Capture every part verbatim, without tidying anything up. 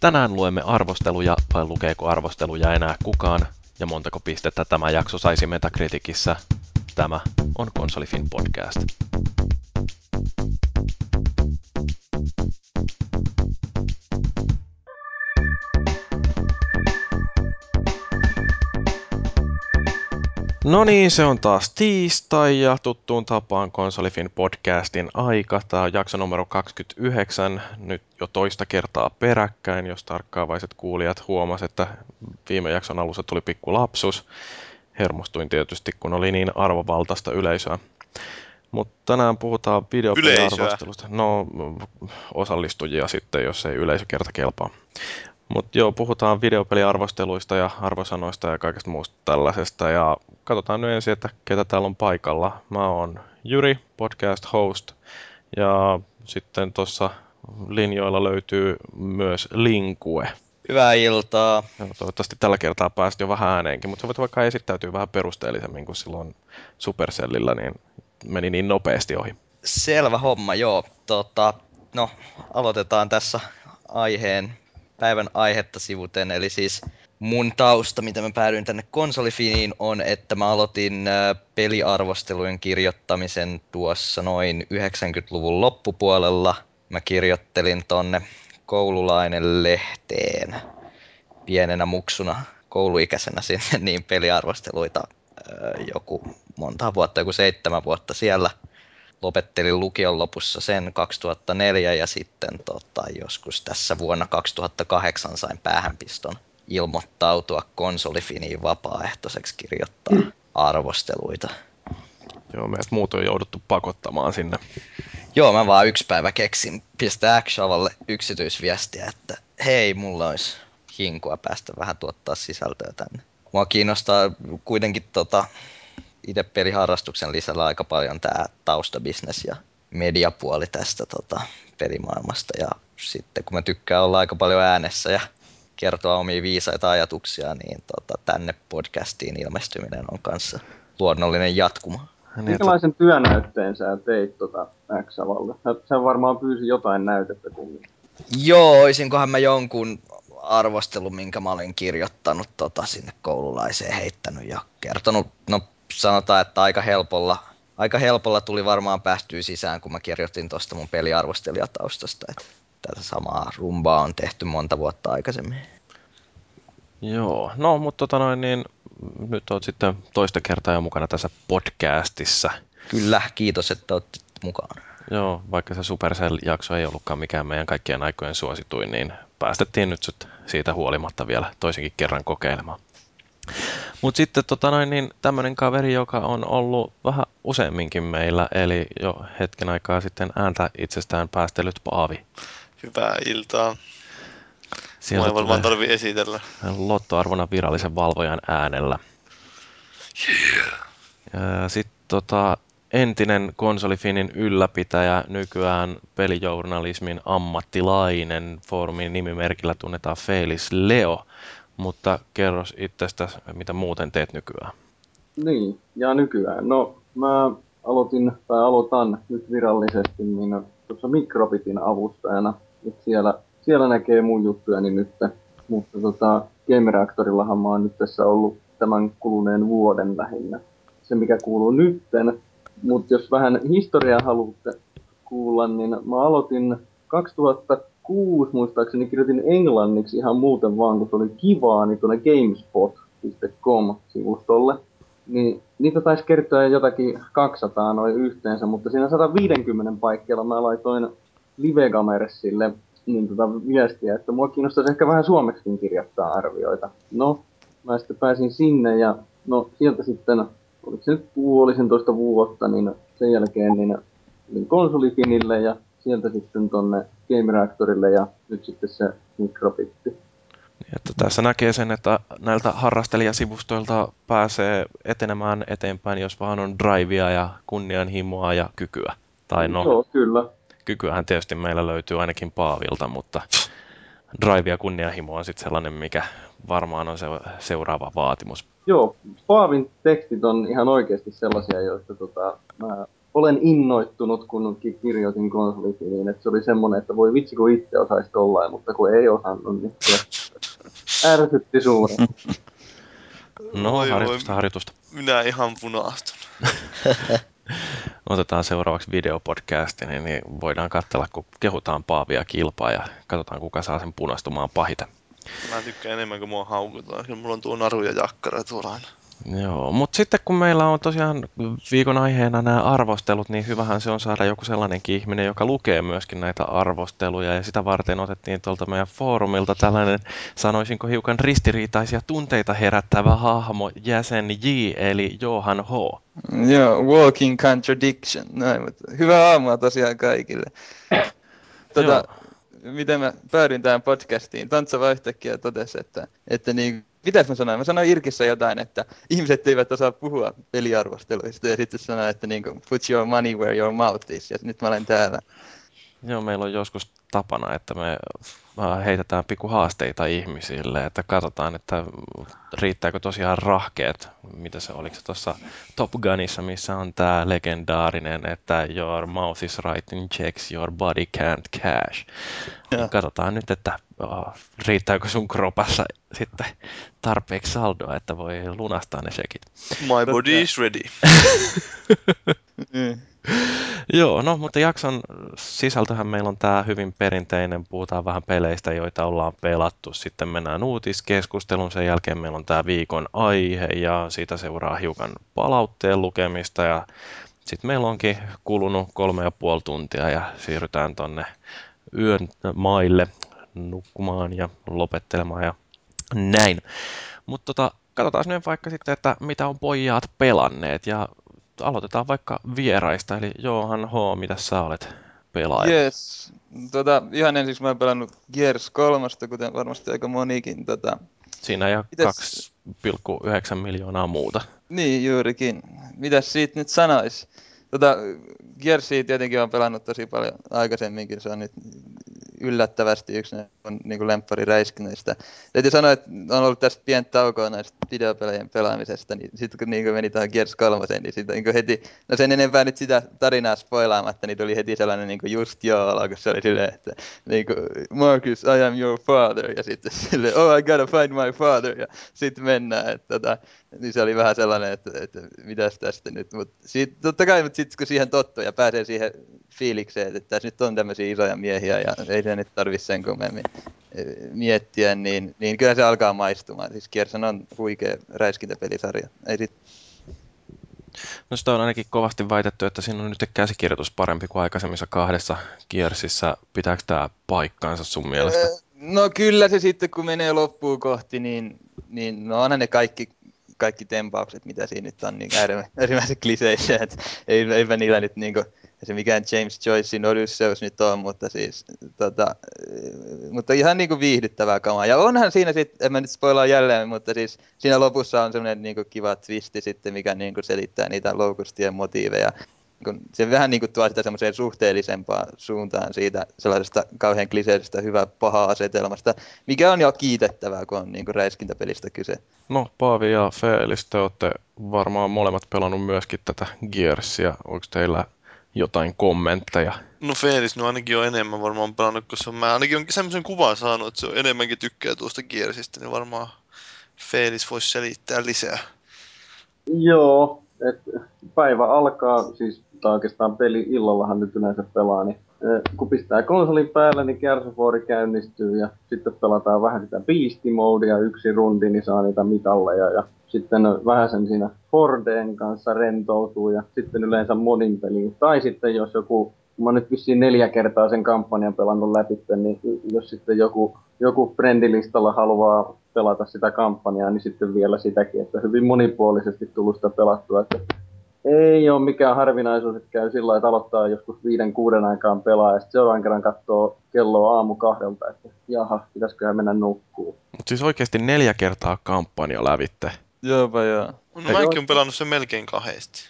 Tänään luemme arvosteluja, vai lukeeko arvosteluja enää kukaan, ja montako pistettä tämä jakso saisi Metacriticissä. Tämä on KonsoliFIN podcast. No niin, se on taas tiistai ja tuttuun tapaan KonsoliFIN podcastin aika. Tämä on jakso numero kaksikymmentäyhdeksän, nyt jo toista kertaa peräkkäin, jos tarkkaavaiset kuulijat huomasivat, että viime jakson alussa tuli pikku lapsus. Hermostuin tietysti, kun oli niin arvovaltaista yleisöä. Mutta tänään puhutaan videopeliarvostelusta. No, osallistujia sitten, jos ei yleisö kerta kelpaa. Mutta joo, puhutaan videopeliarvosteluista ja arvosanoista ja kaikesta muusta tällaisesta. Ja katsotaan nyt ensin, että ketä täällä on paikalla. Mä oon Jyri, podcast host. Ja sitten tuossa linjoilla löytyy myös Linkue. Hyvää iltaa. Ja toivottavasti tällä kertaa pääsit jo vähän ääneenkin, mutta sä voit vaikka esittäytyä vähän perusteellisemmin, kun silloin Supercellillä niin meni niin nopeasti ohi. Selvä homma, joo. Tota, no, aloitetaan tässä aiheen. Päivän aihetta sivuten, eli siis mun tausta, mitä mä päädyin tänne KonsoliFINiin, on, että mä aloitin peliarvostelujen kirjoittamisen tuossa noin yhdeksänkymmentäluvun loppupuolella. Mä kirjoittelin tonne Koululainen lehteen pienenä muksuna kouluikäisenä sinne, niin peliarvosteluita joku monta vuotta, joku seitsemän vuotta siellä. Lopettelin lukion lopussa sen kaksituhattaneljä ja sitten tota, joskus tässä vuonna kaksituhattakahdeksan sain päähänpiston ilmoittautua KonsoliFINiin vapaaehtoiseksi kirjoittaa mm. arvosteluita. Joo, meidät muut on jouduttu pakottamaan sinne. Joo, mä vaan yksi päivä keksin pistää Actiavalle yksityisviestiä, että hei, mulla olisi hinkua päästä vähän tuottaa sisältöä tänne. Mua kiinnostaa kuitenkin tota... itse peliharrastuksen lisällä aika paljon tämä taustabisnes ja mediapuoli tästä tota, pelimaailmasta. Ja sitten kun mä tykkään olla aika paljon äänessä ja kertoa omia viisaita ajatuksia, niin tota, tänne podcastiin ilmestyminen on kanssa luonnollinen jatkuma. Minkälaisen työnäytteen sä teit tota X-avalle? Sä varmaan pyysi jotain näytettä kummin. Joo, olisinkohan mä jonkun arvostelun, minkä mä olin kirjoittanut tota, sinne Koululaiseen heittänyt ja kertonut, no sanotaan, että aika helpolla, aika helpolla tuli varmaan päästyä sisään, kun mä kirjoitin tuosta mun peliarvostelijataustasta. Että tätä samaa rumbaa on tehty monta vuotta aikaisemmin. Joo, no mutta tota noin, niin nyt oot sitten toista kertaa jo mukana tässä podcastissa. Kyllä, kiitos, että otit mukaan. Joo, vaikka se Supercell-jakso ei ollutkaan mikään meidän kaikkien aikojen suosituin, niin päästettiin nyt sut siitä huolimatta vielä toisenkin kerran kokeilemaan. Mutta sitten tota noin, niin tämmöinen kaveri, joka on ollut vähän useamminkin meillä, eli jo hetken aikaa sitten ääntä itsestään päästellyt Paavi. Hyvää iltaa. Sieltä mä varmaan tarvii esitellä. Lottoarvona virallisen valvojan äänellä. Yeah. Sitten tota, entinen KonsoliFINin ylläpitäjä, nykyään pelijournalismin ammattilainen, foorumin nimimerkillä tunnetaan Felis Leo. Mutta kerros itsestäsi, mitä muuten teet nykyään. Niin, ja nykyään. No, mä aloitin, tai aloitan nyt virallisesti niin tuossa Mikrobiitin avustajana. Et siellä, siellä näkee mun juttuani nyt. Mutta tota, Game Reactorillahan mä oon nyt tässä ollut tämän kuluneen vuoden lähinnä. Se, mikä kuuluu nytten. Mutta jos vähän historiaa haluatte kuulla, niin mä aloitin kaksituhattakuusi muistaakseni, kirjoitin englanniksi ihan muuten vaan, kun se oli kivaa, niin tuonne gamespot piste com-sivustolle. Niin, niitä taisi kertoa jotakin kaksisataa noin yhteensä, mutta siinä sataviisikymmentä paikkeilla mä laitoin Livegamersille niin tota viestiä, että mua kiinnostaisi ehkä vähän suomeksikin kirjoittaa arvioita. No, mä sitten pääsin sinne ja no sieltä sitten, oliko se nyt puolisentoista vuotta, niin sen jälkeen niin, niin KonsoliFINille ja sieltä sitten tuonne Game Reactorille ja nyt sitten se Mikrobiitti. Niin, että tässä näkee sen, että näiltä harrastelijasivustoilta pääsee etenemään eteenpäin, jos vaan on drivea ja kunnianhimoa ja kykyä. Tai no, joo, kyllä. Kykyähän tietysti meillä löytyy ainakin Paavilta, mutta drive ja kunnianhimo on sitten sellainen, mikä varmaan on se seuraava vaatimus. Joo, Paavin tekstit on ihan oikeasti sellaisia, joista tota, mä olen innoittunut, kun kirjoitin KonsoliFINiin, että se oli semmoinen, että voi vitsi kun itse osaisi tollain, mutta kun ei osannut, niin ärsytti sulle. No, voi harjoitusta, voi. harjoitusta. Minä ihan punaastun. Otetaan seuraavaksi videopodcasti, niin, niin voidaan katsella, kun kehutaan Paavia kilpaa ja katsotaan, kuka saa sen punastumaan pahiten. Mä tykkään enemmän, kun mua haukutaan. Kyllä mulla on tuo naru ja jakkara tuolla aina. Joo, mutta sitten kun meillä on tosiaan viikon aiheena nämä arvostelut, niin hyvähän se on saada joku sellainenkin ihminen, joka lukee myöskin näitä arvosteluja. Ja sitä varten otettiin tuolta meidän foorumilta tällainen, sanoisinko hiukan ristiriitaisia tunteita herättävä hahmo, jäsen J, eli Johan H. Joo, walking contradiction. Näin, mutta hyvää aamua tosiaan kaikille. Tota, miten mä päädyin tähän podcastiin? Tantsava yhtäkkiä totesi, että, että niin... Mitäs mä sanoin? Mä sanoin Irkissä jotain, että ihmiset eivät osaa puhua peliarvosteluista ja sitten sanoin, että niin kuin, put your money where your mouth is ja nyt mä olen täällä. Joo, meillä on joskus tapana, että me heitetään pikku haasteita ihmisille, että katsotaan, että riittääkö tosiaan rahkeet. Mitä se, oliko se tuossa Top Gunissa, missä on tää legendaarinen, että your mouth is writing checks, your body can't cash. Ja. Katsotaan nyt, että oh, riittääkö sun kropassa sitten tarpeeksi saldoa, että voi lunastaa ne checkit. My body is ready. mm. Joo, no mutta jakson sisältöhän meillä on tää hyvin perinteinen, puhutaan vähän peleistä, joita ollaan pelattu, sitten mennään uutiskeskusteluun, sen jälkeen meillä on tää viikon aihe ja siitä seuraa hiukan palautteen lukemista ja sitten meillä onkin kulunut kolme ja puoli tuntia ja siirrytään tonne yön maille nukkumaan ja lopettelemaan ja näin. Mutta tota, katsotaan nyt vaikka sitten, että mitä on pojat pelanneet ja aloitetaan vaikka vieraista, eli Johan H, mitä sä olet pelaaja? Yes. Tota, ihan ensiksi mä oon pelannut Gears kolme, kuten varmasti aika monikin. Tota... Siinä ei ole Mitäs... kaksi pilkku yhdeksän miljoonaa muuta. Niin, juurikin. Mitäs siitä nyt sanois? Tota, Gearsia tietenkin on pelannut tosi paljon aikaisemminkin, se on nyt yllättävästi yksi niin lemppariräiskinöistä. Täytyy sanoa, että on ollut tästä pientä taukoa näistä videopelien pelaamisesta, niin sitten kun niin meni tähän Gears kolmoseen, niin sitten niin heti, no sen enempää nyt sitä tarinaa spoilaamatta, niin tuli heti sellainen niin just joo ala, kun se oli silleen, että niin kuin, Marcus, I am your father, ja sitten silleen, oh I gotta find my father, ja sitten mennään, että tota, niin se oli vähän sellainen, että, että mitäs tästä nyt, mutta sit, totta kai, mutta sitten kun siihen tottuu ja pääsee siihen fiilikseen, että tässä nyt on tämmöisiä isoja miehiä ja ei se nyt tarvitse sen kummemmin miettiä, niin, niin kyllä se alkaa maistumaan. Siis Gearshan on huikea räiskintäpelisarja. Ei sit... No sitä on ainakin kovasti väitetty, että siinä on nyt käsikirjoitus parempi kuin aikaisemmissa kahdessa Gearsissa. Pitääkö tämä paikkaansa sun mielestä? Öö, no kyllä se sitten kun menee loppuun kohti, niin, niin no onhan ne kaikki... kaikki tempaukset, mitä siinä nyt on, niin äärimmäisen kliseisiä, että ei, eipä niillä nyt niinku, se mikään James Joycein Odysseus nyt on, mutta siis, tota, mutta ihan niinku viihdyttävää kamaa. Ja onhan siinä sitten, en mä nyt spoilaa jälleen, mutta siis siinä lopussa on semmoinen niinku kiva twisti sitten, mikä niinku selittää niitä loukustien motiiveja. Se vähän niinku tuo sitä semmoiseen suhteellisempaan suuntaan siitä sellaisesta kauhean kliseisestä hyvää pahaa asetelmasta, mikä on jo kiitettävää, kun on niinku räiskintäpelistä kyse. No, Paavi ja Feelis, te olette varmaan molemmat pelannut myöskin tätä Gearsia. Onko teillä jotain kommentteja? No Feelis, no ainakin on enemmän varmaan pelannut, koska mä ainakin onkin semmoisen kuvan saanut, että se on enemmänkin tykkää tuosta Gearsista, niin varmaan Feelis voisi selittää lisää. Joo, että päivä alkaa, siis tai oikeastaan peli illallahan nyt yleensä pelaa, niin kun pistää konsolin päälle, niin Gears of War käynnistyy ja sitten pelataan vähän sitä Beast Modea yksi rundi, niin saa niitä mitalleja ja sitten vähän sen siinä Fordeen kanssa rentoutuu ja sitten yleensä modin peliin. Tai sitten jos joku, mä nyt vissiin neljä kertaa sen kampanjan pelannut läpi, niin jos sitten joku, joku friendilistalla haluaa pelata sitä kampanjaa, niin sitten vielä sitäkin, että hyvin monipuolisesti tullut sitä pelattua, että ei ole mikään harvinaisuus, että käy sillä lailla, että aloittaa joskus viiden, kuuden aikaan pelaa ja sitten seuraavan kerran katsoo kelloa aamu kahdelta, että jaha, pitäisiköhän mennä nukkuun. Mutta siis oikeasti neljä kertaa kampanja lävitte. Joopa joo. No mäkin on pelannut sen melkein kahdesti.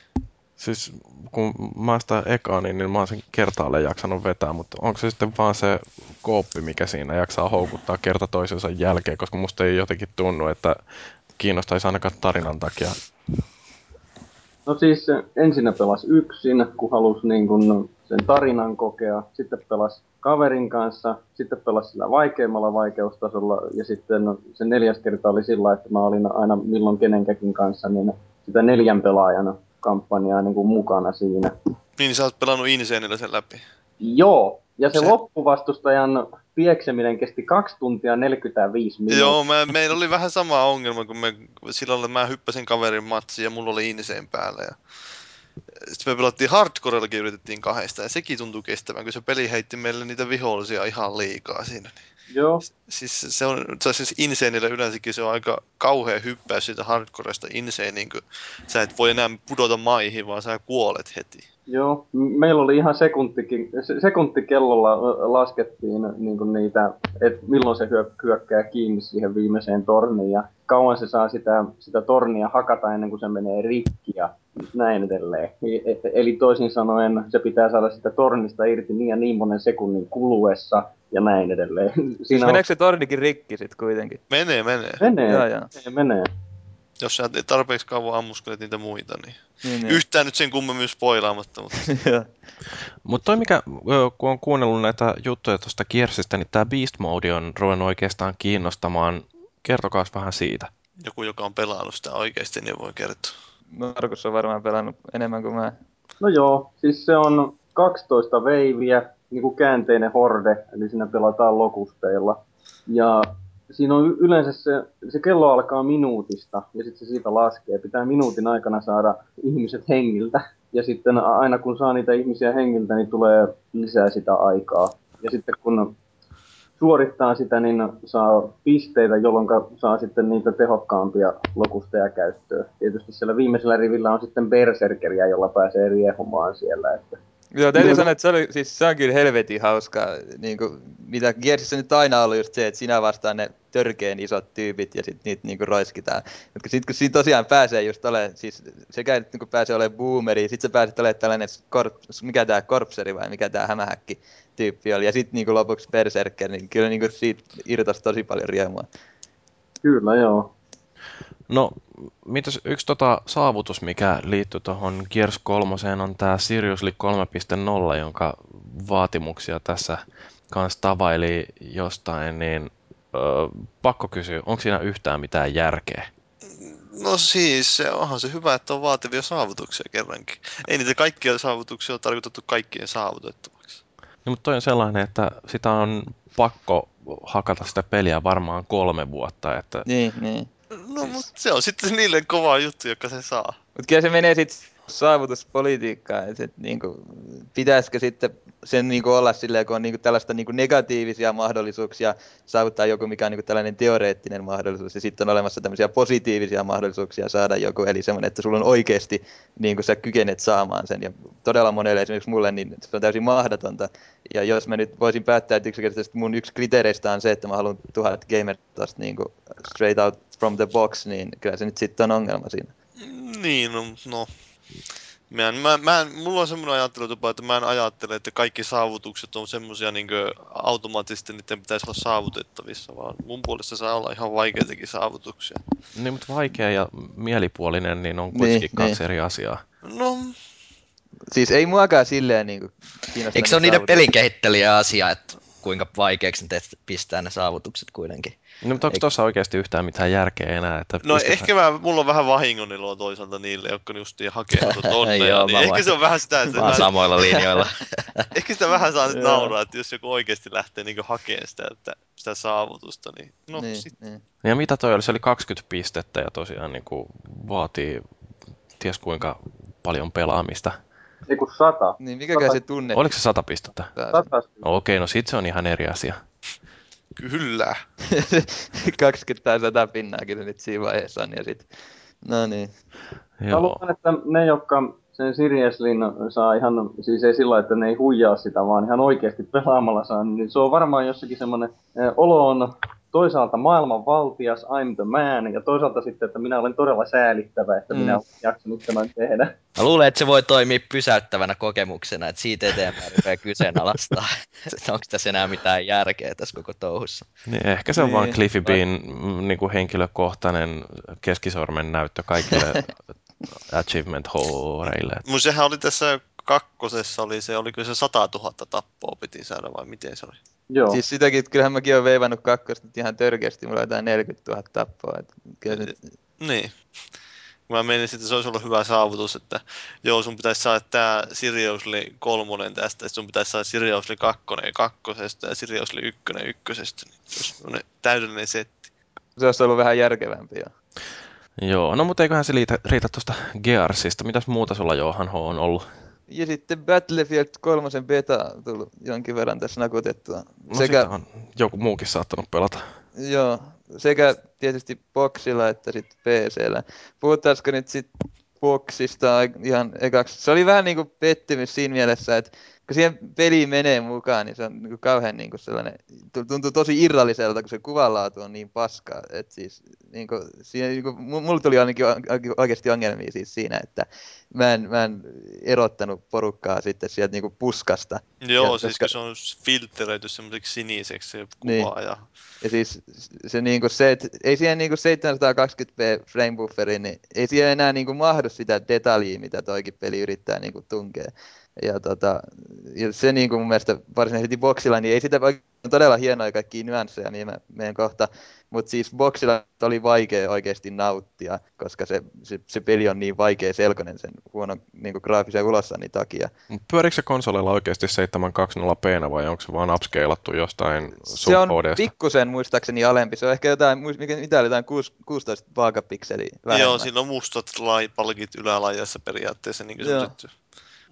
Siis kun mä oon sitä ekaa, niin, niin mä oon sen kertaalleen jaksanut vetää, mutta onko se sitten vaan se kooppi, mikä siinä jaksaa houkuttaa kerta toisensa jälkeen, koska musta ei jotenkin tunnu, että kiinnostaisi ainakaan tarinan takia. No siis ensinnä pelasi yksin, kun halusi niin kun sen tarinan kokea, sitten pelasi kaverin kanssa, sitten pelasi sillä vaikeimmalla vaikeustasolla ja sitten no, se neljäs kerta oli sillä, että mä olin aina milloin kenenkäkin kanssa niin sitä neljän pelaajana kampanjaa niin kuin mukana siinä. Niin, sä oot pelannut Inseenillä sen läpi. Joo, ja se, se loppuvastustajan piekseminen kesti kaksi tuntia neljäkymmentäviisi minuuttia. Joo, mä, meillä oli vähän sama ongelma, kun me, silloin mä hyppäsin kaverin matsiin ja mulla oli Inseen päällä. Ja sitten me pelattiin hardcorellakin, yritettiin kahdesta, ja sekin tuntui kestävän, kun se peli heitti meille niitä vihollisia ihan liikaa siinä. Joo. Siis se on, siis Inseenillä yleensäkin se on aika kauhea hyppäys siitä hardcoresta Inseenin, kun sä et voi enää pudota maihin, vaan sä kuolet heti. Joo, meillä oli ihan sekuntikin, sekuntikellolla laskettiin niin kuin niitä, että milloin se hyökkää kiinni siihen viimeiseen torniin ja kauan se saa sitä, sitä tornia hakata ennen kuin se menee rikki ja näin edelleen. Eli toisin sanoen se pitää saada sitä tornista irti niin ja niin monen sekunnin kuluessa ja näin edelleen. Siis meneekö on... se tornikin rikki sitten kuitenkin? Menee, menee. Menee, jaa, jaa. menee. Jos sä tarpeeksi kauan ammuskelet niitä muita, niin, niin yhtään niin. Nyt sen kummemmin spoilaamatta. Mutta Mut toi mikä, kun on kuunnellut näitä juttuja tuosta Gearsista, niin tää Beast Mode on ruvennut oikeastaan kiinnostamaan. Kertokaas vähän siitä. Joku, joka on pelannut sitä oikeasti, niin voi kertoa. Markus on varmaan pelannut enemmän kuin mä. No joo, siis se on kaksitoista veiviä, niin kuin käänteinen horde, eli siinä pelataan lokusteilla. Ja... siinä on yleensä se, se kello alkaa minuutista ja sitten se siitä laskee. Pitää minuutin aikana saada ihmiset hengiltä. Ja sitten aina kun saa niitä ihmisiä hengiltä, niin tulee lisää sitä aikaa. Ja sitten kun suorittaa sitä, niin saa pisteitä, jolloin saa sitten niitä tehokkaampia lokusteja käyttöön. Tietysti siellä viimeisellä rivillä on sitten berserkeriä, jolla pääsee riehumaan siellä. Että joo, täytyy sanoa, että se, oli, siis se on kyllä helvetin hauskaa, niin kuin, mitä Gearsissa nyt aina on ollut just se, että sinä vastaan ne törkeen isot tyypit ja sitten niitä niin kuin roiskitaan. Sitten kun siinä tosiaan pääsee just olemaan, siis sekä nyt kun pääsee olemaan boomeri, sitten sä pääset olemaan tällainen, korps, mikä tää korpseri vai mikä tää hämähäkki tyyppi oli, ja sitten niin lopuksi berserker, niin kyllä niin kuin siitä irtosi tosi paljon riemua. Kyllä, joo. No, mitäs yksi tota saavutus, mikä liittyy tuohon Gears kolmoseen, on tämä Seriously kolme piste nolla, jonka vaatimuksia tässä kanssa tavaili jostain, niin ö, pakko kysyä, onko siinä yhtään mitään järkeä? No siis, onhan se hyvä, että on vaativia saavutuksia kerrankin. Ei niitä kaikkia saavutuksia ole tarkoitettu kaikkien saavutettavaksi. No, mutta toi on sellainen, että sitä on pakko hakata sitä peliä varmaan kolme vuotta, että... Niin, niin. No, mutta se on sitten niille kova juttu, joka se saa. Mutta kyllä se menee sitten saavutuspolitiikkaan, että niinku, pitäisikö sitten sen niinku olla silleen, kun on niinku tällaista niinku negatiivisia mahdollisuuksia saavuttaa joku, mikä on niinku tällainen teoreettinen mahdollisuus, ja sitten on olemassa tämmöisiä positiivisia mahdollisuuksia saada joku, eli semmoinen, että sulla on oikeasti, niin kuin sä kykenet saamaan sen, ja todella monelle, esimerkiksi mulle, niin se on täysin mahdotonta, ja jos mä nyt voisin päättää, että yksinkertaisesti mun yksi kriteereistä on se, että mä haluan tuhat gamer tosta niinku straight out from the box, niin kyllä se nyt sitten on ongelma siinä. Niin, no, no. Mä en, mä, mä en, mulla on semmoinen ajattelutapa, että mä en ajattele, että kaikki saavutukset on semmoisia niin kuin automaattisesti niiden pitäisi olla saavutettavissa, vaan mun puolesta saa olla ihan vaikeitakin saavutuksia. Niin, mutta vaikea ja mielipuolinen, niin on kuitenkin niin, kaksi niin. eri asiaa. No... siis ei muakaan silleen niin kuin kiinnostaa. Eikö se ole niiden pelin kehittelijä asia, että kuinka vaikeaksi ne teet pistää ne saavutukset kuitenkin? No, mutta onko tuossa oikeasti yhtään mitään järkeä enää? Että no pistetään... ehkä mä, mulla on vähän vahingoniloa toisaalta niille, jotka justiin hakeutuu tonne. Joo, niin ehkä vaan... se on vähän sitä, että... mä oon samoilla linjoilla. Ehkä sitä vähän saa nyt nauraa, että jos joku oikeasti lähtee niin hakemaan sitä, että sitä saavutusta, niin no niin, sitten. Niin. Ja mitä toi oli? Se oli kaksikymmentä pistettä ja tosiaan niin kuin vaatii ties kuinka paljon pelaamista. Ei kun sata. Niin, mikä sata. Se tunne? Oliko se sata pistettä? Sata. Okei, no sit se on ihan eri asia. Kyllä. kaksikymmentä tai sata pinnaakin nyt siinä vaiheessa on ja sit. No niin. Mä luulen, että ne, jotka sen Sirieslin saa ihan, siis ei sillä, että ne ei huijaa sitä, vaan ihan oikeasti pelaamalla saa, niin se on varmaan jossakin semmoinen olo on toisaalta maailman valtias, I'm the man, ja toisaalta sitten, että minä olen todella säälittävä, että mm. minä olen jaksanut tämän tehdä. Mä luulen, että se voi toimia pysäyttävänä kokemuksena, että siitä eteenpäin rupeaa kyseenalaistaa, että onko tässä enää mitään järkeä tässä koko touhussa. Niin, ehkä se on niin. vaan Cliffy Bean niin kuin henkilökohtainen keskisormen näyttö kaikille achievement horeille. Mun sehän oli tässä kakkosessa, oli se, oliko se satatuhatta tappoa piti saada vai miten se oli? Joo. Siis sitäkin, kyllähän mäkin olen veivannut kakkosta ihan törkeästi, mulla on jotain neljäkymmentätuhatta tappoa. Kyllä nyt... Niin. Mä menin sitten, se olisi ollut hyvä saavutus, että joo, sun pitäisi saada tää Siriusli kolmonen tästä, että sun pitäisi saada Siriusli kakkonen kakkosesta ja Siriusli ykkönen ykkösestä. Niin täydellinen setti. Se olisi ollut vähän järkevämpi, joo. Joo, no mutta eiköhän se liitä, riitä tuosta Gearsista. Mitäs muuta sulla Johan H on ollut? Ja sitten Battlefield kolmosen beta on tullut jonkin verran tässä nakutettua. No sekä... sitä on joku muukin saattanut pelata. Joo, sekä tietysti boxilla että sitten P C:llä. Puhutaanko nyt sitten boxista ihan ekaksi? Se oli vähän niin kuin pettymys siinä mielessä, että kun siihen peliin menee mukaan, niin se on niin kauhean niin sellainen, tuntuu tosi irralliselta, kun se kuvanlaatu on niin paskaa. Että siis, niin kuin, siinä, niin kuin, mulla tuli ainakin oikeasti ongelmia siis siinä, että mä en, mä en erottanut porukkaa sitten sieltä niin kuin puskasta. Joo, ja, siis koska... se on filteröity semmoiseksi siniseksi se kuva. Niin. Ja... ja siis se, niin kuin se, että ei siihen niin kuin seitsemänsataakaksikymmentä p frame bufferiin, niin ei siihen enää niin kuin mahdu sitä detaljia, mitä toikin peli yrittää niin kuin tunkea. Ja, tota, ja se niin kuin mun mielestä varsinaisesti boksilla, niin ei sitä on todella hienoja kaikkia nyansseja, mihin mä menen kohta. Mutta siis boksilla oli vaikea oikeasti nauttia, koska se, se, se peli on niin vaikea selkonen sen huonon niin kuin graafisen ulossannin takia. Pyöriikö se konsolilla oikeasti seitsemänsataakaksikymmentä p vai onko se vaan upscalattu jostain sub-H D:stä? Se on pikkusen muistaakseni alempi. Se on ehkä jotain, mitä oli, jotain kuusitoista vaakapikseliä vähemmän. Joo, siinä on mustat palkit ylälajassa periaatteessa. Niin kuin se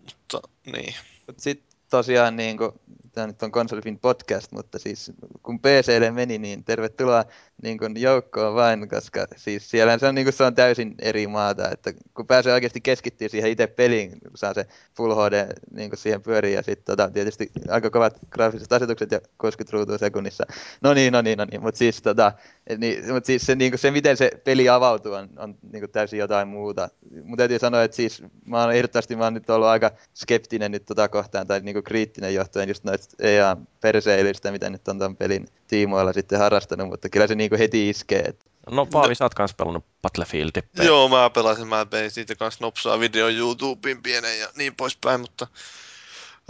mutta niin. Sitten tosiaan, niin kuin, tämä nyt on KonsoliFIN podcast, mutta siis kun P C:lle meni, niin tervetuloa niin kuin joukkoon vain, koska siis siellä se on, niin kuin, se on täysin eri maata, että kun pääsee oikeasti keskittyä siihen itse peliin, kun saa se Full H D niin kuin siihen pyöriin ja sitten tota, tietysti aika kovat graafiset asetukset ja kuusikymmentä ruutua sekunnissa. No niin, no niin, no niin, mutta siis, tota, niin, mut siis se, niin kuin, se miten se peli avautuu on, on niin kuin täysin jotain muuta. Mun täytyy sanoa, että siis mä oon ehdottomasti mä oon nyt ollut aika skeptinen nyt tota kohtaan tai niin kuin kriittinen johtuen just noista E A-perseilystä, mitä nyt on ton pelin tiimoilla sitten harrastanut, mutta kyllä se niin kuin heti iskee. No Paavi, no, sä oot kans pelannut Battlefieldia. Joo, mä pelasin, mä pein siitä kans nopsaa videon YouTubeen pienen ja niin poispäin, mutta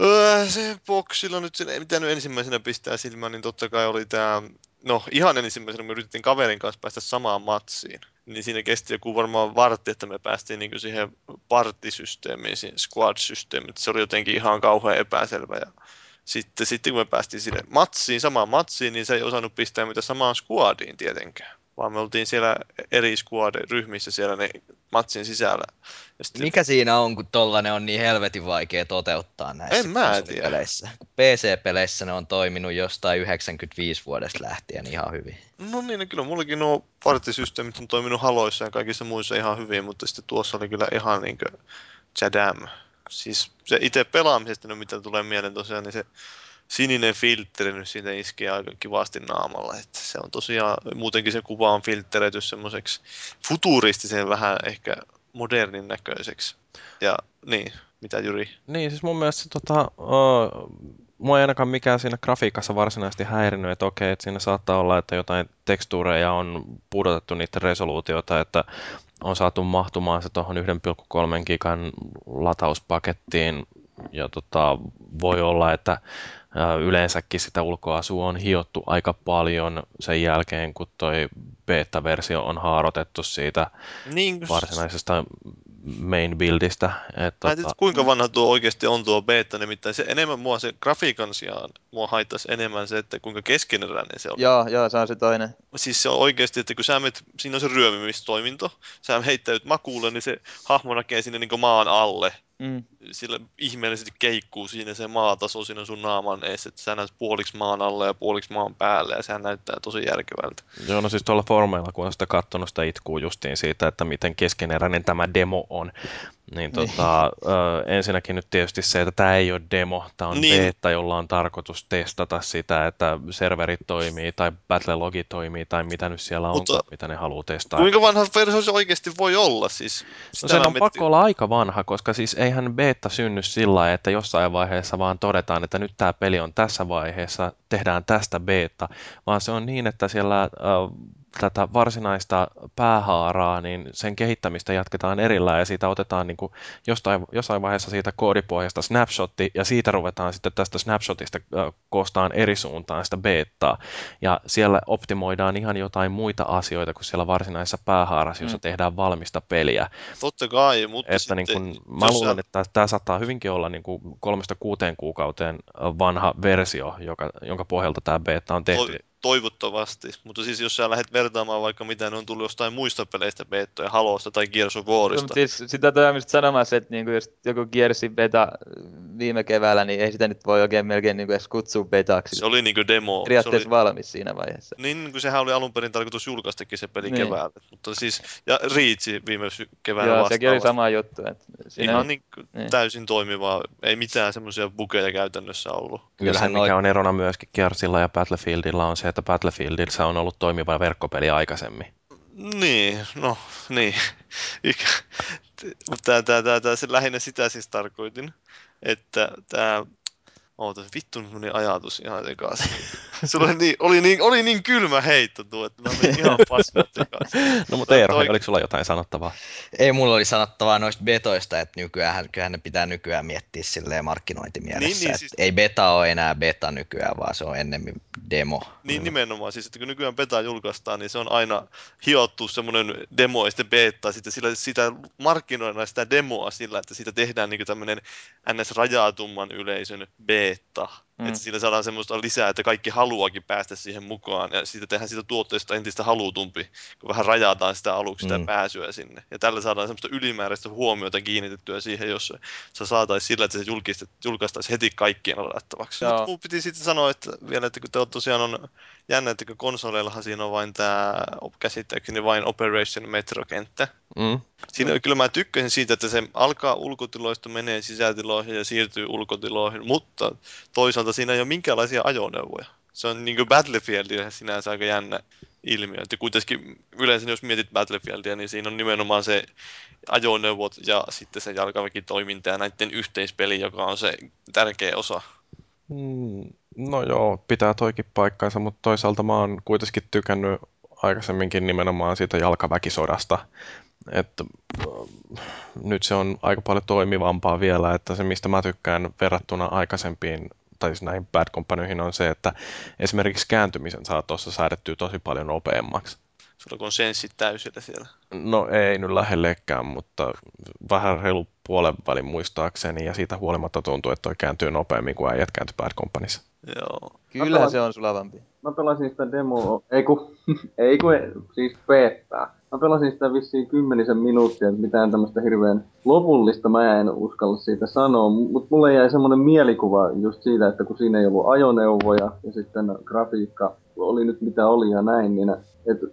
öö, se boksilla nyt, sen, mitä nyt ensimmäisenä pistää silmään, niin totta kai oli tää, no ihan ensimmäisenä me yritettiin kaverin kanssa päästä samaan matsiin. Niin siinä kesti joku varmaan vartti, että me päästiin niinku siihen partisysteemiin, siihen squad-systeemiin. Se oli jotenkin ihan kauhean epäselvä. Ja sitten, sitten kun me päästiin sinne matsiin, samaan matsiin, niin se ei osannut pistää mitä samaan squadiin tietenkään. Vaan me oltiin siellä eri squad-ryhmissä siellä ne matsin sisällä. Sitten... Mikä siinä on, kun tollanen on niin helvetin vaikea toteuttaa näissä konsolipeleissä? P C-peleissä ne on toiminut jostain yhdeksänkymmentäviisi vuodesta lähtien ihan hyvin. No niin, kyllä mullakin nuo partisysteemit on toiminut Haloissa ja kaikissa muissa ihan hyvin, mutta sitten tuossa oli kyllä ihan niinkö tjädäm. Siis se itse pelaamisesta, no mitä tulee mieleen tosiaan, niin se... sininen filtteri nyt siitä iskee aika kivasti naamalla, että se on tosiaan, muutenkin se kuva on filtteröity semmoiseksi futuristisen vähän ehkä modernin näköiseksi. Ja niin, mitä Jyri? Niin, siis mun mielestä tota, uh, mua ei ainakaan mikään siinä grafiikassa varsinaisesti häirinyt, että okei, että siinä saattaa olla, että jotain tekstuureja on pudotettu niiden resoluutiota, että on saatu mahtumaan se tuohon yhden pilkku kolmen gigan latauspakettiin, ja tota, voi olla, että yleensäkin sitä ulkoasua on hiottu aika paljon sen jälkeen, kun toi beta-versio on haarotettu siitä niin, varsinaisesta main buildistä. Että mä tota... kuinka vanha tuo oikeasti on tuo beta, nimittäin se enemmän mua se grafiikan sijaan mua haittaisi enemmän se, että kuinka keskeneräinen se on. Joo, joo, se on se toinen. Siis se on oikeasti, että kun sä menet, siinä on se ryömimistoiminto, sä heittäyt makuulle, niin se hahmo näkee sinne niin kuin maan alle. Mm. Sillä ihmeellisesti keikkuu siinä se maataso siinä sun naaman ees, että sä näet puoliksi maan alle ja puoliksi maan päälle ja sehän näyttää tosi järkevältä. Joo, no siis tuolla foorumeilla kun on sitä katsonut, sitä itkuu justiin siitä, että miten keskeneräinen tämä demo on. Niin tota, ö, ensinnäkin nyt tietysti se, että tämä ei ole demo, tämä on niin. beta, jolla on tarkoitus testata sitä, että serverit toimii tai battlelogi toimii tai mitä nyt siellä on, mitä ne haluaa testaa. Kuinka vanha versio se oikeasti voi olla? Siis, no sen on miettii... pakko olla aika vanha, koska siis eihän beta synny sillä lailla, että jossain vaiheessa vaan todetaan, että nyt tämä peli on tässä vaiheessa, tehdään tästä beta, vaan se on niin, että siellä... Ö, tätä varsinaista päähaaraa, niin sen kehittämistä jatketaan erillään ja siitä otetaan niin kuin jostain, jossain vaiheessa siitä koodipohjasta snapshotti ja siitä ruvetaan sitten tästä snapshotista koostaan eri suuntaan sitä beettaa ja siellä optimoidaan ihan jotain muita asioita kuin siellä varsinaisessa päähaarassa, jossa mm. tehdään valmista peliä. Totta kai, mutta että sitten... Niin kuin, mä luulen, että tämä saattaa hyvinkin olla niin kuin kolmesta kuuteen kuukauteen vanha versio, joka, jonka pohjalta tämä beta on tehty. To- toivottavasti, mutta siis jos sä lähdet vertaamaan vaikka mitä ne on tullut jostain muista peleistä beettoja, Halosta tai Gears of Warista. No, siis sitä toimista sanomassa, että niinku jos joku Gearsin beta viime keväällä, niin ei sitä nyt voi oikein melkein niinku edes kutsua betaksi. Se oli niinku demo. Periaatteessa oli... valmis siinä vaiheessa. Niin, kun sehän oli alun perin tarkoitus julkaistakin se peli niin keväällä. Mutta siis, ja Reach viime keväällä vastaavasti. Joo, sekin oli sama juttu. Että siinä ihan on... niin, niin täysin toimivaa, ei mitään semmoisia bugeja käytännössä ollut. Kyllähän mikä noin... on erona myöskin Gearsilla ja Battlefieldilla on se, että Battlefieldissä on ollut toimiva verkkopeli aikaisemmin. Niin, no niin. Tää, tää, tää, tää, se lähinnä sitä siis tarkoitin, että tää... Oota, vittu semmonen ajatus ihan sekaisin. Se oli niin, oli, niin, oli niin kylmä heitto tuo, että mä olin ihan paskat sekaisin. No mutta Eero, toi... oliko sulla jotain sanottavaa? Ei, mulla oli sanottavaa noista betoista, että nykyään, kyllähän ne pitää nykyään miettiä silleen markkinointimielessä. Niin, niin, siis... Ei beta ole enää beta nykyään, vaan se on ennemmin demo. Niin nimenomaan, siis että kun nykyään beta julkaistaan, niin se on aina hiottu semmoinen demo ja sitten beta. Sitten sillä, sitä markkinoidaan sitä demoa sillä, että siitä tehdään niin tämmöinen N S-rajatumman yleisön beta. Että mm. sillä saadaan semmoista lisää, että kaikki haluakin päästä siihen mukaan ja siitä tehdään siitä tuotteesta entistä haluutumpi, kun vähän rajataan sitä aluksi mm. sitä pääsyä sinne. Ja tällä saadaan semmoista ylimääräistä huomiota kiinnitettyä siihen, jos se saataisiin sillä, että se julkaistaisiin heti kaikkien ladattavaksi. Mutta minun piti sitten sanoa, että vielä, että kun te on tosiaan on jännä, että kun konsoleillahan siinä on vain tämä, käsittääkseni vain Operation Metro-kenttä. Mm. Siinä kyllä mä tykkäsin siitä, että se alkaa ulkotiloista, menee sisätiloihin ja siirtyy ulkotiloihin, mutta toisaalta siinä ei ole minkäänlaisia ajoneuvoja. Se on niin kuin Battlefieldia sinänsä aika jännä ilmiö. Ja kuitenkin yleensä jos mietit Battlefieldia, niin siinä on nimenomaan se ajoneuvot ja sitten se jalkaväkitoiminta ja näiden yhteispeli, joka on se tärkeä osa. Mm, no joo, pitää toikin paikkansa, mutta toisaalta mä oon kuitenkin tykännyt aikaisemminkin nimenomaan siitä jalkaväkisodasta. Että nyt se on aika paljon toimivampaa vielä, että se mistä mä tykkään verrattuna aikaisempiin, tai siis näihin Bad Companyihin on se, että esimerkiksi kääntymisen saa tuossa säädettyä tosi paljon nopeammaksi. Sulla kun senssit täysillä siellä? No ei nyt lähellekään, mutta vähän reilu puolen välin muistaakseni, ja siitä huolimatta tuntuu, että toi kääntyy nopeammin kuin äijät kääntyy Bad Companissa. Joo. Kyllä pelasin, se on sulavampi. Mä pelasin sitä demoa, ei kun, ei kun, siis peettää. Mä pelasin sitä vissiin kymmenisen minuuttia, että mitään tämmöistä hirveän lopullista mä en uskalla siitä sanoa, mutta mulle jäi semmoinen mielikuva just siitä, että kun siinä ei ollut ajoneuvoja ja sitten grafiikka oli nyt mitä oli ja näin, niin että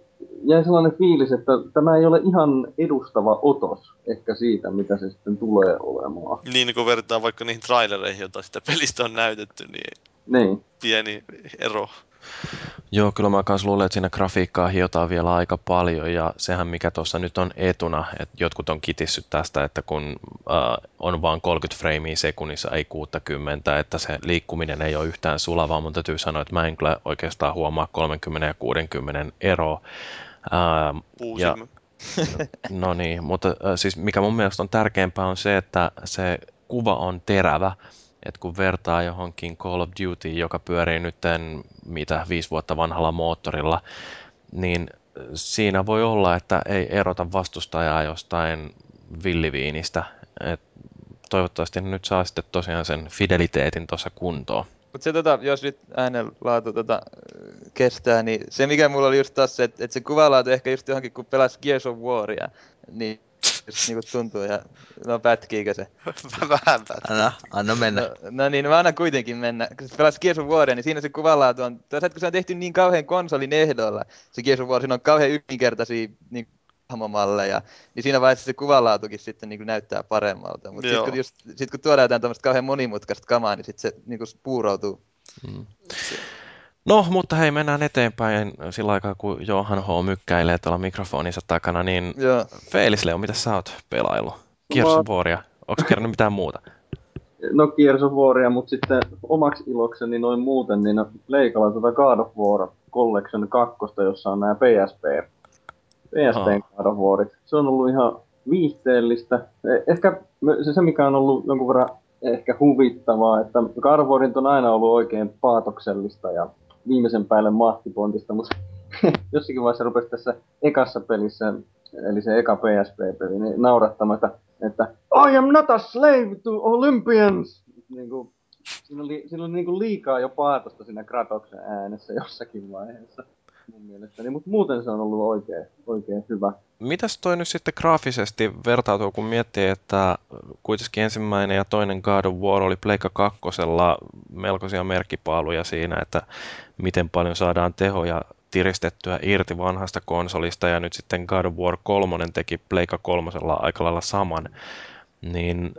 jäi sellainen fiilis, että tämä ei ole ihan edustava otos ehkä siitä, mitä se sitten tulee olemaan. Niin, kun vertaa vaikka niihin trailereihin, joita sitä pelistä on näytetty, niin, niin. Pieni ero. Joo, kyllä mä kans luulen, että siinä grafiikkaa hiotaan vielä aika paljon ja sehän mikä tuossa nyt on etuna, että jotkut on kitissyt tästä, että kun äh, on vaan kolmekymmentä freimiä sekunnissa, ei kuusikymmentä, että se liikkuminen ei ole yhtään sulavaa, mutta täytyy sanoa, että mä en kyllä oikeastaan huomaa kolmekymmentä ja kuusikymmentä eroa. Äh, ja, no niin, mutta äh, siis mikä mun mielestä on tärkeämpää on se, että se kuva on terävä. Et kun vertaa johonkin Call of Duty, joka pyörii nyt mitä viisi vuotta vanhalla moottorilla, niin siinä voi olla, että ei erota vastustajaa jostain villiviinistä. Et toivottavasti nyt saa sitten tosiaan sen fideliteetin tuossa kuntoon. Mutta se, tota, jos nyt äänenlaatu tota, kestää, niin se mikä mulla oli just taas se, että et se kuvalaatu ehkä just johonkin, kun pelasi Gears of Waria, niin... Niin kuin tuntuu ja... No pätkiikö se? Vähän pätkiä. Anna, anna mennä. No, no niin, mä annan kuitenkin mennä. Kun sä pelasit Gears of Waria, niin siinä se kuvanlaatu on... Tässä kun se on tehty niin kauhean konsolin ehdolla, se Gears of War, siinä on kauhean yksinkertaisia niin hahmomalleja, niin siinä vaiheessa se kuvanlaatukin sitten niin näyttää paremmalta. Mutta sitten kun, sit, kun tuodaan jotain tämmöistä kauhean monimutkaista kamaa, niin sitten se niin puuroutuu. Mm. No, mutta hei, mennään eteenpäin sillä aikaa, kun Johan H. mykkäilee tuolla mikrofoninsa takana, niin yeah. Feelis Leo, mitä sä oot pelaillut? Gears of Waria, onks kerran mitään muuta? No Gears of Waria, mutta sitten omaksi ilokseni noin muuten, niin leikalla tuota God of War Collection kaksi, jossa on nämä P S P. P S P:n kaadavuorit. Se on ollut ihan viihteellistä. Ehkä se, mikä on ollut jonkun verran ehkä huvittavaa, että kaadavuorit on aina ollut oikein paatoksellista ja viimeisen päälle mahtipontista, mutta jossakin vaiheessa rupesi tässä ekassa pelissä, eli se eka P S P-peli, niin naurattamatta, että I am not a slave to Olympians! Niin kuin, siinä oli, siinä oli niin kuin liikaa jo paatosta siinä Kratoksen äänessä jossakin vaiheessa mun mielestäni, mutta muuten se on ollut oikein, oikein hyvä. Mitäs toi nyt sitten graafisesti vertautuu, kun miettii, että kuitenkin ensimmäinen ja toinen God of War oli Pleikka kakkosella melkoisia merkkipaaluja siinä, että miten paljon saadaan tehoja tiristettyä irti vanhasta konsolista, ja nyt sitten God of War kolme teki Pleikka kolmosella aika lailla saman, niin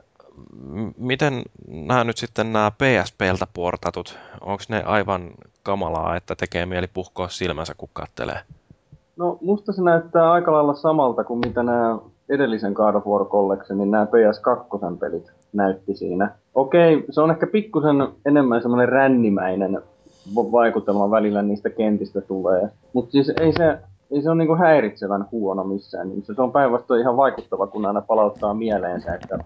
miten nämä nyt sitten nämä P S P:ltä portatut, onko ne aivan kamalaa, että tekee mieli puhkoa silmänsä, kun kattelee? No musta se näyttää aika lailla samalta kuin mitä nämä edellisen God of War Collectionin, niin nämä P S kaksi-pelit näytti siinä. Okei, se on ehkä pikkusen enemmän semmoinen rännimäinen vaikutelma välillä niistä kentistä tulee, mutta siis ei se... Ei se on niinku häiritsevän huono missään. Se on päinvastoin ihan vaikuttava, kun aina palauttaa mieleensä, että,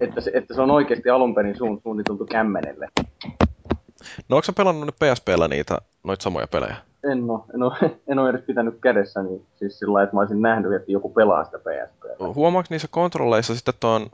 että, se, että se on oikeasti alunperin suun, suunniteltu kämmenelle. No onko sä pelannut nyt P S P:llä niitä, noita samoja pelejä? En oo, en oo, en oo edes pitänyt kädessä, niin siis sillä lailla, että mä olisin nähnyt, että joku pelaa sitä P S P:llä. Huomaatko niissä kontrolleissa sitten tuon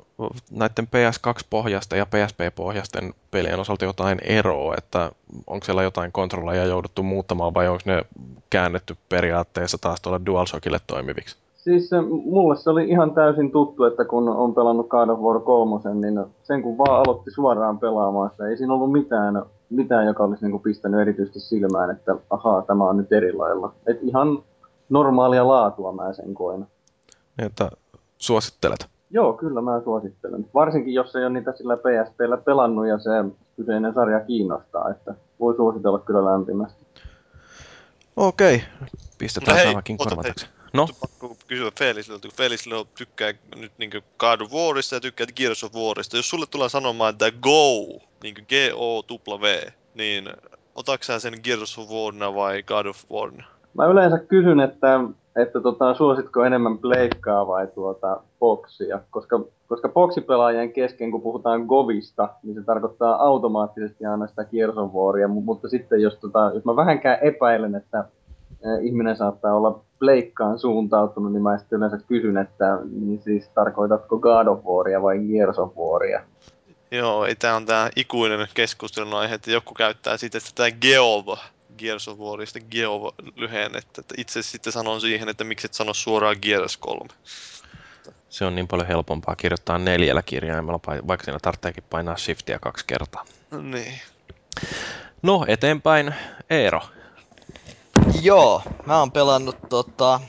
näiden P S kaksi-pohjasten ja P S P-pohjasten pelien osalta jotain eroa, että onko siellä jotain kontrolleja jouduttu muuttamaan vai onko ne käännetty periaatteessa taas tuolla DualShockille toimiviksi? Siis mulle se oli ihan täysin tuttu, että kun on pelannut God of War kolmosen, niin sen kun vaan aloitti suoraan pelaamaan sitä, ei siinä ollut mitään, mitään joka olisi niinku pistänyt erityisesti silmään, että ahaa, tämä on nyt eri lailla. Et ihan normaalia laatua mä sen koen. Että suosittelet? Joo, kyllä mä suosittelen. Varsinkin jos ei ole niitä sillä P S P:llä pelannut ja se kyseinen sarja kiinnostaa, että voi suositella kyllä lämpimästi. Okei, pistetään samakin korvataksi. No. Pakko kysyä Feelisiltä, kun Feelisillä tykkää nyt niinku God of Warista ja tykkää Gears of Warista. Jos sulle tullaan sanomaan, että Go, niinku G O W, niin otatko sä sen Gears of Warna vai God of Warna? Mä yleensä kysyn, että, että tota, suositko enemmän pleikkaa vai tuota boxia, koska, koska boxipelaajien kesken, kun puhutaan Govista, niin se tarkoittaa automaattisesti aina sitä Gears of Waria, mutta sitten jos, tota, jos mä vähänkään epäilen, että ihminen saattaa olla pleikkaan suuntautunut, niin mä sitten yleensä kysyn, että niin siis tarkoitatko God of Waria vai Gears of Waria? Joo, tää on tää ikuinen keskustelun aihe, että joku käyttää siitä sitä Geova, Gears of Warista Geova lyhennettä. Itse sitten sanon siihen, että miksi et sano suoraan Gears kolme. Se on niin paljon helpompaa kirjoittaa neljällä kirjaimella, vaikka siinä tarvitseekin painaa shiftia kaksi kertaa. No niin. No, eteenpäin Eero. Joo, mä oon pelannut tota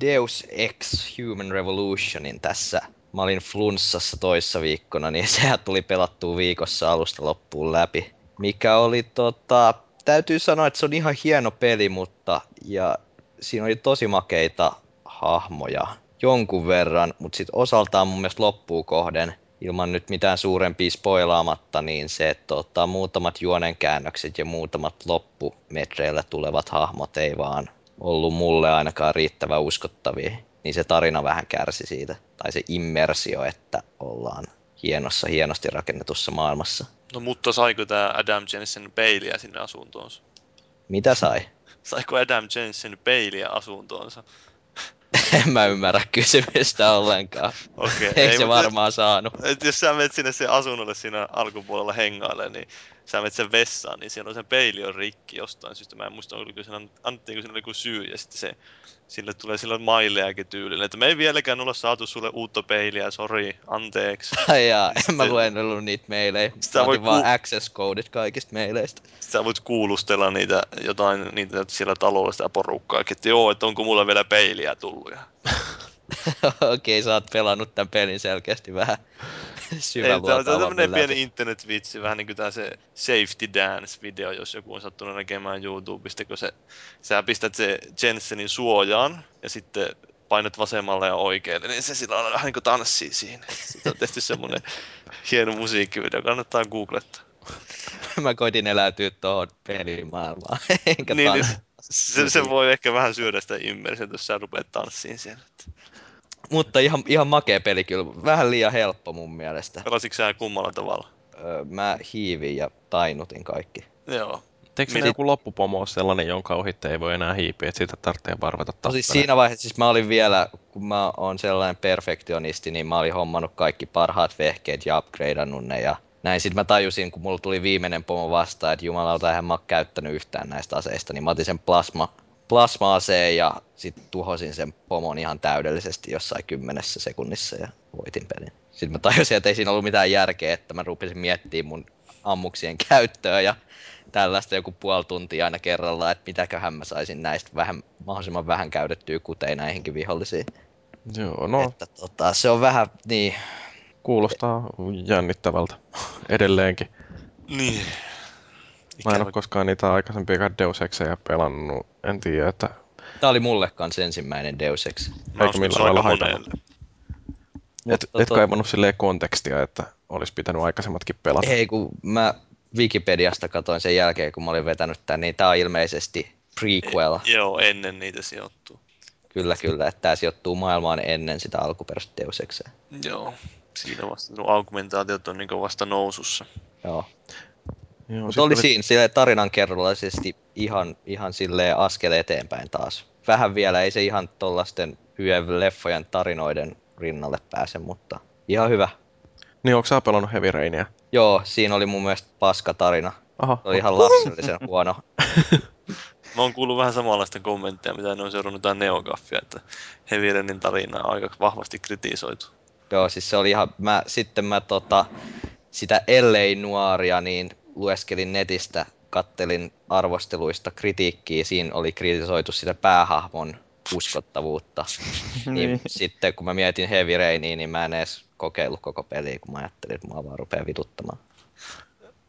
Deus Ex Human Revolutionin tässä. Mä olin flunssassa toissa viikkona, niin sehän tuli pelattua viikossa alusta loppuun läpi. Mikä oli tota, täytyy sanoa, että se on ihan hieno peli, mutta ja siinä oli tosi makeita hahmoja jonkun verran, mutta sit osaltaan mun mielestä loppuun kohden, ilman nyt mitään suurempia spoilaamatta, niin se, että tota, muutamat juonenkäännökset ja muutamat loppumetreillä tulevat hahmot ei vaan ollut mulle ainakaan riittävän uskottavia. Niin se tarina vähän kärsi siitä, tai se immersio, että ollaan hienossa, hienosti rakennetussa maailmassa. No mutta saiko tää Adam Jensen peiliä sinne asuntoonsa? Mitä sai? Saiko Adam Jensen peiliä asuntoonsa? En mä ymmärrä kysymystä ollenkaan. Okei, ei se varmaan et, saanut. Et jos sä menet sinne sen asunnolle siinä alkupuolella hengaille, niin sä menet sen vessaan, niin siellä on sen peili on rikki jostain syystä. Mä en muista, oliko siinä annettiinko siinä joku syy, ja sitten se, sille tulee silloin maillejakin tyylille. Että me ei vieläkään olla saatu sulle uutta peiliä, sori, anteeksi. Ai jaa, en mä luennellut niitä meilejä. Mä otin vaan kuul... access-codit kaikista meileistä. Sä voit kuulustella niitä jotain, niitä siellä talolla sitä porukkaa, että joo, että onko mulla vielä peiliä tullut. Okei, sä oot pelannut tämän pelin selkeästi vähän syväluotaan. Tää on tämmönen pieni internet-vitsi, vähän niinku tää se Safety Dance-video, jos joku on sattunut näkemään YouTubesta, kun se, sä pistät se Jensenin suojaan ja sitten painat vasemmalle ja oikealle, niin se sillä on vähän niinku tanssii siinä. Siitä on tehty semmonen hieno musiikkivideo, kannattaa googlettaa. mä koitin eläytyä tuohon pelimaailmaan, enkä niin, niin, se, se voi ehkä vähän syödä sitä immersiota, jos sä rupeat tanssiin siellä. Mutta ihan, ihan makea peli kyllä, vähän liian helppo mun mielestä. Pelasitko sä kummalla tavalla? Öö, mä hiivin ja tainutin kaikki. Joo. Eikö se joku loppupomo sellainen, jonka ohitte ei voi enää hiipiä, että siitä tarvitsee varvata tappelua? No siis siinä vaiheessa, siis mä olin vielä, kun mä oon sellainen perfektionisti, niin mä olin hommannut kaikki parhaat vehkeet ja upgradeannut ne ja näin. Sitten mä tajusin, kun mulla tuli viimeinen pomo vastaan, että jumalauta, eihän mä oon käyttänyt yhtään näistä aseista, niin mä otin sen plasma, plasma-aseen ja sitten tuhosin sen pomon ihan täydellisesti jossain kymmenessä sekunnissa ja voitin pelin. Sitten mä tajusin, että ei siinä ollut mitään järkeä, että mä rupesin miettimään mun ammuksien käyttöä ja tällaista joku puoli tuntia aina kerrallaan, että mitäköhän mä saisin näistä vähän, mahdollisimman vähän käytettyä kuteja näihinkin vihollisiin. Joo, no. Että tota, se on vähän niin... Kuulostaa jännittävältä edelleenkin. Niin. Mä en ole koskaan niitä aikaisempia Deus Exejä pelannut, en tiedä, että... Tää oli mulle kans ensimmäinen Deus Ex. Eikö millään lailla haitannut? Et, et kaivannut silleen kontekstia, että olisi pitänyt aikaisemmatkin pelata. Ei, kun mä... Wikipediasta katoin sen jälkeen, kun mä olin vetänyt tän, niin tää on ilmeisesti prequel. E, joo, ennen niitä sijoittuu. Kyllä, kyllä, että tää sijoittuu maailmaan ennen sitä alkuperäistä Deus Exeä. Joo, siinä vasta sun augmentaatiot on niinku vasta nousussa. Joo. Joo, mutta oli siinä silleen tarinankerrallisesti ihan, ihan silleen askel eteenpäin taas. Vähän vielä, ei se ihan tollasten hyvien leffojen tarinoiden rinnalle pääse, mutta ihan hyvä. Niin, onko sä pelannut Heavy Rainia? Joo, siinä oli mun mielestä paska tarina. Aha. Se oli ihan lapsellisen huono. Mä oon kuullut vähän samanlaista kommenttia, mitä ne on seurannut tää Neogaffia, että Heavy Rainin tarina on aika vahvasti kritisoitu. Joo, siis se oli ihan... Mä, sitten mä tota, sitä L A-nuoria niin lueskelin netistä, kattelin arvosteluista kritiikkiä. Siinä oli kritisoitu sitä päähahmon uskottavuutta. Niin. Sitten kun mä mietin Heavy Rainia, niin mä en edes kokeillut koko peliä, kun mä ajattelin, että mua vaan rupeaa vituttamaan.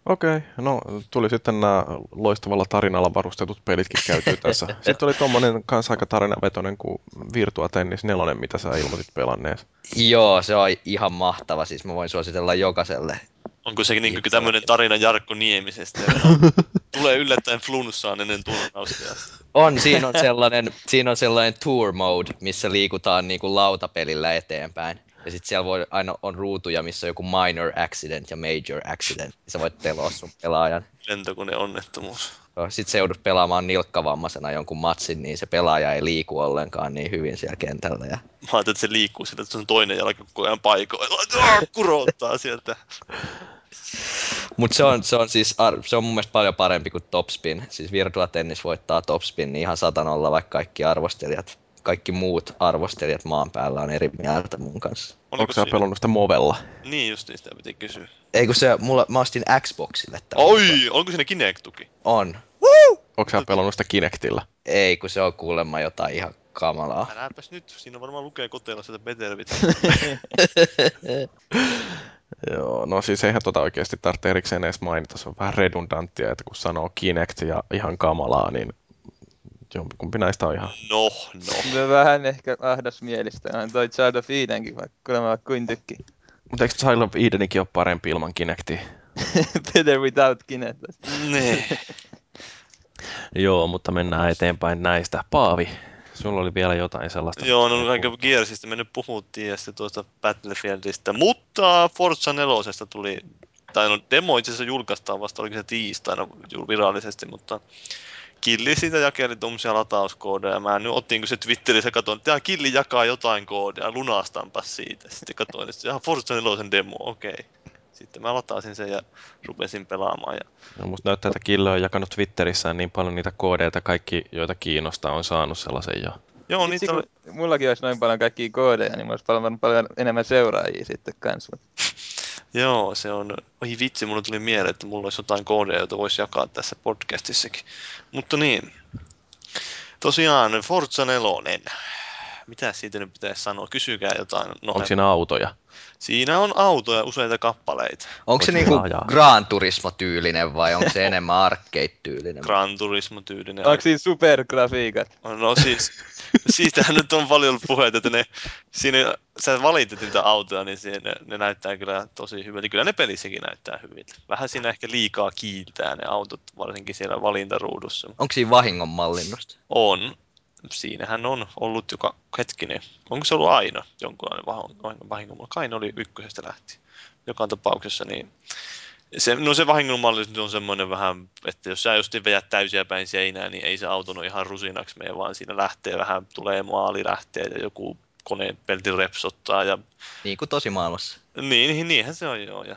Okei, okay, no tuli sitten nämä loistavalla tarinalla varustetut pelitkin käytyy tässä. Sitten oli tommonen kans aika tarinavetoinen kuin Virtua Tennis neljä, mitä sä ilmoitit pelanneesi. Joo, se on ihan mahtava, siis mä voin suositella jokaiselle. Onko se niinku tämmönen tarina Jarkko Niemisestä, tulee yllättäen flunssaan ennen turnausta? On, siinä on sellainen, siinä on sellainen tour mode, missä liikutaan niinku lautapelillä eteenpäin. Ja sit siellä voi, aina on ruutuja, missä on joku minor accident ja major accident. Sä voit teloa sun pelaajan. Lentokoneonnettomuus. No, sit se joudut pelaamaan nilkkavammaisena jonkun matsin, niin se pelaaja ei liiku ollenkaan niin hyvin siellä kentällä. Ja... Mä ajattelin, että se liikkuu sillä, että sun toinen jalka koko ajan paikoilla. Kurottaa sieltä. Mut se on, se on siis, se on mun mielestä paljon parempi kuin Topspin. Siis Virtua Tennis voittaa Topspin, niin ihan satanolla vaikka kaikki arvostelijat. Kaikki muut arvostelijat maan päällä on eri mieltä mun kanssa. Onko sä pelannut sitä Movella? Niin justiin, sitä piti kysyä. Ei kun se, mulla, mä ostin Xboxille tämän. Oi, onko siinä Kinect-tuki? On. Woo! Onko sä pelannut sitä Kinectillä? Ei, kun se on kuulemma jotain ihan kamalaa. Äläpäs nyt, siinä varmaan lukee koteella sieltä Betervitä. Joo, no siis eihän tota oikeesti tarvitse erikseen edes mainita, se on vähän redundanttia, että kun sanoo Kinect ja ihan kamalaa, niin... Jompikumpi näistä on ihan... No, no. Vähän ehkä ahdasmielistä, toi Child of Edenkin, vaikka kyllä mä vaikka kuin tykki. Mutta eikö Child of Edenikin ole parempi ilman Kinectia? Better without Kinect. Nee. Joo, mutta mennään eteenpäin näistä. Paavi, sulla oli vielä jotain sellaista... Joo, no kaiken Gearsista me nyt puhuttiin ja sitten tuosta Battlefieldistä, mutta Forza nelosesta tuli... Tai no, demo itse asiassa julkaistaan vasta, oliko se tiistaina virallisesti, mutta... Killi siitä jakeli tuommoisia latauskoodeja. Mä nyt otin, kun se Twitterissä katsoin, että Killi jakaa jotain koodia, lunastanpa siitä. Sitten katsoin, että ihan Forza nelosen demo, okei. Okay. Sitten mä lataasin sen ja rupesin pelaamaan. Ja... No, musta näyttää, että Killi on jakanut Twitterissä niin paljon niitä koodeita, kaikki joita kiinnostaa on saanut sellaisen jo. Joo, niitä kun... oli... Mullakin olisi noin paljon kaikkia koodeja, niin mä olisi paljon, paljon enemmän seuraajia sitten kanssa. Joo, se on... Oi vitsi, mulle tuli mieleen, että mulla olisi jotain koodeja, jota voisi jakaa tässä podcastissakin. Mutta niin. Tosiaan, Forza nelonen. mitä siitä nyt pitäisi sanoa? Kysykää jotain. Nohemmin. Onko siinä autoja? Siinä on autoja, useita kappaleita. Onko se niinku Gran Turismo-tyylinen vai onko se enemmän arcade-tyylinen? Gran Turismo-tyylinen. Onko siinä supergrafiikat? No siis, siitähän nyt on paljon puheita, että ne, siinä, sä valitit niitä autoja, niin siinä, ne, ne näyttää kyllä tosi hyvältä. Kyllä ne pelissäkin näyttää hyviltä. Vähän siinä ehkä liikaa kiiltää ne autot, varsinkin siellä valintaruudussa. Onko siinä vahingon mallinnosta? On. Siinähän on ollut joka hetkinen. Onko se ollut aina jonkunlainen vahingonmalli? Kai ne oli ykkösestä lähtien. Joka tapauksessa niin... Se, no se vahingonmallisuus on semmoinen vähän, että jos sä just vedät täysiä päin seinää, niin ei se auton ole ihan rusinaksi mene, vaan siinä lähtee vähän, tulee maalilähteet ja joku koneen pelti repsottaa. Ja... Niin kuin tosi maailmassa. Niin, niinhän se on joo. Ja...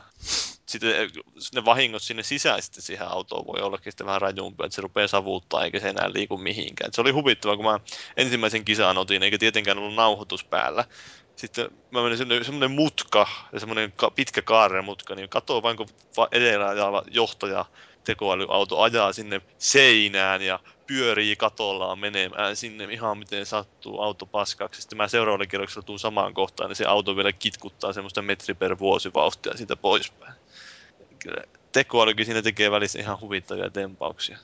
Sitten ne vahingot sinne sisään sitten siihen autoon voi ollakin sitten vähän rajumpia, että se rupeaa savuuttaa eikä se enää liiku mihinkään. Et se oli huvittavaa, kun mä ensimmäisen kisan otin, eikä tietenkään ollut nauhoitus päällä. Sitten mä menin semmoinen mutka, semmoinen pitkä kaaren mutka, niin katsoo vain kun edellä ajava johtaja tekoälyauto ajaa sinne seinään ja pyörii katollaan menemään sinne ihan miten sattuu auto paskaksi. Sitten mä seuraavalla kerroksella tuun samaan kohtaan, niin se auto vielä kitkuttaa semmoista metri per vuosi vauhtia siitä poispäin. Kyllä tekoälykin siinä tekee välissä ihan huvittavia tempauksia.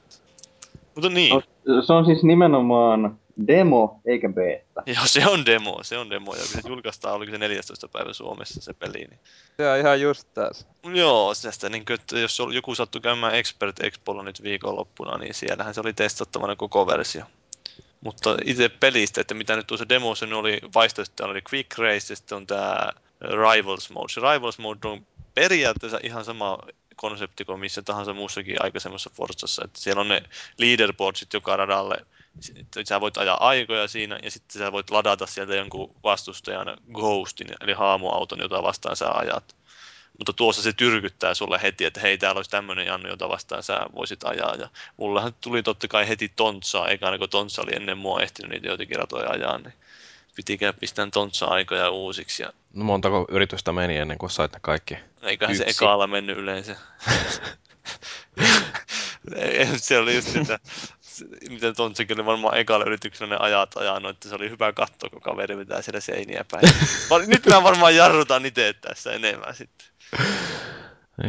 Mutta niin. Se on siis nimenomaan demo eikä beta. Joo, se on demo, se on demo. Ja kun se julkaistaan, oliko se neljästoista päivä Suomessa se peli, niin... Se on ihan just tässä. Joo, tästä niin kuin, että jos joku sattui käymään Expert Expolla nyt viikonloppuna, niin siellähän se oli testattavana koko versio. Mutta itse pelistä, että mitä nyt tuossa demossa niin oli, vaihtoehtoja oli Quick Race ja sitten on tää Rivals Mode. Se Rivals Mode on periaatteessa ihan sama konsepti kuin missä tahansa muussakin aikaisemmassa Forzassa, että siellä on ne leaderboardsit joka radalle. Sitten sä voit ajaa aikoja siinä ja sitten sä voit ladata sieltä jonkun vastustajan ghostin, eli haamuauton, jota vastaan sä ajat. Mutta tuossa se tyrkyttää sulle heti, että hei, täällä olisi tämmöinen Jannu, jota vastaan sä voisit ajaa. Ja mullahan tuli totta kai heti tontsaa, eikä aina kun tontsa oli ennen mua ehtinyt niitä joitakin ratoja ajaa, niin pitikään pistää tontsaa aikoja uusiksi. Ja... No montako yritystä meni ennen kuin sait ne kaikki? Eiköhän Yksi. se ekaalla mennyt yleensä. Se oli just sitä... Miten Tontsakin oli varmaan ekalla yrityksellä ne ajat ajanut, että se oli hyvä katsoa, kun kaveri pitää siellä seiniä päin. Nyt mä varmaan jarrutan itse tässä enemmän sitten.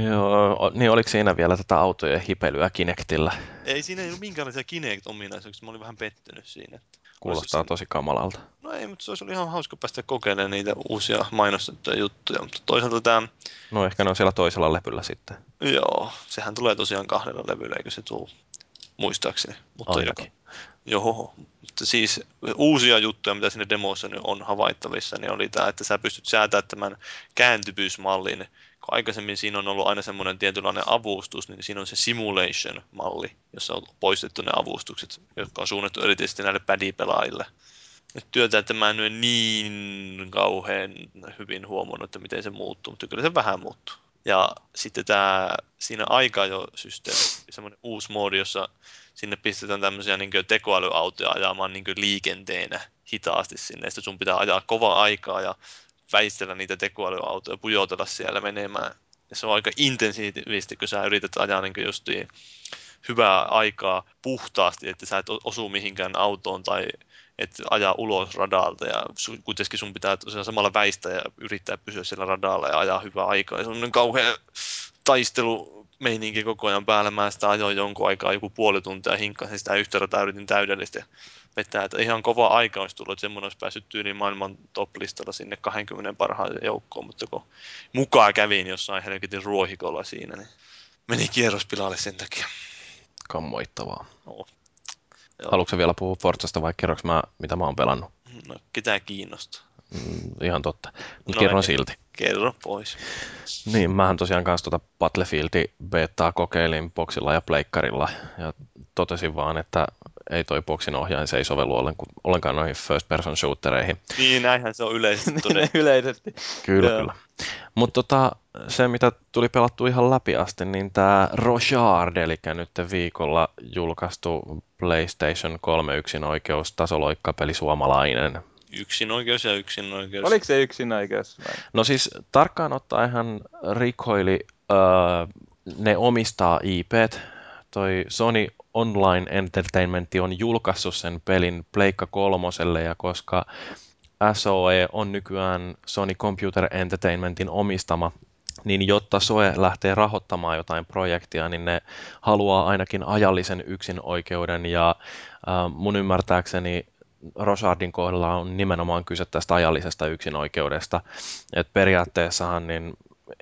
Joo, niin oliko siinä vielä tätä autojen hipeilyä Kinectillä? Ei siinä ei ole minkäänlaisia Kinect-ominaisuuksia, mä olin vähän pettynyt siinä. Kuulostaa olisi... tosi kamalalta. No ei, mutta se olisi ollut ihan hauska päästä kokeilemaan niitä uusia mainostettuja juttuja, mutta toisaalta tämä... No ehkä ne on siellä toisella levyllä sitten. Joo, sehän tulee tosiaan kahdella levyllä, eikö se tule? Muistaakseni, mutta ainakin. Joo, mutta siis uusia juttuja, mitä siinä demossa nyt on havaittavissa, niin oli tämä, että sä pystyt säätämään tämän kääntyvyysmallin. Kun aikaisemmin siinä on ollut aina semmoinen tietynlainen avustus, niin siinä on se simulation-malli, jossa on poistettu ne avustukset, jotka on suunnattu erityisesti näille pädipelaajille. Nyt työtä, että mä en ole niin kauhean hyvin huomannut, että miten se muuttuu, mutta kyllä se vähän muuttuu. Ja sitten tämä siinä aika jo systeemi, semmoinen uusi moodi, jossa sinne pistetään tämmöisiä niin kuin tekoälyautoja ajamaan niin kuin liikenteenä hitaasti sinne. Sitten sun pitää ajaa kovaa aikaa ja väistellä niitä tekoälyautoja, pujotella siellä menemään. Ja se on aika intensiivisesti, kun sä yrität ajaa niin kuin justiin hyvää aikaa puhtaasti, että sä et osu mihinkään autoon tai että ajaa ulos radalta ja kuitenkin sun pitää samalla väistää ja yrittää pysyä siellä radalla ja ajaa hyvää aikaa. Ja se on kauhean taistelumeininki koko ajan päällä. Mä sitä ajoin jonkun aikaa, joku puoli tuntia hinkkasin sitä yhtä rataa, yritin täydellisesti vetää. Että ihan kova aika olisi tullut, että semmoinen olisi päässyt tyyliin maailman top-listalla sinne kaksikymmentä parhaan joukkoon. Mutta kun mukaan kävin jossain helvetin ruohikolla siinä, niin meni kierrospilalle sen takia. Kammoittavaa. No. Haluatko vielä puhua Forzasta vai kerroks mä, mitä mä oon pelannut? No, ketään kiinnostaa. Mm, ihan totta. Mut no, kerron silti. Kerro pois. Niin, mähän tosiaan kans tuota Battlefieldi betaa kokeilin boksilla ja pleikkarilla. Ja totesin vaan, että ei toi boksin ohjain, se ei sovellu ollenkaan noihin first person shootereihin. Niin, näinhän se on yleisesti todennäköisesti. yleisesti. Kyllä, Joo. kyllä. Mut tota, se mitä tuli pelattu ihan läpi asti, niin tää Rochard, eli nyt viikolla julkaistu PlayStation kolme yksinoikeus, tasoloikkapeli suomalainen. Yksinoikeus ja yksinoikeus. Oliko se yksinoikeus? Vai? No siis tarkkaan ottaenhan Recoili, öö, ne omistaa I P:t toi Sony Online Entertainment on julkaissut sen pelin Pleikka kolmoselle, ja koska S O E on nykyään Sony Computer Entertainmentin omistama, niin jotta S O E lähtee rahoittamaan jotain projektia, niin ne haluaa ainakin ajallisen yksinoikeuden, ja äh, mun ymmärtääkseni Rochardin kohdalla on nimenomaan kyse tästä ajallisesta yksinoikeudesta. Et periaatteessahan niin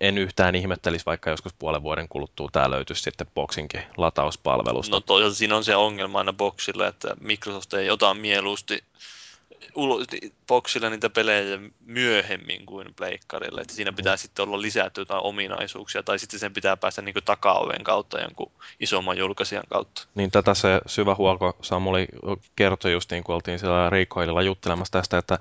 en yhtään ihmettelisi, vaikka joskus puolen vuoden kuluttua tämä löytyisi sitten Boxinkin latauspalvelusta. No toisaalta siinä on se ongelma aina Boxilla, että Microsoft ei ota mieluusti ulos Boxilla niitä pelejä myöhemmin kuin pleikkarilla. Että siinä pitää mm. sitten olla lisätty jotain ominaisuuksia, tai sitten sen pitää päästä niin kuin takaoven kautta jonkun isomman julkaisijan kautta. Niin tätä se syvä huolko Samuli kertoi just niin, kun oltiin siellä Riikoililla juttelemassa tästä, että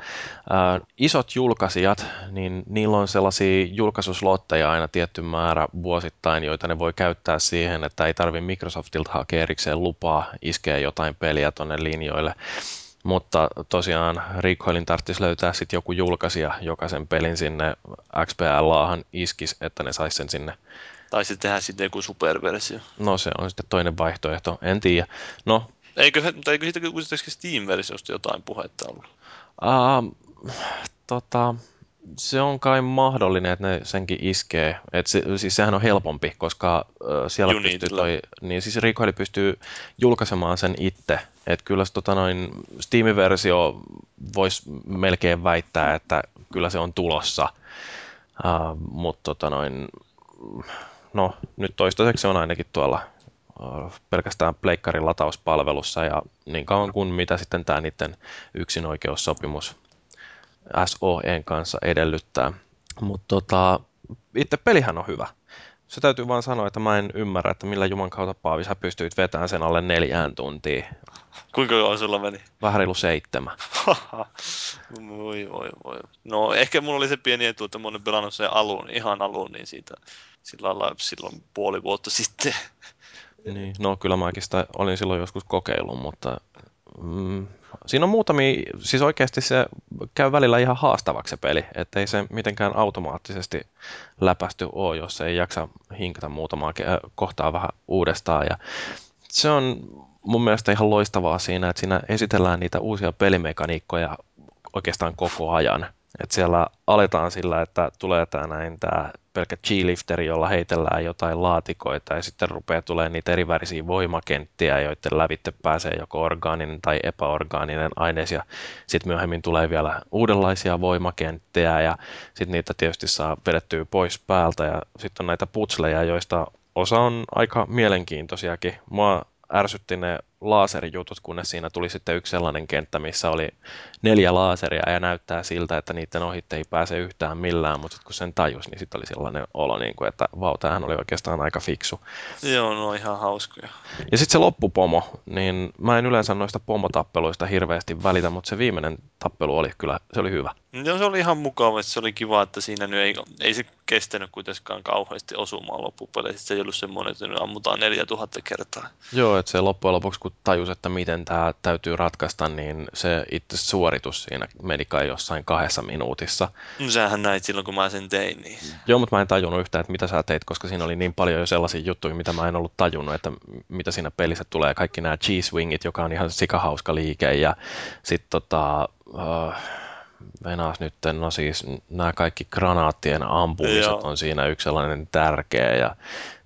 ää, isot julkaisijat, niin niillä on sellaisia julkaisuslotteja aina tietty määrä vuosittain, joita ne voi käyttää siihen, että ei tarvitse Microsoftilta hakea erikseen lupaa iskeä jotain peliä tuonne linjoille. Mutta tosiaan Recoilin tarvitsisi löytää sitten joku julkaisija, joka sen pelin sinne X P L-ahan iskisi, että ne saisi sen sinne. Tai sitten tehdä sitten joku superversio. No se on sitten toinen vaihtoehto, en tiedä. No. Eikö, eikö siitä kuitenkin Steam-versiosta jotain puhetta ollut? Uh, tota, se on kai mahdollinen, että ne senkin iskee. Et se, siis sehän on helpompi, koska uh, siellä pystyy toi, niin siis Recoil pystyy julkaisemaan sen itse. Että kyllä se tota noin, Steam-versio voisi melkein väittää, että kyllä se on tulossa, uh, mutta tota noin, no, nyt toistaiseksi se on ainakin tuolla uh, pelkästään pleikkarin latauspalvelussa, ja niin kauan kuin mitä sitten tämä niiden yksinoikeussopimus S O E:n kanssa edellyttää. Mutta tota, itse pelihän on hyvä. Se täytyy vaan sanoa, että mä en ymmärrä, että millä juman kautta Paavi sä pystyit vetämään sen alle neljään tuntiin. Kuinka kauan sulla meni? Vähän reilu seitsemän. voi, voi, voi. No ehkä mulla oli se pieni etu, että mä olin pelannut sen alun, ihan alun, niin siitä sillä lailla silloin puoli vuotta sitten. niin, no kyllä mäkin sitä olin silloin joskus kokeillut, mutta mm, siinä on muutamia, siis oikeasti se käy välillä ihan haastavaksi se peli, ettei se mitenkään automaattisesti läpästy ole, jos ei jaksa hinkata muutamaa kohtaa vähän uudestaan. Ja se on mun mielestä ihan loistavaa siinä, että siinä esitellään niitä uusia pelimekaniikkoja oikeastaan koko ajan. Että siellä aletaan sillä, että tulee tämä näin tämä pelkkä G-lifteri, jolla heitellään jotain laatikoita, ja sitten rupeaa tulemaan niitä erivärisiä voimakenttiä, joiden lävitte pääsee joko orgaaninen tai epäorgaaninen aines, ja sitten myöhemmin tulee vielä uudenlaisia voimakenttiä, ja sitten niitä tietysti saa vedettyä pois päältä, ja sitten on näitä putsleja, joista osa on aika mielenkiintoisiakin. Mua ärsytti ne laaserijutut, kunnes siinä tuli sitten yksi sellainen kenttä, missä oli neljä laaseria ja näyttää siltä, että niiden ohitte ei pääse yhtään millään, mutta kun sen tajus, niin sitten oli sellainen olo, että vau, tämähän oli oikeastaan aika fiksu. Joo, no ihan hauskoja. Ja sitten se loppupomo, niin mä en yleensä noista pomotappeluista hirveästi välitä, mutta se viimeinen tappelu oli kyllä, se oli hyvä. No se oli ihan mukava, että se oli kiva, että siinä nyt ei, ei se kestänyt kuitenkaan kauheasti osumaan loppupeleissä, se ei ollut semmoinen, että nyt ammutaan neljätuhatta kertaa. Joo, että se loppujen lopuksi kun tajus, että miten tämä täytyy ratkaista, niin se itse suoritus siinä meni kai jossain kahdessa minuutissa. No sähän näit silloin, kun mä sen tein. Niin. Joo, mutta mä en tajunnut yhtään, että mitä sä teit, koska siinä oli niin paljon jo sellaisia juttuja, mitä mä en ollut tajunnut, että mitä siinä pelissä tulee. Kaikki nämä G-swingit, joka on ihan sikahauska liike, ja sitten tota... Uh... Venas nyt, no siis nämä kaikki granaattien ampumiset Joo. on siinä yksi sellainen tärkeä, ja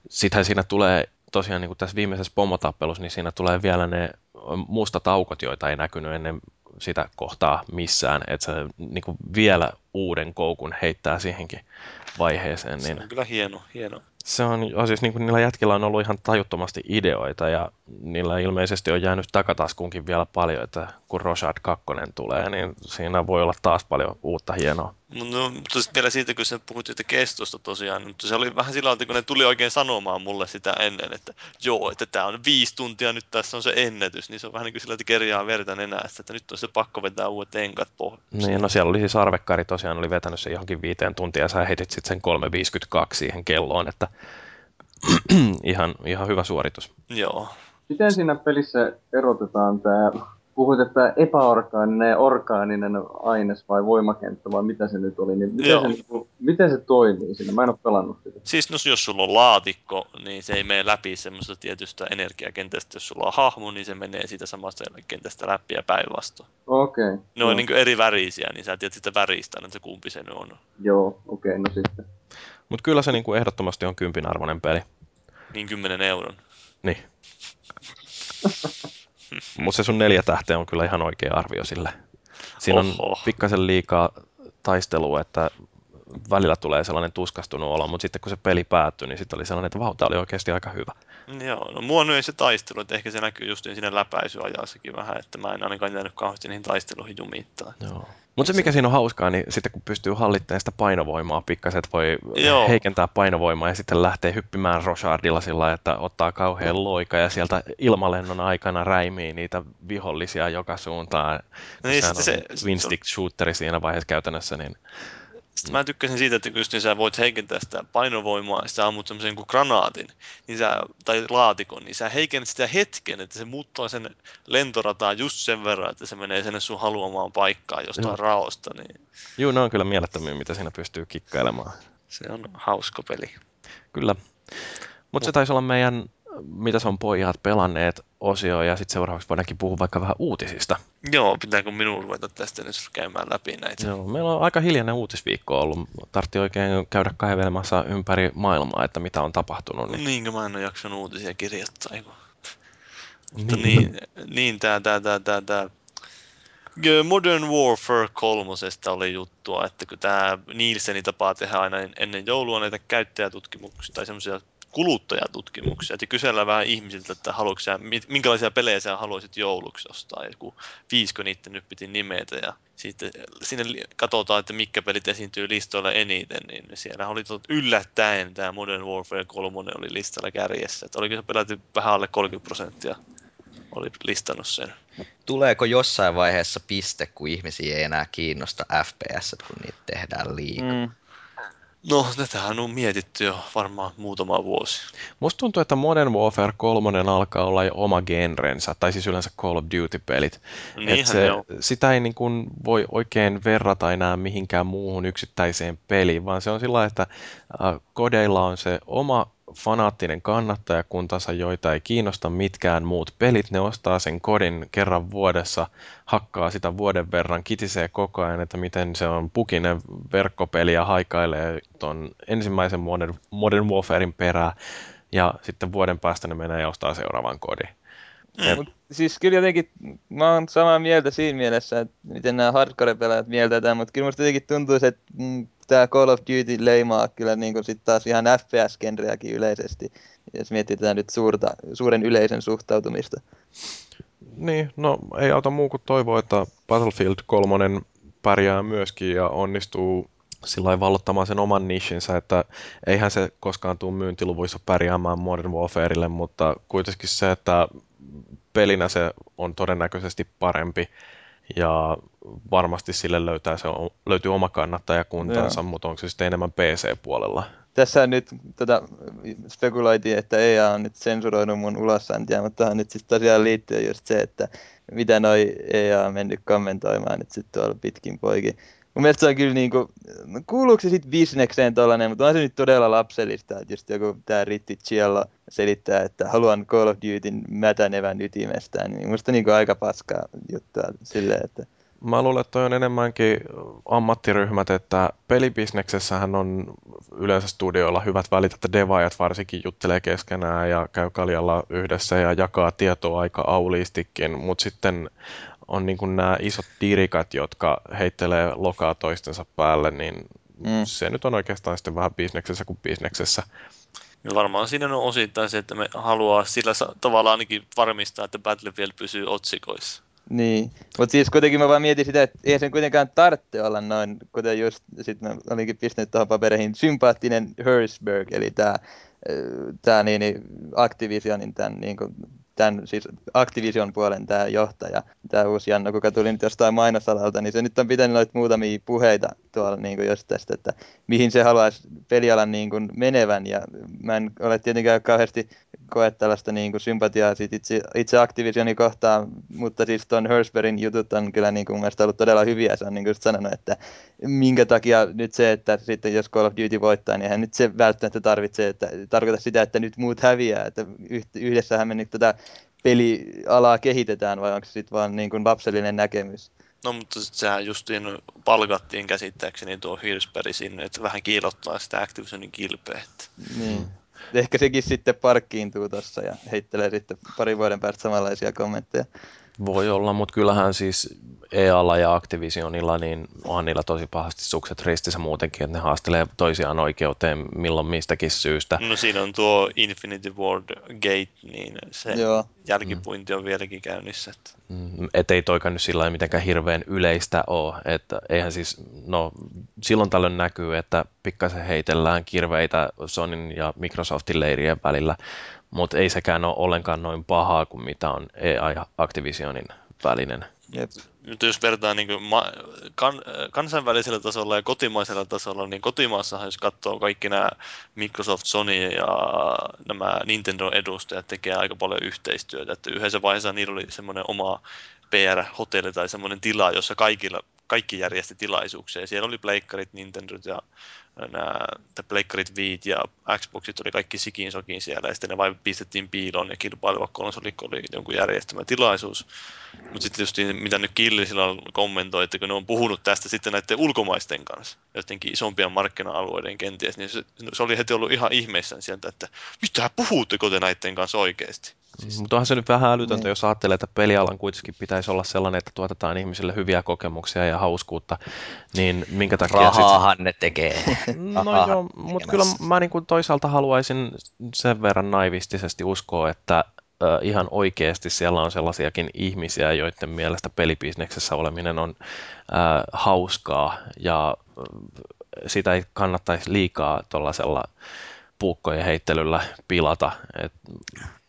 sittenhän siinä tulee tosiaan niin kuin tässä viimeisessä pomotappelussa, niin siinä tulee vielä ne mustat aukot, joita ei näkynyt ennen sitä kohtaa missään, että se niin kuin vielä uuden koukun heittää siihenkin vaiheeseen. Niin se on kyllä hieno, hieno. Se on, siis niin kuin niillä jätkillä on ollut ihan tajuttomasti ideoita, ja niillä ilmeisesti on jäänyt takataskuunkin vielä paljon, että kun Rochard kaksi tulee, niin siinä voi olla taas paljon uutta hienoa. No, mutta sitten vielä siitä, kun sä puhut siitä kestosta tosiaan, mutta se oli vähän sillä tavalla, kun ne tuli oikein sanomaan mulle sitä ennen, että joo, että tää on viisi tuntia, nyt tässä on se ennätys, niin se on vähän niin kuin sillä, että kerjaa verta nenästä, että nyt on se pakko vetää uudet enkat pohjaan. Niin, no siellä oli siis arvekkari tosiaan, oli vetänyt se johonkin viiteen tuntia, ja sä heitit sitten sen kolme viisikymmentäkaksi siihen kelloon, että ihan, ihan hyvä suoritus. Joo. Miten siinä pelissä erotetaan tämä puhut, että epäorgaaninen ja orgaaninen aines vai voimakenttä vai mitä se nyt oli, niin miten, se, niin kuin, miten se toimii siinä? Mä en ole pelannut sitä. Siis no, jos sulla on laatikko, niin se ei mene läpi semmoista tietystä energiakentästä. Jos sulla on hahmo, niin se menee siitä samasta kentästä läpi ja päinvastoin. Okei. Okay. Ne no. on niin kuin eri värisiä, niin sä tiedät sitä väristä, että kumpi se nyt on. Joo, okei, okay, no sitten. Mut kyllä se niin kuin ehdottomasti on kympin arvoinen peli. Niin kymmenen euron. Niin. Mutta se sun neljä tähteä on kyllä ihan oikea arvio sille. Siinä on Oho. pikkasen liikaa taistelua, että välillä tulee sellainen tuskastunut olo, mutta sitten kun se peli päättyi, niin sitten oli sellainen, että vau, tää oli oikeasti aika hyvä. Joo, no mua nyt ei se taistelu, että ehkä se näkyy just siinä läpäisyajassakin vähän, että mä en ainakaan jäänyt kauheasti niihin taisteluihin jumittaa. Joo. Mutta se mikä siinä on hauskaa, niin sitten kun pystyy hallittamaan sitä painovoimaa pikkasen, että voi Joo. heikentää painovoimaa ja sitten lähtee hyppimään Rochardilla sillä lailla, että ottaa kauhean loika ja sieltä ilmalennon aikana räimii niitä vihollisia joka suuntaan. No niin, sehän on se, winstick shooteri siinä vaiheessa käytännössä, niin... Sitten mä tykkäsin siitä, että just niin sä voit heikentää sitä painovoimaa ja sä ammut semmoisen kuin granaatin niin sä, tai laatikon, niin sä heikennät sitä hetken, että se muuttaa sen lentorataa just sen verran, että se menee sen sun haluamaan paikkaan jostain Joo. raosta. Niin... Joo, ne on kyllä mielettömiä, mitä siinä pystyy kikkailemaan. Se on hauska peli. Kyllä. Mutta se taisi olla meidän, mitä se on pojat pelanneet osio, ja sitten seuraavaksi voidaankin puhua vaikka vähän uutisista. Joo, pitääkö minun ruveta tästä nyt käymään läpi näitä? Joo, meillä on aika hiljainen uutisviikko ollut. Tartti oikein käydä kaivelemassa ympäri maailmaa, että mitä on tapahtunut. Niin, Niinkö mä en ole jaksanut uutisia kirjoittaa. Niin. Mutta niin, niin tää, tää, tää, tää, tää. Modern Warfare kolmosesta oli juttua, että kun tää Nielseni tapaa tehdä aina ennen joulua näitä käyttäjätutkimuksia tai semmoisia kuluttajatutkimuksia, että kysellään vähän ihmisiltä, että sä, minkälaisia pelejä sä haluaisit jouluksi ostaa, joku viisikö niitä nyt piti nimetä, ja sitten sinne katsotaan, että mitkä pelit esiintyy listoilla eniten, niin siellä oli yllättäen tämä Modern Warfare kolme oli listalla kärjessä, että oliko se pelätty vähän alle kolmekymmentä prosenttia oli listannut sen. Tuleeko jossain vaiheessa piste, kun ihmisiä ei enää kiinnosta F P S, kun niitä tehdään liikaa? Mm. No, tätähän on mietitty jo varmaan muutama vuosi. Musta tuntuu, että Modern Warfare kolme alkaa olla jo oma genrensä, tai siis yleensä Call of Duty-pelit. Niinhän se, sitä ei niin kuin voi oikein verrata enää mihinkään muuhun yksittäiseen peliin, vaan se on sillä lailla, että kodeilla on se oma fanaattinen kannattajakuntansa, joita ei kiinnosta mitkään muut pelit. Ne ostaa sen kodin kerran vuodessa, hakkaa sitä vuoden verran, kitisee koko ajan, että miten se on pukinen verkkopeli ja haikailee ton ensimmäisen Modern, Modern Warfarein perää. Ja sitten vuoden päästä ne menee ja ostaa seuraavan kodin. Mm. Mut siis kyllä jotenkin, mä oon samaa mieltä siinä mielessä, että miten nämä hardcore-pelaajat mieltävät, mutta kyllä musta jotenkin tuntuu, että mm, tää Call of Duty leimaa kyllä niin sitten taas ihan F P S-genreäkin yleisesti, jos mietitään nyt suurta, suuren yleisen suhtautumista. Niin, no ei auta muu kuin toivoa, että Battlefield kolme pärjää myöskin ja onnistuu sillain vallottamaan sen oman nishinsä, että eihän se koskaan tule myyntiluvuissa pärjäämään Modern Warfarelle, mutta kuitenkin se, että pelinä se on todennäköisesti parempi ja varmasti sille löytää se, löytyy oma kannattajakuntansa, Joo. mutta onko se sitten enemmän P C-puolella? Tässä nyt tota, spekuloitiin, että E A on nyt sensuroinut mun ulosantia, mutta tähän nyt sitten tosiaan liittyy just se, että mitä noi E A on mennyt kommentoimaan nyt sitten tuolla pitkin poikin. Mun mielestä se on kyllä niinku, no kuuluuko se sitten bisnekseen tollanen, mutta on se nyt todella lapsellista, että just joku tää Ritti Ciello selittää, että haluan Call of Dutyn mätänevän ytimestään, niin musta niinku aika paskaa juttua silleen, että... Mä luulen, että toi on enemmänkin ammattiryhmät, että pelibisneksessähän on yleensä studioilla hyvät välit, että devaajat varsinkin juttelee keskenään ja käy kaljalla yhdessä ja jakaa tietoa aika auliistikin, mutta sitten on niin kuin nämä isot tirikat, jotka heittelee lokaa toistensa päälle, niin mm. se nyt on oikeastaan sitten vähän bisneksessä kuin bisneksessä. No varmaan siinä on osittain se, että me haluaa sillä tavalla ainakin varmistaa, että Battlefield pysyy otsikoissa. Niin, mutta siis kuitenkin mä vaan mietin sitä, että ei sen kuitenkaan tarvitse olla noin, kuten just sitten mä olinkin pistänyt tuohon papereihin, sympaattinen Hirshberg, eli tämä tää niin, Activisionin tämän niin kuin, tämän siis Activision puolen tämä johtaja, tämä uusi Janno, kuka tuli nyt jostain mainosalalta, niin se nyt on pitänyt noita muutamia puheita tuolla niin kuin just tästä, että mihin se haluaisi pelialan niin kuin menevän. Ja mä en ole tietenkään kauheasti koe tällaista niin sympatiaa siitä itse, itse Activisioni kohtaan, mutta siis tuon Hirshbergin jutut on kyllä niin kuin, mielestäni ollut todella hyviä. Se on niin kuin sanonut, että minkä takia nyt se, että sitten jos Call of Duty voittaa, niin eihän nyt se välttämättä tarvitsee, että tarkoita sitä, että nyt muut häviää, että yhdessähän me nyt tätä pelialaa kehitetään, vai onko se sitten vaan niin kuin lapsellinen näkemys? No mutta sitten sehän justiin palkattiin käsittääkseni tuo Hirshberg sinne, että vähän kiilottaa sitä Activisionin kilpeettä. Niin. Ehkä sekin sitten parkkiintuu tuossa ja heittelee sitten parin vuoden päästä samanlaisia kommentteja. Voi olla, mutta kyllähän siis E A:lla ja Activisionilla, niin on niillä tosi pahasti sukset ristissä muutenkin, että ne haastelee toisiaan oikeuteen milloin mistäkin syystä. No siinä on tuo Infinity Ward Gate, niin se Joo. jälkipuinti mm. on vieläkin käynnissä. Että mm, et ei toikaan nyt sillä mitenkään hirveän yleistä ole, että eihän siis, no silloin tällöin näkyy, että pikkasen heitellään kirveitä Sonyn ja Microsoftin leirien välillä, mutta ei sekään ole ollenkaan noin pahaa kuin mitä on E A ja Activisionin välinen. Jep. Nyt jos vertaa niin ma- kan- kansainvälisellä tasolla ja kotimaisella tasolla, niin kotimaassahan jos katsoo kaikki nämä Microsoft, Sony ja nämä Nintendo-edustajat tekee aika paljon yhteistyötä. Että yhdessä vaiheessa niillä oli semmoinen oma P R-hotelli tai semmoinen tila, jossa kaikilla, kaikki järjesti tilaisuuksia. Ja siellä oli pleikkarit, Nintendot ja nämä pleikkarit viit ja Xboxit oli kaikki sikin sokin siellä, ja sitten ne vain pistettiin piiloon ja kilpaileva konsolikko oli jonkun järjestämä tilaisuus. Mutta sitten just mitä nyt Killi silloin kommentoi, että kun ne on puhunut tästä sitten näiden ulkomaisten kanssa, jotenkin isompien markkina-alueiden kenties, niin se, se oli heti ollut ihan ihmeissään sieltä, että mitä puhutteko te näiden kanssa oikeasti? Siis... Mutta onhan se nyt vähän älytöntä, jos ajattelee, että pelialan kuitenkin pitäisi olla sellainen, että tuotetaan ihmisille hyviä kokemuksia ja hauskuutta, niin minkä takia... Rahaahan sit... ne tekee. No joo, mutta kyllä mä niin kuin toisaalta haluaisin sen verran naivistisesti uskoa, että äh, ihan oikeasti siellä on sellaisiakin ihmisiä, joiden mielestä pelibisneksessä oleminen on äh, hauskaa ja äh, sitä ei kannattaisi liikaa tuollaisella puukkojen heittelyllä pilata. Et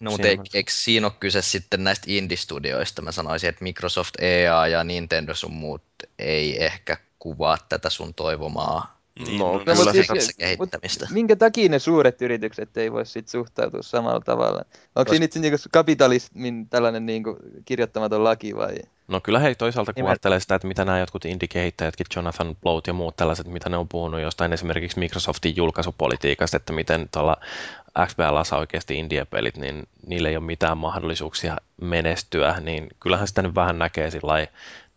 no mutta eikö e, siinä ole kyse sitten näistä indie-studioista? Mä sanoisin, että Microsoft, E A ja Nintendo sun muut ei ehkä kuvaa tätä sun toivomaa. Niin, no, no kyllä sitä se kehittämistä. Minkä takia ne suuret yritykset ei voi sit suhtautua samalla tavalla? Onko Tos... siinä niinku kapitalismin tällainen niinku kirjoittamaton laki vai? No kyllä hei toisaalta kun ajattelee sitä, että mitä nämä jotkut indie-kehittäjätkin, Jonathan Bloat ja muut tällaiset, mitä ne on puhunut jostain esimerkiksi Microsoftin julkaisupolitiikasta, että miten tuolla X B L-assa oikeasti indie-pelit, niin niillä ei ole mitään mahdollisuuksia menestyä, niin kyllähän sitä nyt vähän näkee sillai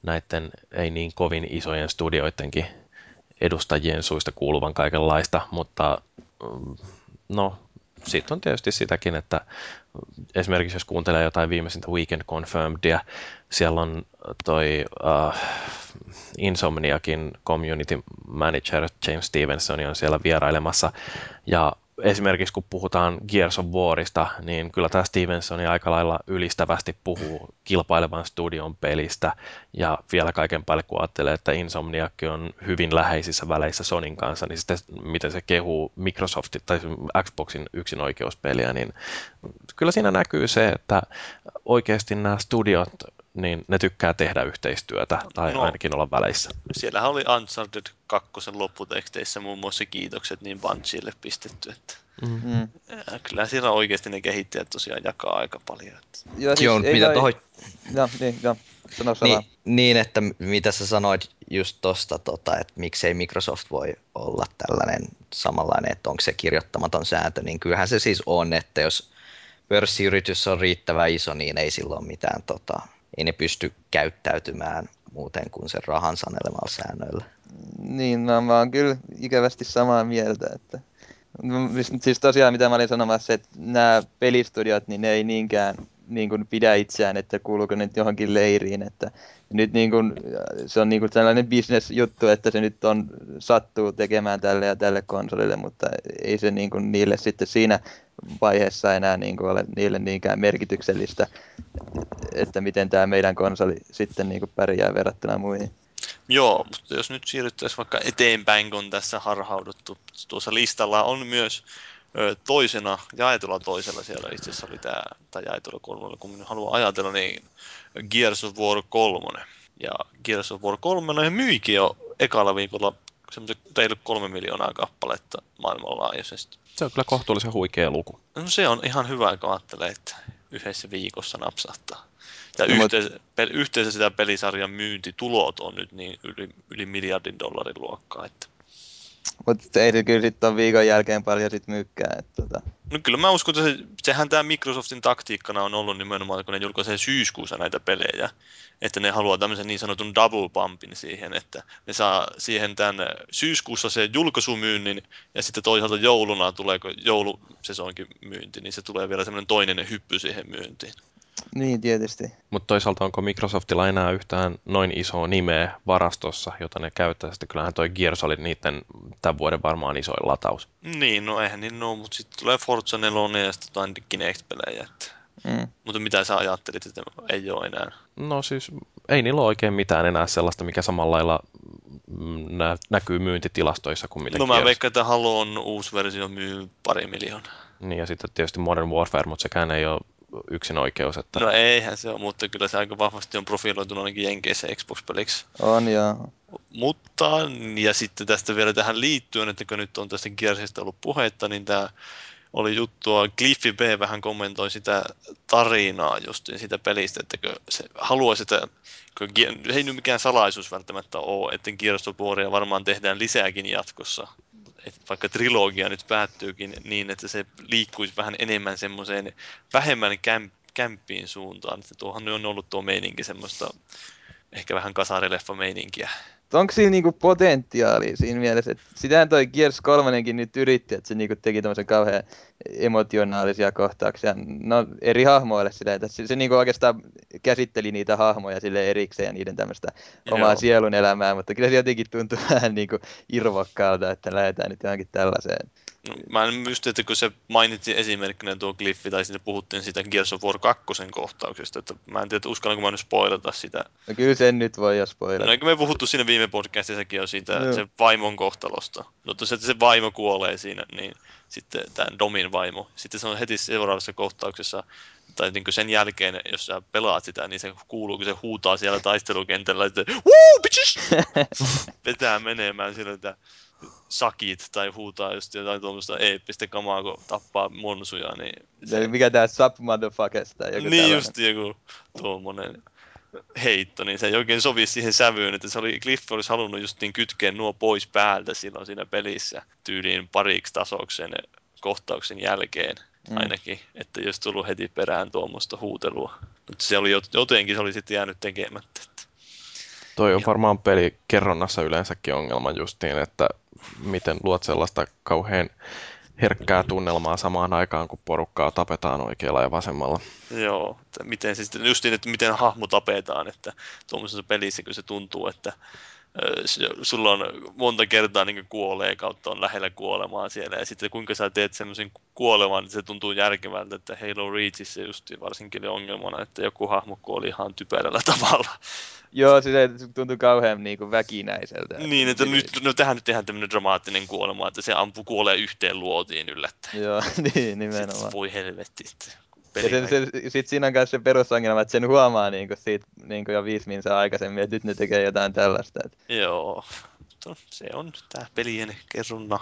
näiden ei niin kovin isojen studioidenkin edustajien suista kuuluvan kaikenlaista, mutta no, siitä on tietysti sitäkin, että esimerkiksi jos kuuntelee jotain viimeisintä Weekend Confirmedia, siellä on toi uh, Insomniakin community manager James Stevenson on siellä vierailemassa, ja esimerkiksi kun puhutaan Gears of Warista, niin kyllä tämä Stevensoni aika lailla ylistävästi puhuu kilpailevan studion pelistä ja vielä kaiken päälle kun ajattelee, että Insomniakki on hyvin läheisissä väleissä Sonyn kanssa, niin sitten miten se kehuu Microsoftin tai Xboxin yksinoikeuspeliä, niin kyllä siinä näkyy se, että oikeasti nämä studiot, niin ne tykkää tehdä yhteistyötä tai no, ainakin olla väleissä. Siellähän oli Uncharted kaksi lopputeksteissä muun muassa kiitokset niin Bungieille pistetty. Että mm-hmm. Kyllä siinä oikeasti ne kehittäjät tosiaan jakaa aika paljon. Että... Ja siis Joo, mitä vai... tohon... No, niin, no. Sano niin, niin, että mitä sä sanoit just tosta, tota, että miksei Microsoft voi olla tällainen samanlainen, että onko se kirjoittamaton sääntö, niin kyllähän se siis on, että jos pörssiyritys on riittävän iso, niin ei silloin mitään... Tota, ei ne pysty käyttäytymään muuten kuin sen rahan sanelemalla säännöillä. Niin, no, mä oon kyllä ikävästi samaa mieltä. Että... Siis tosiaan, mitä mä olin sanomassa, että nämä pelistudiot, niin ne ei niinkään niin kuin pidä itseään, että kuuluuko ne johonkin leiriin. Että nyt niin kuin, se on niin kuin sellainen bisnesjuttu, että se nyt on, sattuu tekemään tälle ja tälle konsolille, mutta ei se niin kuin niille sitten siinä vaiheessa enää niin kuin ole niille niinkään merkityksellistä, että miten tämä meidän konsoli sitten niin kuin pärjää verrattuna muihin. Joo, mutta jos nyt siirryttäisiin vaikka eteenpäin, kun tässä harhauduttu, tuossa listalla on myös toisena, jaetulla toisella siellä itse asiassa oli tämä, tai jaetulla kolmella, kun minä haluan ajatella, niin Gears of War kolme. Ja Gears of War kolme myykin jo ekalla viikolla ei ollut kolme miljoonaa kappaletta maailmanlaajuisesti. Se on kyllä kohtuullisen huikea luku. No se on ihan hyvä, kun ajattelee, että yhdessä viikossa napsahtaa. Ja no, yhteensä, voit... pe, yhteensä sitä pelisarjan myyntitulot on nyt niin yli, yli miljardin dollarin luokkaa, että... Mutta ei se kyllä sitten viikon jälkeen paljon sit myykään. Tota. No kyllä mä uskon, että se, sehän tämä Microsoftin taktiikkana on ollut nimenomaan, kun ne julkaisee syyskuussa näitä pelejä. Että ne haluaa tämmöisen niin sanotun double bumpin siihen, että ne saa siihen tämän syyskuussa se julkaisumyynnin ja sitten toisaalta jouluna tulee, kun joulusesonkin myynti, niin se tulee vielä semmoinen toinen hyppy siihen myyntiin. Niin, tietysti. Mutta toisaalta onko Microsoftilla enää yhtään noin isoa nimeä varastossa, jota ne käyttää? Sitten kyllähän toi Gears oli niiden tämän vuoden varmaan isoin lataus. Niin, no eihän niin ole, mutta sitten tulee Forza neljä ja sitten jotain Kinect-pelejä. Mm. Mutta mitä sä ajattelit, että ei ole enää? No siis ei niillä ole oikein mitään enää sellaista, mikä samalla lailla nä- näkyy myyntitilastoissa kuin mitä no, Gears. No mä veikkaan, että Halo on uusi versio myy pari miljoonaa. Niin ja sitten tietysti Modern Warfare, mutta sekään ei ole... yksin oikeus, että... No eihän se ole, mutta kyllä se aika vahvasti on profiloitunut ainakin Jenkeissä Xbox-peliksi. On, joo. Mutta, ja sitten tästä vielä tähän liittyen, että kun nyt on tästä Gearsista ollut puhetta, niin tämä oli juttua, Cliffy B vähän kommentoi sitä tarinaa justiin siitä pelistä, että se haluaisi, että kun ei nyt mikään salaisuus välttämättä ole, että Gears of Waria varmaan tehdään lisääkin jatkossa. Että vaikka trilogia nyt päättyykin niin, että se liikkuisi vähän enemmän semmoiseen vähemmän kämp- kämppiin suuntaan. Että tuohan on ollut tuo meininki semmoista ehkä vähän kasarileffa-meininkiä. Onko siinä niinku potentiaalia siinä mielessä? Et sitähän toi Gears kolmonenkin nyt yritti, että se niinku teki tämmöisen kauhean emotionaalisia kohtauksia. No eri hahmoille silleen, se, se niinku oikeastaan käsitteli niitä hahmoja sille erikseen ja niiden tämmöistä omaa Joo. sielun elämää, mutta kyllä se jotenkin tuntui vähän niinku irvokkaalta, että lähdetään nyt johonkin tällaiseen. No, mä en muista, että kun se mainitsi esimerkkinä tuo Cliffi, tai sitten puhuttiin siitä Gears of War kaksi kohtauksesta, että mä en tiedä, uskallanko mä nyt spoilata sitä. No kyllä sen nyt voi jo spoilata. No eikö me puhuttu siinä viime podcastissakin jo siitä no. sen vaimon kohtalosta. No tosiaan, että se vaimo kuolee siinä, niin sitten tämän Domin vaimo. Sitten se on heti seuraavassa kohtauksessa, tai niin kuin sen jälkeen, jos sä pelaat sitä, niin se kuuluu, kun se huutaa siellä taistelukentällä, että woo, bitches! Vetää menemään sieltä sakit tai huutaa just jotain tuommoista eeppistä kamaa, kun tappaa monsuja, niin... Se... Mikä tää sub-motherfuckers tai joku niin tällainen. Just joku tuommoinen heitto, niin se ei oikein sovi siihen sävyyn, että se oli, Cliff olisi halunnut just niin kytkeä nuo pois päältä silloin siinä pelissä tyyliin pariksi tasoksen kohtauksen jälkeen ainakin, mm. että jos tullut heti perään tuommoista huutelua. Mutta se oli jotenkin, se oli sitten jäänyt tekemättä. Toi on varmaan pelikerronnassa yleensäkin ongelma justiin, että miten luot sellaista kauhean herkkää tunnelmaa samaan aikaan, kun porukkaa tapetaan oikealla ja vasemmalla. Joo, että miten se sitten, justiin, että miten hahmo tapetaan, että tuommoisessa pelissä, kun se tuntuu, että sulla on monta kertaa niin kuin kuolee kautta on lähellä kuolemaa siellä, ja sitten kuinka sä teet semmoisen kuoleman, niin se tuntuu järkevältä, että Halo Reachissä just varsinkin ongelmana, että joku hahmo kuoli ihan typerällä tavalla. Joo, se tuntuu kauhean niin kuin väkinäiseltä. Niin, että nyt, no, tähän nyt tehdään tämmöinen dramaattinen kuolema, että se ampu kuolee yhteen luotiin yllättäen. Joo, niin, nimenomaan. Sitten voi helvetti. Sitten siinä on myös se perusongelma, että sen huomaa niinku siitä niinku jo viisi minsaa aikaisemmin, että nyt ne tekee jotain tällaista. Että. Joo, se on tämä pelien kerronna,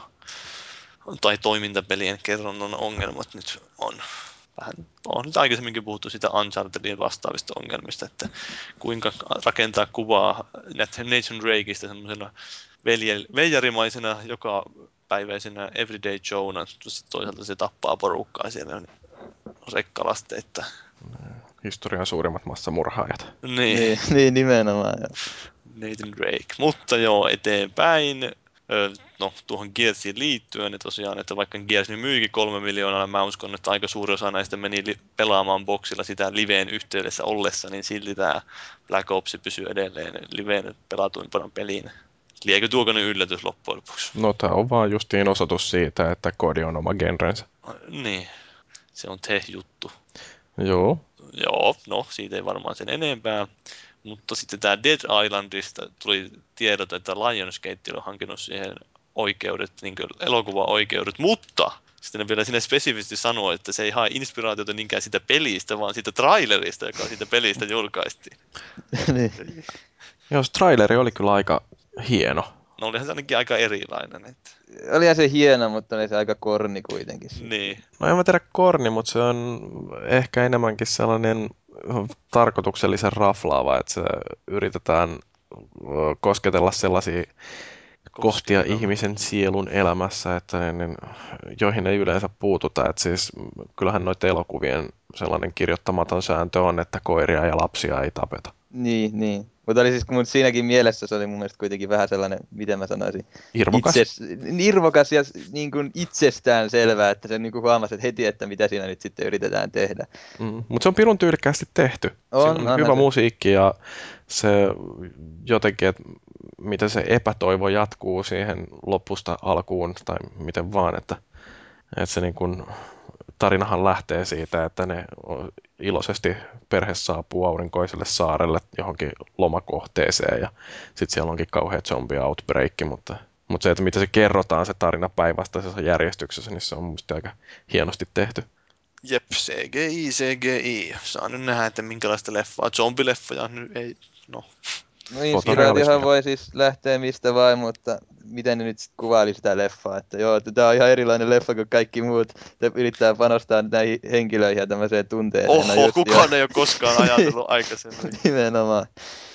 tai toimintapelien kerronnan ongelmat nyt on. Vähän on nyt aikaisemminkin puhuttu sitä Unchartedin vastaavista ongelmista, että kuinka rakentaa kuvaa Nathan Drakeista semmoisena veijarimaisena, jokapäiväisenä everyday Jonah, toisaalta se tappaa porukkaa siellä. Rekkalasteita. Historian suurimmat massamurhaajat. Niin, niin, niin nimenomaan. Jo. Nathan Drake. Mutta joo, eteenpäin. No, tuohon Gearsiin liittyen, niin tosiaan, että vaikka Gears nyt myykin kolme miljoonaa, mä uskon, että aika suuri osa näistä meni li- pelaamaan boksilla sitä liveen yhteydessä ollessa, niin silti tämä Black Ops pysyy edelleen liveen pelatuimpana pelinä. Liekö tuokainen yllätys loppujen lopuksi? No, tää on vaan justiin osoitus siitä, että kodi on oma genrensä. Niin. Se on te-juttu. Joo. Joo, no siitä ei varmaan sen enempää. Mutta sitten tää Dead Islandista tuli tiedot, että Lionsgate on hankinut siihen oikeudet, niin kuin elokuvaoikeudet, mutta sitten ne vielä sinne spesifisesti sanoo, että se ei hae inspiraatiota niinkään siitä pelistä, vaan siitä trailerista, joka siitä pelistä julkaistiin. Niin. Joo, se traileri oli kyllä aika hieno. No olihan se ainakin aika erilainen. Että... Olihan se hieno, mutta oli se aika korni kuitenkin. Niin. No en mä tiedä korni, mutta se on ehkä enemmänkin sellainen tarkoituksellisen raflaava, että se yritetään kosketella sellaisia kohtia ihmisen sielun elämässä, että niin, joihin ei yleensä puututa. Että siis, kyllähän noiden elokuvien sellainen kirjoittamaton sääntö on, että koiria ja lapsia ei tapeta. Niin, niin. Mutta siis, mut siinäkin mielessä se oli mun mielestä kuitenkin vähän sellainen, miten mä sanoisin, irvokas, itses, irvokas ja niin kuin itsestään selvää, että se niin kuin huomasi että heti, että mitä siinä nyt sitten yritetään tehdä. Mm, mutta se on pirun tyylikkäästi tehty. On, on hyvä se. Musiikki ja se jotenkin, että miten se epätoivo jatkuu siihen lopusta alkuun tai miten vaan, että, että se niin kuin, tarinahan lähtee siitä, että ne iloisesti perhe saapuu aurinkoiselle saarelle johonkin lomakohteeseen ja sitten siellä onkin kauhea zombie-outbreakki, mutta, mutta se, että mitä se kerrotaan se tarina päinvastaisessa järjestyksessä, niin se on musta aika hienosti tehty. Jep, C G I, C G I. Saa nyt nähdä, että minkälaista leffaa. Zombileffoja nyt ei, no. No inspiraatiohan voi siis lähteä mistä vain, mutta miten ne nyt sitten kuvaili sitä leffaa, että joo, tämä on ihan erilainen leffa kuin kaikki muut, te yrittää panostaa näihin henkilöihin ja tämmöiseen tunteeseen. Oho, kukaan jo. Ei ole koskaan ajatellut aikaisemmin. Nimenomaan.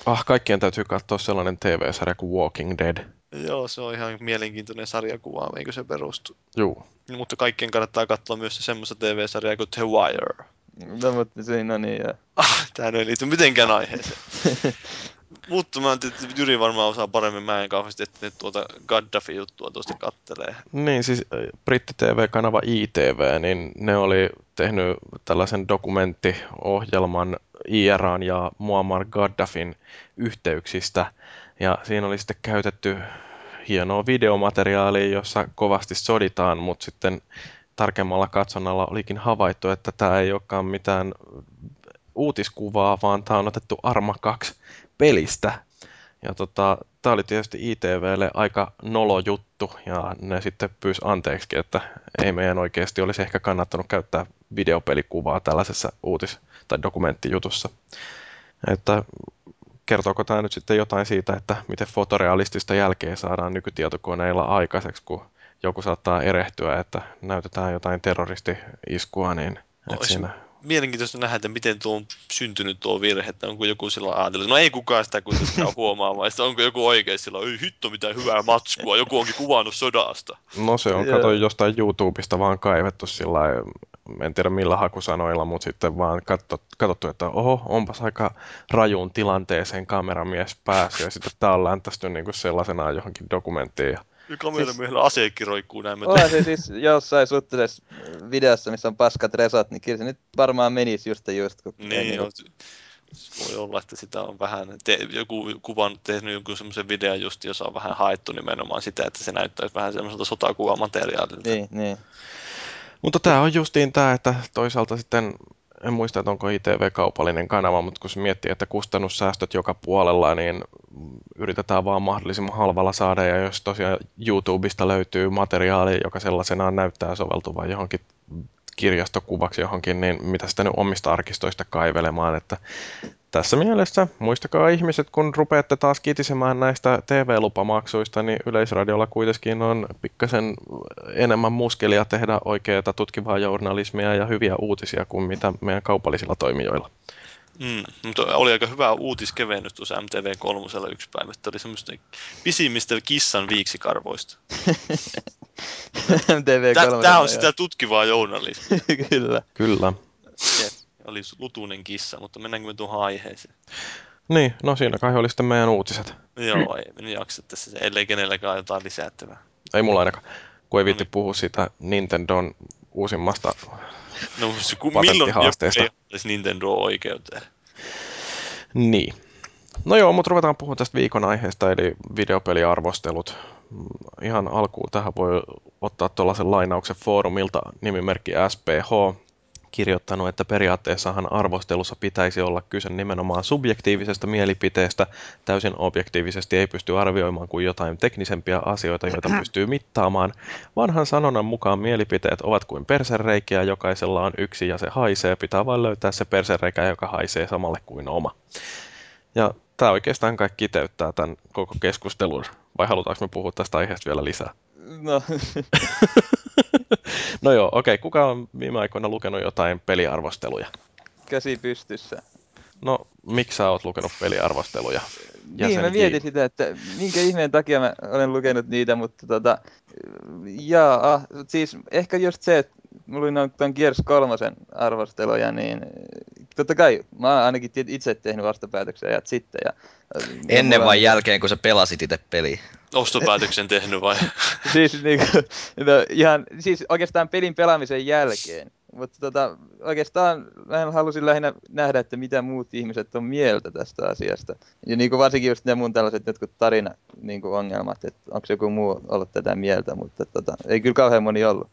Ah, kaikkien täytyy katsoa sellainen T V-sarja kuin Walking Dead. Joo, se on ihan mielenkiintoinen sarjakuva, eikö se perustu? Joo. Mutta kaikkien kannattaa katsoa myös semmoista T V-sarjaa kuin The Wire. No, mutta siinä on niin, joo. Ah, tämähän ei liity mitenkään aiheeseen. Mutta mä ajattelin, että Jyri varmaan osaa paremmin, mä en kauheasti, että ne tuota Gaddafi-juttua tuosta kattelee. Niin, siis britti-tv-kanava I T V, niin ne oli tehnyt tällaisen dokumenttiohjelman I R:n ja Muammar Gaddafin yhteyksistä. Ja siinä oli sitten käytetty hienoa videomateriaalia, jossa kovasti soditaan, mutta sitten tarkemmalla katsonnalla olikin havaittu, että tämä ei olekaan mitään uutiskuvaa, vaan tämä on otettu Arma kaksi pelistä. Ja tota, tämä oli tietysti I T V:lle aika nolo juttu, ja ne sitten pyysi anteeksi, että ei meidän oikeasti olisi ehkä kannattanut käyttää videopelikuvaa tällaisessa uutis- tai dokumenttijutussa. Että kertooko tämä nyt sitten jotain siitä, että miten fotorealistista jälkeä saadaan nykytietokoneilla aikaiseksi, kun joku saattaa erehtyä, että näytetään jotain terroristi-iskua, niin että siinä... Mielenkiintoista nähdä, että miten tuo on syntynyt tuo virhe, että onko joku silloin ajatellut, no ei kukaan sitä kuitenkaan huomaamaan, että onko joku oikein silloin, ei hitto mitään hyvää matskua, joku onkin kuvannut sodasta. No se on, kato jostain YouTubesta vaan kaivettu sillä, en tiedä millä hakusanoilla, mutta sitten vaan katsottu, että oho, onpas aika rajuun tilanteeseen kameramies päässyt, ja sitten tää on läntästy niinku sellaisenaan johonkin dokumenttiin. Kameramiehellä aseekin roikkuu näin. Ollaan se siis jossain suhteessa videossa, missä on paskat resot, niin kyllä se nyt varmaan menisi just ja just. Kun niin, jo, voi olla, että sitä on vähän, te, joku kuva on tehnyt jonkun semmoisen videon just, jossa on vähän haettu nimenomaan sitä, että se näyttäisi vähän semmoiselta sotakuvamateriaalilta. Niin, niin. Mutta tämä on justiin tämä, että toisaalta sitten, en muista, että onko I T V-kaupallinen kanava, mutta kun se miettii, että kustannussäästöt joka puolella, niin yritetään vaan mahdollisimman halvalla saada, ja jos tosiaan YouTubesta löytyy materiaali, joka sellaisenaan näyttää soveltuvan johonkin kirjastokuvaksi johonkin, niin mitä sitä nyt omista arkistoista kaivelemaan, että tässä mielessä muistakaa ihmiset, kun rupeatte taas kitisemään näistä T V-lupamaksuista, niin Yleisradiolla kuitenkin on pikkasen enemmän muskelia tehdä oikeaa tutkivaa journalismia ja hyviä uutisia kuin mitä meidän kaupallisilla toimijoilla. Mm, mutta oli aika hyvä uutiskevennys tuossa M T V kolme yksi päivä, että oli semmoista pisimmistä kissan viiksikarvoista. M T V kolme. Tämä on sitä tutkivaa journalismia. Kyllä. Kyllä. Jep, oli lutuinen kissa, mutta mennäänkö me tuohon aiheeseen? Niin, no siinä kai oli sitten meidän uutiset. Joo, ei me jaksa tässä, ellei kenelläkään jotain lisättävää. Ei mulla ainakaan, kun ei viitti puhua siitä Nintendon uusimmasta... No se kun milloin joku ei olisi Nintendo-oikeuteen. Niin. No joo, mutta ruvetaan puhumaan tästä viikon aiheesta, eli videopeliarvostelut. Ihan alkuun tähän voi ottaa tuollaisen lainauksen foorumilta nimimerkki S P H. Kirjoittanut, että periaatteessahan arvostelussa pitäisi olla kyse nimenomaan subjektiivisesta mielipiteestä. Täysin objektiivisesti ei pysty arvioimaan kuin jotain teknisempiä asioita, joita pystyy mittaamaan. Vanhan sanonnan mukaan mielipiteet ovat kuin persereikiä, jokaisella on yksi ja se haisee. Pitää vain löytää se persereikä, joka haisee samalle kuin oma. Ja tämä oikeastaan kaikki täyttää tämän koko keskustelun. Vai halutaanko me puhua tästä aiheesta vielä lisää? No. No joo, okei. Okay. Kuka on viime aikoina lukenut jotain peliarvosteluja? Käsi pystyssä. No, miksi sä oot lukenut peliarvosteluja? Ja niin, mä mietin sitä, että minkä ihmeen takia mä olen lukenut niitä, mutta tota... Jaa, siis ehkä just se, että mulla oli noin tuon Gears kolmosen arvosteluja, niin... Totta kai, mä oon ainakin itse tehnyt ostopäätöksiä ajat sitten. Ja, Ennen vai on... jälkeen, kun sä pelasit itse peliä? Ostopäätöksen tehnyt vai? Siis, niin kuin, no, ihan, siis oikeastaan pelin pelaamisen jälkeen. Mutta tota, oikeastaan mä halusin lähinnä nähdä, että mitä muut ihmiset on mieltä tästä asiasta. Ja niin kuin varsinkin just ne mun tällaiset jotkut tarina-ongelmat, että onko joku muu ollut tätä mieltä, mutta tota, ei kyllä kauhean moni ollut.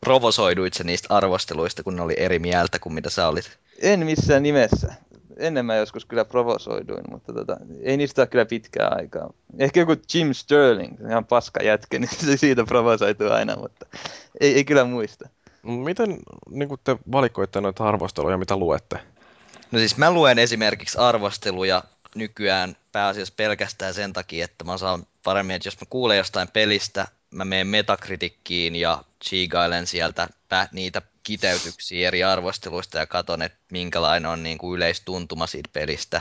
Provosoiduit sä niistä arvosteluista, kun ne oli eri mieltä kuin mitä sä olit? En missään nimessä. Ennen mä joskus kyllä provosoiduin, mutta tota, ei niistä ole kyllä pitkää aikaa. Ehkä joku Jim Sterling, ihan paska jätkä, niin se siitä provosoituu aina, mutta ei, ei kyllä muista. Miten niin kun te valikoitte noita arvosteluja, mitä luette? No siis mä luen esimerkiksi arvosteluja nykyään pääasiassa pelkästään sen takia, että mä saan paremmin, että jos mä kuulen jostain pelistä, mä menen Metacriticiin ja chigailen sieltä niitä kiteytyksiä eri arvosteluista ja katson, että minkälainen on niin kuin yleistuntuma siitä pelistä.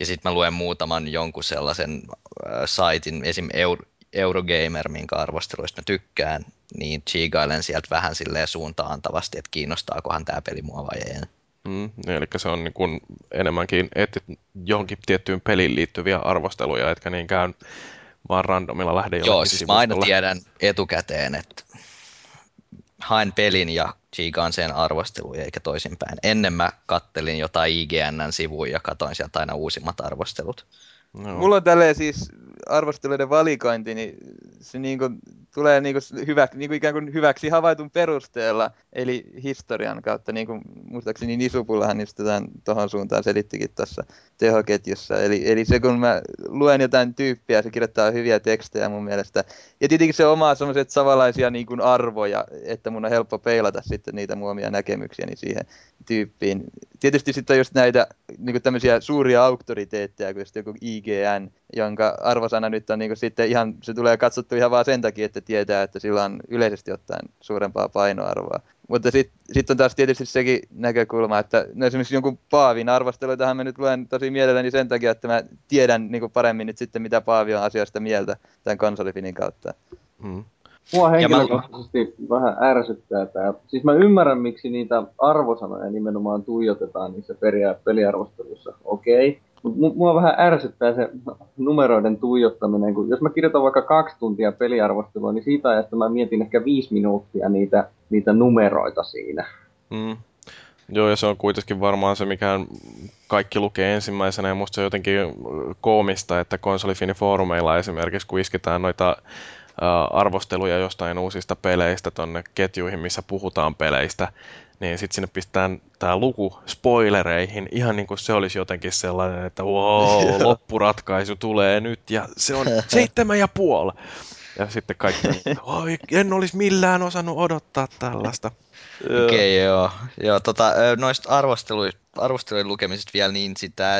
Ja sitten mä luen muutaman jonkun sellaisen äh, saitin, esim. Euro, Eurogamer, minkä arvosteluista mä tykkään, niin chigailen sieltä vähän silleen suuntaantavasti, että kiinnostaakohan tämä peli mua vai ei. Mm, eli se on niin kuin enemmänkin, että johonkin tiettyyn peliin liittyviä arvosteluja, etkä niinkään vaan randomilla lähde jollekin. Joo, siis mä aina tiedän etukäteen, että haen pelin ja chigaan sen arvosteluja eikä toisinpäin. Ennen mä kattelin jotain I G N:n sivuja ja katoin sieltä aina uusimmat arvostelut. No. Mulla on tälleen siis arvosteluiden valikointi, niin se niinku tulee niinku hyvä, niinku ikään kuin hyväksi havaitun perusteella, eli historian kautta. Niinku, muistaakseni Nisupullahan just jotain tohon suuntaan selittikin tuossa tehoketjussa. Eli, eli se kun mä luen jotain tyyppiä, se kirjoittaa hyviä tekstejä mun mielestä. Ja tietenkin se omaa sellaiset samanlaisia niinku arvoja, että mun on helppo peilata sitten niitä mun omia näkemyksiäni siihen tyyppiin. Tietysti sitten on just näitä niinku tämmöisiä suuria auktoriteetteja, kun joku I G N, jonka arvosana nyt on niin kuin sitten ihan, se tulee katsottu ihan vaan sen takia, että tietää, että sillä on yleisesti ottaen suurempaa painoarvoa. Mutta sitten sit on taas tietysti sekin näkökulma, että no esimerkiksi jonkun Paavin arvosteluitahan mä nyt luen tosi mielelläni sen takia, että mä tiedän niin kuin paremmin nyt sitten, mitä Paavi on asiasta mieltä tämän KonsoliFINin kautta. Mm. Mua henkilökohtaisesti mä... vähän ärsyttää tämä. Siis mä ymmärrän, miksi niitä arvosanoja nimenomaan tuijotetaan niissä peliarvosteluissa. Okei. Okay. Mua vähän ärsyttää se numeroiden tuijottaminen, kun jos mä kirjoitan vaikka kaksi tuntia peliarvostelua, niin siitä ajasta mä mietin ehkä viisi minuuttia niitä, niitä numeroita siinä. Mm. Joo, ja se on kuitenkin varmaan se, mikä kaikki lukee ensimmäisenä, ja musta se on jotenkin koomista, että KonsoliFINin foorumeilla esimerkiksi, kun isketään noita arvosteluja jostain uusista peleistä tonne ketjuihin, missä puhutaan peleistä, niin sitten sinne pistetään tämä luku spoilereihin, ihan niin kuin se olisi jotenkin sellainen, että wow, loppuratkaisu tulee nyt ja se on seitsemän ja puoli. Ja sitten kaikki, oi, en olisi millään osannut odottaa tällaista. Okei, okay, joo. joo tota, noista arvostelu, arvostelujen lukemisesta vielä, niin sitä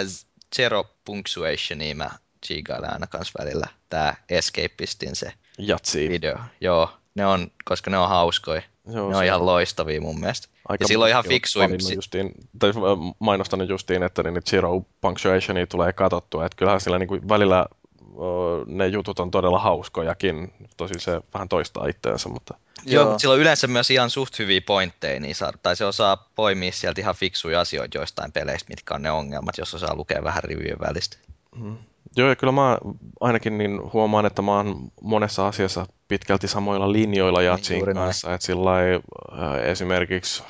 Zero Punctuationia mä chigailen aina kans välillä. Tää Escapistin se Jatsi. Video. Joo, ne on, koska ne on hauskoja. Joo, ne on ihan loistavia mun mielestä. Aika ja silloin ihan fiksuin... Justiin, tai mainostanut justiin, että niitä Zero Punctuationia tulee katsottua. Että kyllähän sillä niinku välillä o, ne jutut on todella hauskojakin. Tosin se vähän toistaa itteensä, mutta... Joo, mutta sillä on yleensä myös ihan suht hyviä pointteja. Niin saa, tai se osaa poimia sieltä ihan fiksuja asioita joistain peleistä, mitkä on ne ongelmat, jos osaa lukea vähän rivien välistä. Mm. Joo, ja kyllä mä ainakin niin huomaan, että mä oon monessa asiassa pitkälti samoilla linjoilla Jatsin niin kanssa. Että sillai, äh, esimerkiksi,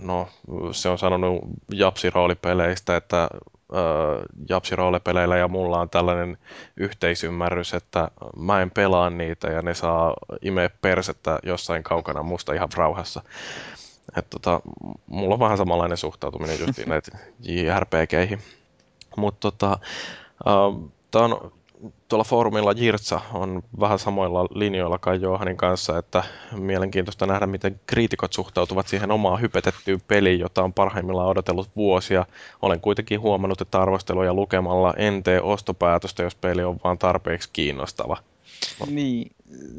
no se on sanonut Japsi-roolipeleistä, että äh, Japsi-roolipeleillä ja mulla on tällainen yhteisymmärrys, että mä en pelaa niitä ja ne saa imeä persettä jossain kaukana musta ihan rauhassa. Että tota, mulla on vähän samanlainen suhtautuminen justiin näitä J R P G:ihin. Mutta tota... Uh, tämä on tuolla foorumilla Jirtsa on vähän samoilla linjoilla kai Johanin kanssa, että mielenkiintoista nähdä, miten kriitikot suhtautuvat siihen omaan hypetettyyn peliin, jota on parhaimmillaan odotellut vuosia. Olen kuitenkin huomannut, että arvosteluja lukemalla en tee ostopäätöstä, jos peli on vaan tarpeeksi kiinnostava. Niin.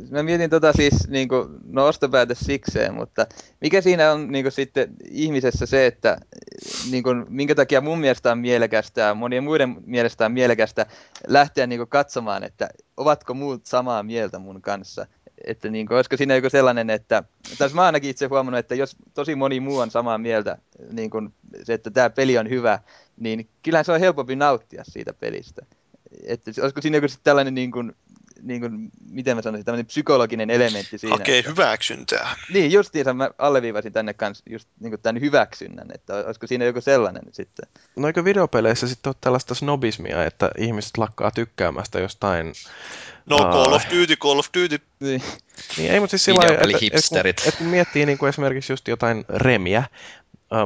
Mä mietin tota siis, niin kuin, no ostopäätös sikseen, mutta mikä siinä on niin kuin, sitten ihmisessä se, että niin kuin, minkä takia mun mielestä on mielekästä, monien muiden mielestä on mielekästä lähteä niin kuin, katsomaan, että ovatko muut samaa mieltä mun kanssa. Että niin kuin, olisiko siinä joku sellainen, että taas mä ainakin itse huomannut, että jos tosi moni muu on samaa mieltä, niin kuin, se, että tämä peli on hyvä, niin kyllähän se on helpompi nauttia siitä pelistä. Että olisiko siinä joku tällainen niin kuin, niin kuin, miten mä sanoisin, tämmöinen psykologinen elementti siinä. Okei, okay, hyväksyntää. Niin, justiinsa mä alleviivasin tänne kanssa just niin kuin tämän hyväksynnän, että olisiko siinä joku sellainen sitten. No eikö videopeleissä sitten ole tällaista snobismia, että ihmiset lakkaa tykkäämästä jostain? No uh... Call of Duty, Call of Duty. Niin, niin ei, mutta siis sillä lailla, että, että, että kun miettii niin kuin esimerkiksi just jotain remiä,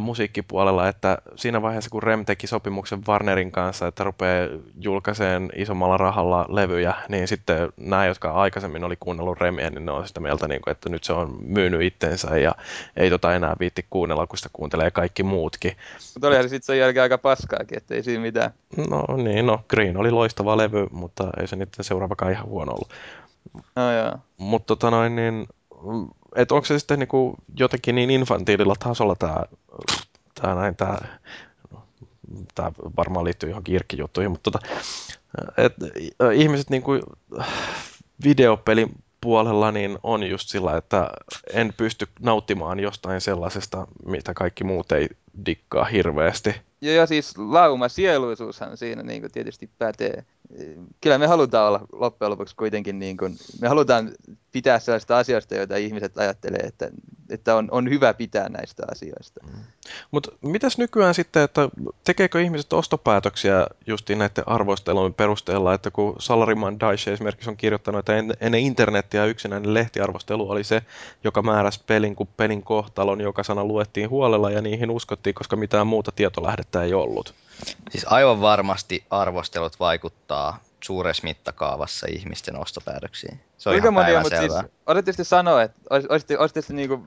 musiikkipuolella, että siinä vaiheessa, kun Rem teki sopimuksen Warnerin kanssa, että rupeaa julkaiseen isommalla rahalla levyjä, niin sitten nämä, jotka aikaisemmin oli kuunnellut Remia, niin ne on sitä mieltä, että nyt se on myynyt itsensä ja ei tota enää viitti kuunnella, kun sitä kuuntelee kaikki muutkin. Mutta olihan se sitten sen jälkeen aika paskaakin, ettei siinä mitään. No niin, no Green oli loistava levy, mutta ei se niiden seuraavakaan ihan huono ollut. No joo. Mutta tota noin, niin... Että onko se sitten niinku jotenkin niin infantiililla tasolla tämä, tää näin, tämä tää varmaan liittyy johonkin irkkijuttuihin, mutta tota, et, ihmiset niinku videopelin puolella niin on just sillä, että en pysty nauttimaan jostain sellaisesta, mitä kaikki muut ei dikkaa hirveästi. Joo, ja siis laumasieluisuushan siinä niin kuin tietysti pätee. Kyllä me halutaan olla loppujen lopuksi kuitenkin, niin kuin, me halutaan pitää sellaista asioista, joita ihmiset ajattelee, että, että on, on hyvä pitää näistä asioista. Mm. Mutta mitäs nykyään sitten, että tekeekö ihmiset ostopäätöksiä justiin näiden arvostelujen perusteella, että kun Salariman Daish esimerkiksi on kirjoittanut, että ennen internetiä yksinäinen lehtiarvostelu oli se, joka määräsi pelin kuin pelin kohtalon, joka sana luettiin huolella ja niihin uskottiin, koska mitään muuta tietolähdettä ei ollut. Siis aivan varmasti arvostelut vaikuttaa suuressa mittakaavassa ihmisten ostopäätöksiin. Se on kuinka ihan päivänselvää. Siis, olette sanoa, että olisitte, olisitte niinku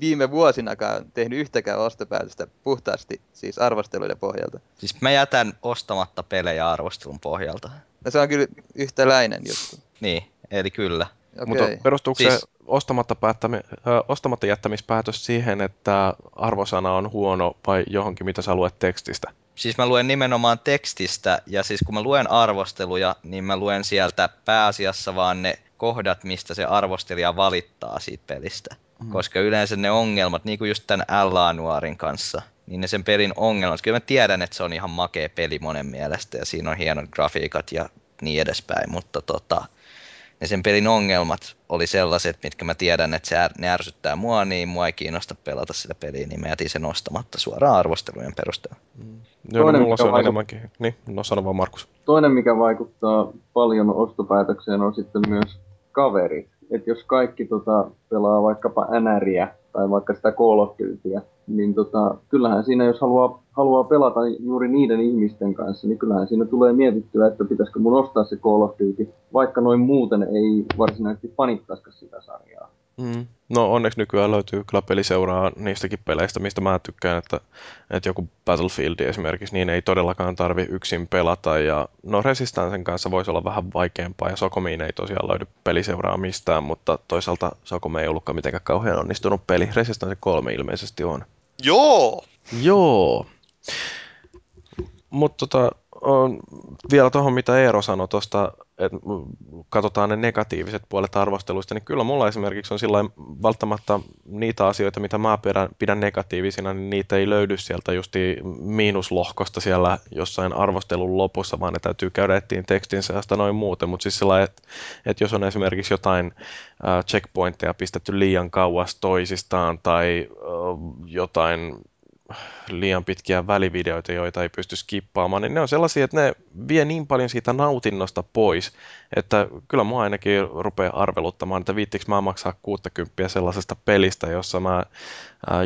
viime vuosinakaan tehnyt yhtäkään ostopäätöstä puhtaasti siis arvosteluiden pohjalta? Siis mä jätän ostamatta pelejä arvostelun pohjalta. No se on kyllä yhtäläinen juttu. Niin, eli kyllä. Okay. Mutta perustuuko siis... se ostamatta, päättämi, ö, ostamatta jättämispäätös siihen, että arvosana on huono vai johonkin, mitä sä luet tekstistä? Siis mä luen nimenomaan tekstistä, ja siis kun mä luen arvosteluja, niin mä luen sieltä pääasiassa vaan ne kohdat, mistä se arvostelija valittaa siitä pelistä. Mm. Koska yleensä ne ongelmat, niin kuin just tämän L A-nuorin kanssa, niin ne sen pelin ongelmat. Kyllä mä tiedän, että se on ihan makea peli monen mielestä, ja siinä on hienot grafiikat ja niin edespäin, mutta tota... Ne sen pelin ongelmat oli sellaiset, mitkä mä tiedän, että se är, ne ärsyttää mua, niin mua ei kiinnosta pelata sitä peliä, niin mä jätin sen ostamatta suoraan arvostelujen perusteella. Mm. Joo, no, mulla se on vaikut... enemmänkin. Niin, no sano vaan Markus. Toinen, mikä vaikuttaa paljon ostopäätökseen, on sitten myös kaverit. Että jos kaikki tota, pelaa vaikkapa N R-iä tai vaikka sitä Call of Dutyä, niin tota, kyllähän siinä, jos haluaa, haluaa pelata juuri niiden ihmisten kanssa, niin kyllähän siinä tulee mietittyä, että pitäisikö mun ostaa se Call of Duty, vaikka noin muuten ei varsinaisesti panittaisikaan sitä sarjaa. Mm. No onneksi nykyään löytyy kyllä peliseuraa niistäkin peleistä, mistä mä tykkään, että, että joku Battlefield esimerkiksi, niin ei todellakaan tarvi yksin pelata. Ja, no Resistancen kanssa voisi olla vähän vaikeampaa, ja Sokomiin ei tosiaan löydy peliseuraa mistään, mutta toisaalta Sokome ei ollutkaan mitenkään kauhean onnistunut peli. Resistance kolme ilmeisesti on. Joo! Joo! Mutta tota, vielä tuohon, mitä Eero sanoi tuosta, että katsotaan ne negatiiviset puolet arvosteluista, niin kyllä mulla esimerkiksi on sillä välttämättä niitä asioita, mitä mä pidän negatiivisina, niin niitä ei löydy sieltä justi miinuslohkosta siellä jossain arvostelun lopussa, vaan ne täytyy käydä etsiin tekstin seasta noin muuten, mutta siis sillä että, että jos on esimerkiksi jotain checkpointteja pistetty liian kauas toisistaan tai jotain liian pitkiä välivideoita, joita ei pysty skippaamaan, niin ne on sellaisia, että ne vie niin paljon siitä nautinnosta pois, että kyllä mua ainakin rupeaa arveluttamaan, että viittikö mä maksaa kuusikymmentä sellaisesta pelistä, jossa mä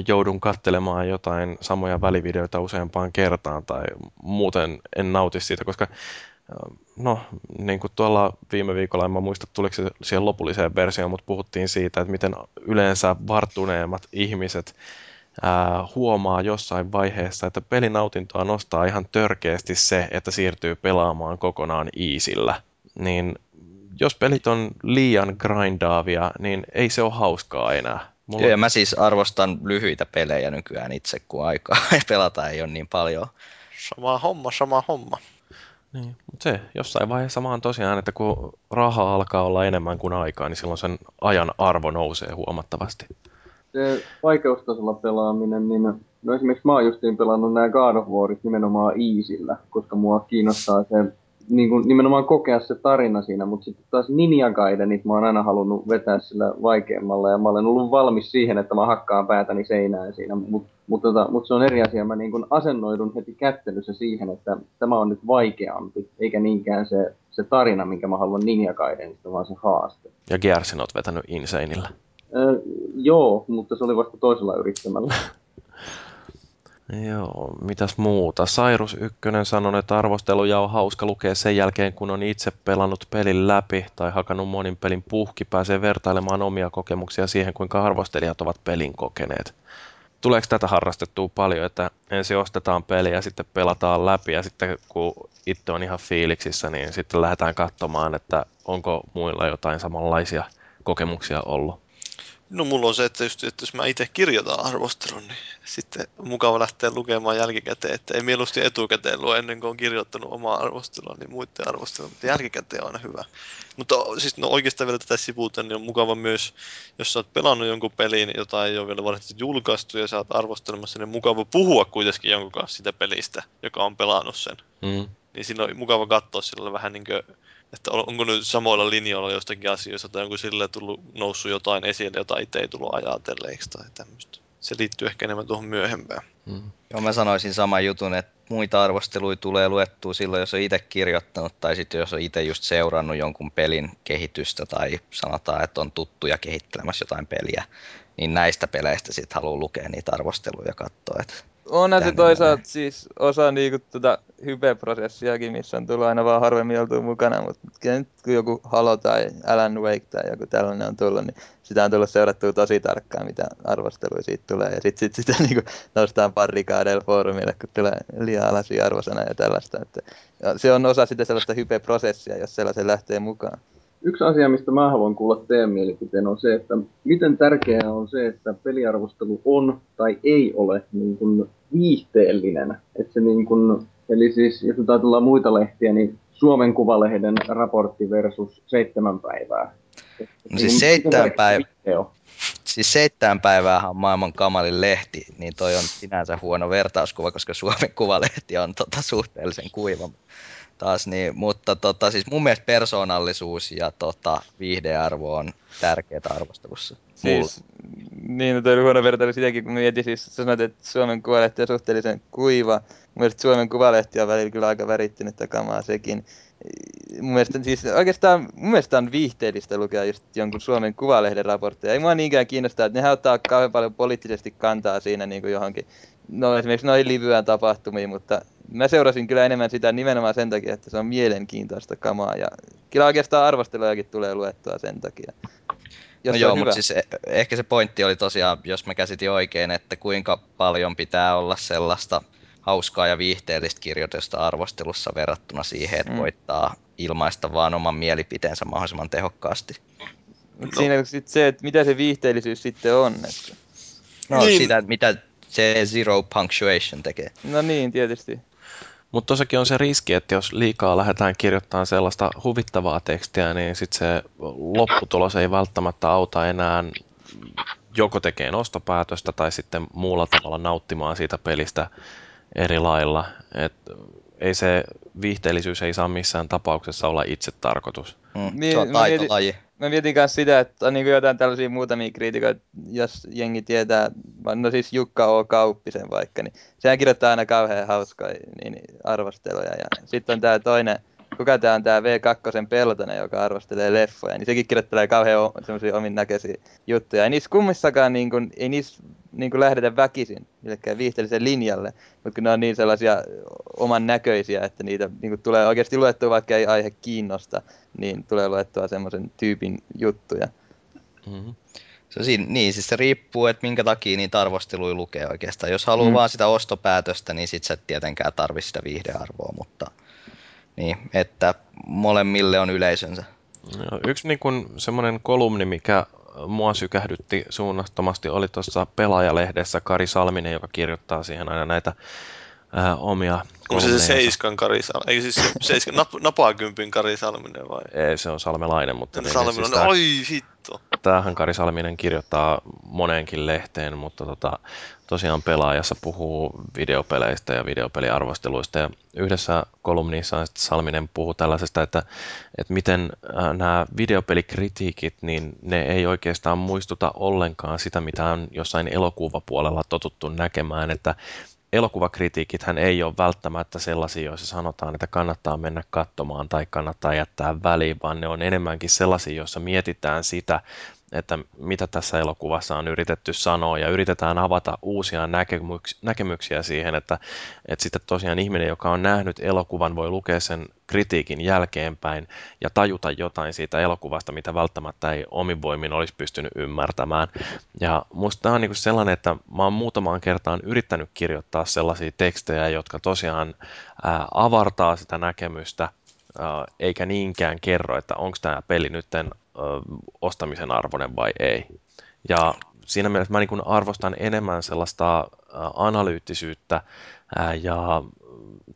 joudun katselemaan jotain samoja välivideoita useampaan kertaan tai muuten en nauti siitä, koska No, niin kuin tuolla viime viikolla, en mä muista, tuliko se siihen lopulliseen versioon, mutta puhuttiin siitä, että miten yleensä varttuneemmat ihmiset ää, huomaa jossain vaiheessa, että pelinautintoa nostaa ihan törkeästi se, että siirtyy pelaamaan kokonaan easyllä. Niin jos pelit on liian grindaavia, niin ei se ole hauskaa enää. Mulla... Ja mä siis arvostan lyhyitä pelejä nykyään itse, kun aikaa pelata ei ole niin paljon. Sama homma, sama homma. Niin, mutta se jossain vaiheessa vaan tosiaan, että kun rahaa alkaa olla enemmän kuin aikaa, niin silloin sen ajan arvo nousee huomattavasti. Se vaikeustasolla pelaaminen, niin no esimerkiksi mä oon justiin pelannut nämä God of Warit nimenomaan easyllä, koska mua kiinnostaa se, niin kuin nimenomaan kokea se tarina siinä, mutta sitten taas Ninja Gaidenit mä oon aina halunnut vetää sillä vaikeammalla ja mä olen ollut valmis siihen, että mä hakkaan päätäni seinään siinä, mutta mut, tota, mut se on eri asia. Mä niin kun asennoidun heti kättelyssä siihen, että tämä on nyt vaikeampi, eikä niinkään se, se tarina, minkä mä haluan Ninja Gaidenista, vaan se haaste. Ja Gearsin oot vetänyt Insanella. Öö, joo, mutta se oli vasta toisella yrittämällä. Joo, mitäs muuta? Sairus Ykkönen sanoi, että arvosteluja on hauska lukea sen jälkeen, kun on itse pelannut pelin läpi tai hakanut monin pelin puhki, pääsee vertailemaan omia kokemuksia siihen, kuinka arvostelijat ovat pelin kokeneet. Tuleeko tätä harrastettua paljon, että ensin ostetaan peli ja sitten pelataan läpi ja sitten kun itse on ihan fiiliksissä, niin sitten lähdetään katsomaan, että onko muilla jotain samanlaisia kokemuksia ollut? No mulla on se, että, just, että jos mä itse kirjoitan arvostelun, niin sitten mukava lähteä lukemaan jälkikäteen, että ei mieluusti etukäteen lue ennen kuin on kirjoittanut omaa arvostelua, niin muiden arvostelua, mutta jälkikäteen on aina hyvä. Mutta siis no oikeastaan vielä tätä sivuuteen, niin on mukava myös, jos sä oot pelannut jonkun pelin, jota ei ole vielä varsinaisesti julkaistu ja sä oot arvostelemassa, niin mukava puhua kuitenkin jonkun kanssa sitä pelistä, joka on pelannut sen. Mm. Niin siinä on mukava katsoa sillä vähän niin kuin, että onko nyt samoilla linjoilla jostakin asioista tai onko sillä tullut, noussut jotain esille, jota itse ei tullut ajatelleeksi tai tämmöistä. Se liittyy ehkä enemmän tuohon myöhempään. Mm. Joo, mä sanoisin saman jutun, että muita arvosteluja tulee luettua silloin, jos on itse kirjoittanut tai sitten jos on itse just seurannut jonkun pelin kehitystä tai sanotaan, että on tuttuja kehittelemässä jotain peliä, niin näistä peleistä sitten haluaa lukea niitä arvosteluja ja katsoa, että on näitä toisaalta siis osa niinku tota hype-prosessiakin, missä on tullut aina vaan harvemmin oltua mukana, mutta nyt kun joku Halo tai Alan Wake tai joku tällainen on tullut, niin sitä on tullut seurattua tosi tarkkaan, mitä arvosteluja siitä tulee. Ja sitten sit sitä niinku nostaa parrikaadeilla foorumille, kun tulee liian alaisia arvosana ja tällaista. Että se on osa sitä sellaista hype-prosessia, jos sellaisen lähtee mukaan. Yksi asia, mistä mä haluan kuulla teidän mielipiteen, on se, että miten tärkeää on se, että peliarvostelu on tai ei ole niin kuin viihteellinen. Että se niin kuin, eli siis, jos ajatellaan muita lehtiä, niin Suomen Kuvalehden raportti versus seitsemän päivää. No siis seitsemän päivää. Siis seitsemän päiväähän on maailman kamalin lehti, niin toi on sinänsä huono vertauskuva, koska Suomen Kuvalehti on tota suhteellisen kuiva. Taas niin, mutta tota, siis mun mielestä persoonallisuus ja tota, viihdearvo on tärkeää arvostelussa. Siis, niin, toi oli huono vertailu sitäkin, kun mietin, siis sanoit, että Suomen Kuvalehti on suhteellisen kuiva. Mun mielestä Suomen Kuvalehti on välillä kyllä aika värittynyttä kamaa sekin. Mun mielestä, siis oikeastaan mun mielestä on viihteellistä lukea just jonkun Suomen Kuvalehden raportteja. Ei mua niinkään kiinnostaa, että nehän ottaa kauhean paljon poliittisesti kantaa siinä niin kuin johonkin. No esimerkiksi noihin livyään tapahtumiin, mutta mä seurasin kyllä enemmän sitä nimenomaan sen takia, että se on mielenkiintoista kamaa ja kyllä oikeastaan arvostelujakin tulee luettua sen takia. No joo, mutta siis ehkä se pointti oli tosiaan, jos mä käsitin oikein, että kuinka paljon pitää olla sellaista hauskaa ja viihteellistä kirjoitusta arvostelussa verrattuna siihen, että mm. voittaa ilmaista vaan oman mielipiteensä mahdollisimman tehokkaasti. Mutta no. Siinä on sitten se, että mitä se viihteellisyys sitten on. Että... No niin. Sitä, mitä... Se Zero Punctuation tekee. No niin, tietysti. Mutta tossakin on se riski, että jos liikaa lähdetään kirjoittamaan sellaista huvittavaa tekstiä, niin sitten se lopputulos ei välttämättä auta enää joko tekeen ostopäätöstä tai sitten muulla tavalla nauttimaan siitä pelistä eri lailla. Et ei se viihteellisyys ei saa missään tapauksessa olla itsetarkoitus. Mm, niin, se on taitolaji. Mä mietin myös sitä, että on niin kuin jotain tällaisia muutamia kriitikoita, jos jengi tietää, no siis Jukka O. Kauppisen vaikka, niin sehän kirjoittaa aina kauhean hauskaa niin arvosteluja. Ja sitten on tämä toinen kuka tää on tää V kaksi Peltonen, joka arvostelee leffoja, niin sekin kirjoittelee kauhean semmosia omin näköisiä juttuja. Ei niissä kummissakaan niin kun, ei niissä niin kun lähdetä väkisin millekään viihteellisen linjalle, mutta kun ne on niin sellaisia oman näköisiä, että niitä niin kun tulee oikeasti luettua, vaikka ei aihe kiinnosta, niin tulee luettua semmoisen tyypin juttuja. Mm-hmm. Se, niin, siis se riippuu, että minkä takia niitä arvosteluja lukee oikeastaan. Jos haluaa mm. vaan sitä ostopäätöstä, niin sit sä et tietenkään tarvi sitä viihdearvoa, mutta niin, että molemmille on yleisönsä. No, yksi niin kun, semmoinen kolumni, mikä mua sykähdytti suunnattomasti, oli tuossa Pelaaja-lehdessä Kari Salminen, joka kirjoittaa siihen aina näitä ää, omia kolumneja. Se Seiskan Kari Salminen, eikö siis Seiskan nap- Napakympin Kari Salminen vai? Ei, se on salmelainen, mutta... No, niin, Salminen, siis tää... oi hitto! Tämähän Kari Salminen kirjoittaa moneenkin lehteen, mutta tota, tosiaan Pelaajassa puhuu videopeleistä ja videopeliarvosteluista. Ja yhdessä kolumnissaan Salminen puhuu tällaisesta, että, että miten nämä videopelikritiikit, niin ne ei oikeastaan muistuta ollenkaan sitä, mitä on jossain elokuvapuolella totuttu näkemään, että elokuvakritiikithän ei ole välttämättä sellaisia, joissa sanotaan, että kannattaa mennä katsomaan tai kannattaa jättää väliin, vaan ne on enemmänkin sellaisia, joissa mietitään sitä, että mitä tässä elokuvassa on yritetty sanoa ja yritetään avata uusia näkemyks- näkemyksiä siihen, että, että sitten tosiaan ihminen, joka on nähnyt elokuvan, voi lukea sen kritiikin jälkeenpäin ja tajuta jotain siitä elokuvasta, mitä välttämättä ei omin voimin olisi pystynyt ymmärtämään. Ja musta tämä on niinku sellainen, että mä oon muutamaan kertaan yrittänyt kirjoittaa sellaisia tekstejä, jotka tosiaan ää, avartaa sitä näkemystä, ää, eikä niinkään kerro, että onko tämä peli nytten ostamisen arvoinen vai ei. Ja siinä mielessä mä niin kuin arvostan enemmän sellaista analyyttisyyttä ja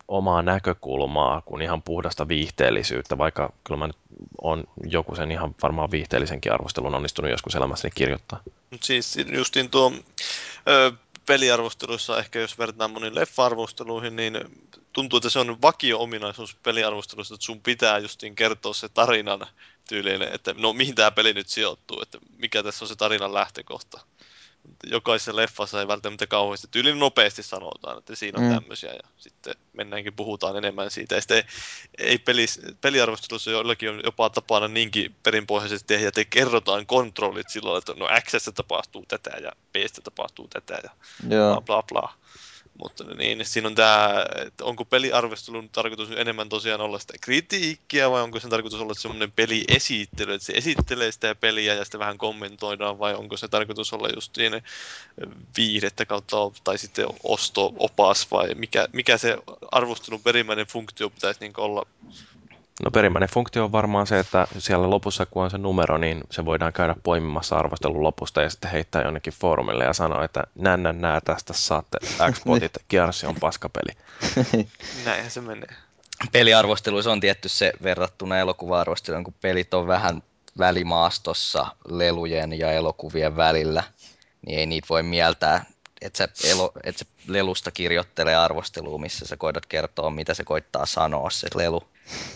omaa näkökulmaa kuin ihan puhdasta viihteellisyyttä, vaikka kyllä mä nyt on joku sen ihan varmaan viihteellisenkin arvostelun onnistunut joskus elämässäni kirjoittaa. Siis justiin tuo ö, peliarvosteluissa ehkä, jos vertaan moniin leffa-arvosteluihin, niin tuntuu, että se on vakio-ominaisuus peliarvostelussa, että sun pitää justiin kertoa se tarinan tyylinen, että no mihin tämä peli nyt sijoittuu, että mikä tässä on se tarinan lähtökohta. Jokaisessa leffassa ei välttämättä kauheasti tyylin nopeasti sanotaan, että siinä on mm. tämmöisiä ja sitten mennäänkin puhutaan enemmän siitä. Ja sitten ei, ei pelis, peliarvostelussa jollakin on jopa tapana niinkin perinpohjaisesti tehdä, että kerrotaan kontrollit silloin, että no X:stä tapahtuu tätä ja B:stä tapahtuu tätä ja yeah. bla bla bla. Mutta niin, siinä on tämä, että onko peliarvostelun tarkoitus enemmän tosiaan olla sitä kritiikkiä vai onko sen tarkoitus olla semmoinen peliesittely, että se esittelee sitä peliä ja sitten vähän kommentoidaan vai onko se tarkoitus olla just siinä viihdettä kautta tai sitten osto-opas vai mikä, mikä se arvostelun perimmäinen funktio pitäisi niin olla? No perimmäinen funktio on varmaan se, että siellä lopussa kun on se numero, niin se voidaan käydä poimimassa arvostelun lopusta ja sitten heittää jonnekin foorumille ja sanoa, että nää, nää, nää tästä saatte Xbotit, Gears on paskapeli. Näinhän se menee. Peliarvosteluissa on tietty se verrattuna elokuva-arvosteluun, kun pelit on vähän välimaastossa lelujen ja elokuvien välillä, niin ei niitä voi mieltää. Että sä, elo, et sä lelusta kirjoittelee arvostelua, missä sä koitat kertoa, mitä se koittaa sanoa se lelu,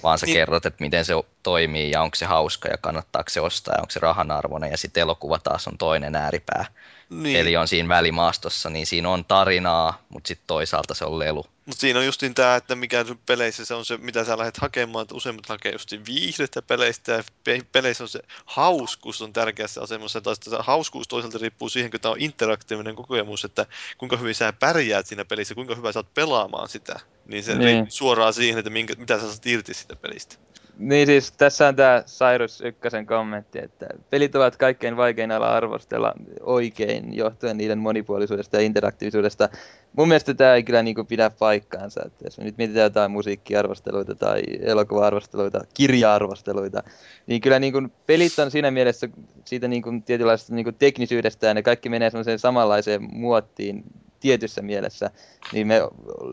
vaan sä niin kerrot, että miten se toimii ja onko se hauska ja kannattaako se ostaa ja onko se rahanarvoinen. Ja sitten elokuva taas on toinen ääripää. Niin. Eli on siinä välimaastossa, niin siinä on tarinaa, mutta sitten toisaalta se on lelu. Mutta siinä on justiin tämä, että mikä peleissä se on se, mitä sä lähdet hakemaan, että useimmat hakee justiin viihdettä peleistä ja pe- peleissä on se hauskuus on tärkeässä asemassa. Tai se hauskuus toisaalta riippuu siihen, kun tämä on interaktiivinen kokemus, että kuinka hyvin sä pärjäät siinä pelissä, kuinka hyvä sä oot pelaamaan sitä. Niin se niin suoraan siihen, että minkä, mitä sä saat irti siitä pelistä. Niin siis tässä on tämä Cyrus Ykkösen kommentti, että pelit ovat kaikkein vaikein ala arvostella oikein johtuen niiden monipuolisuudesta ja interaktiivisuudesta. Mun mielestä tämä ei kyllä niinku pidä paikkaansa. Että jos me nyt mietitään jotain musiikkiarvosteluita tai elokuva-arvosteluita, kirja-arvosteluita, niin kyllä niinku pelit on siinä mielessä siitä niinku tietynlaisesta niinku teknisyydestä ja ne kaikki menee semmoiseen samanlaiseen muottiin tietyssä mielessä, niin me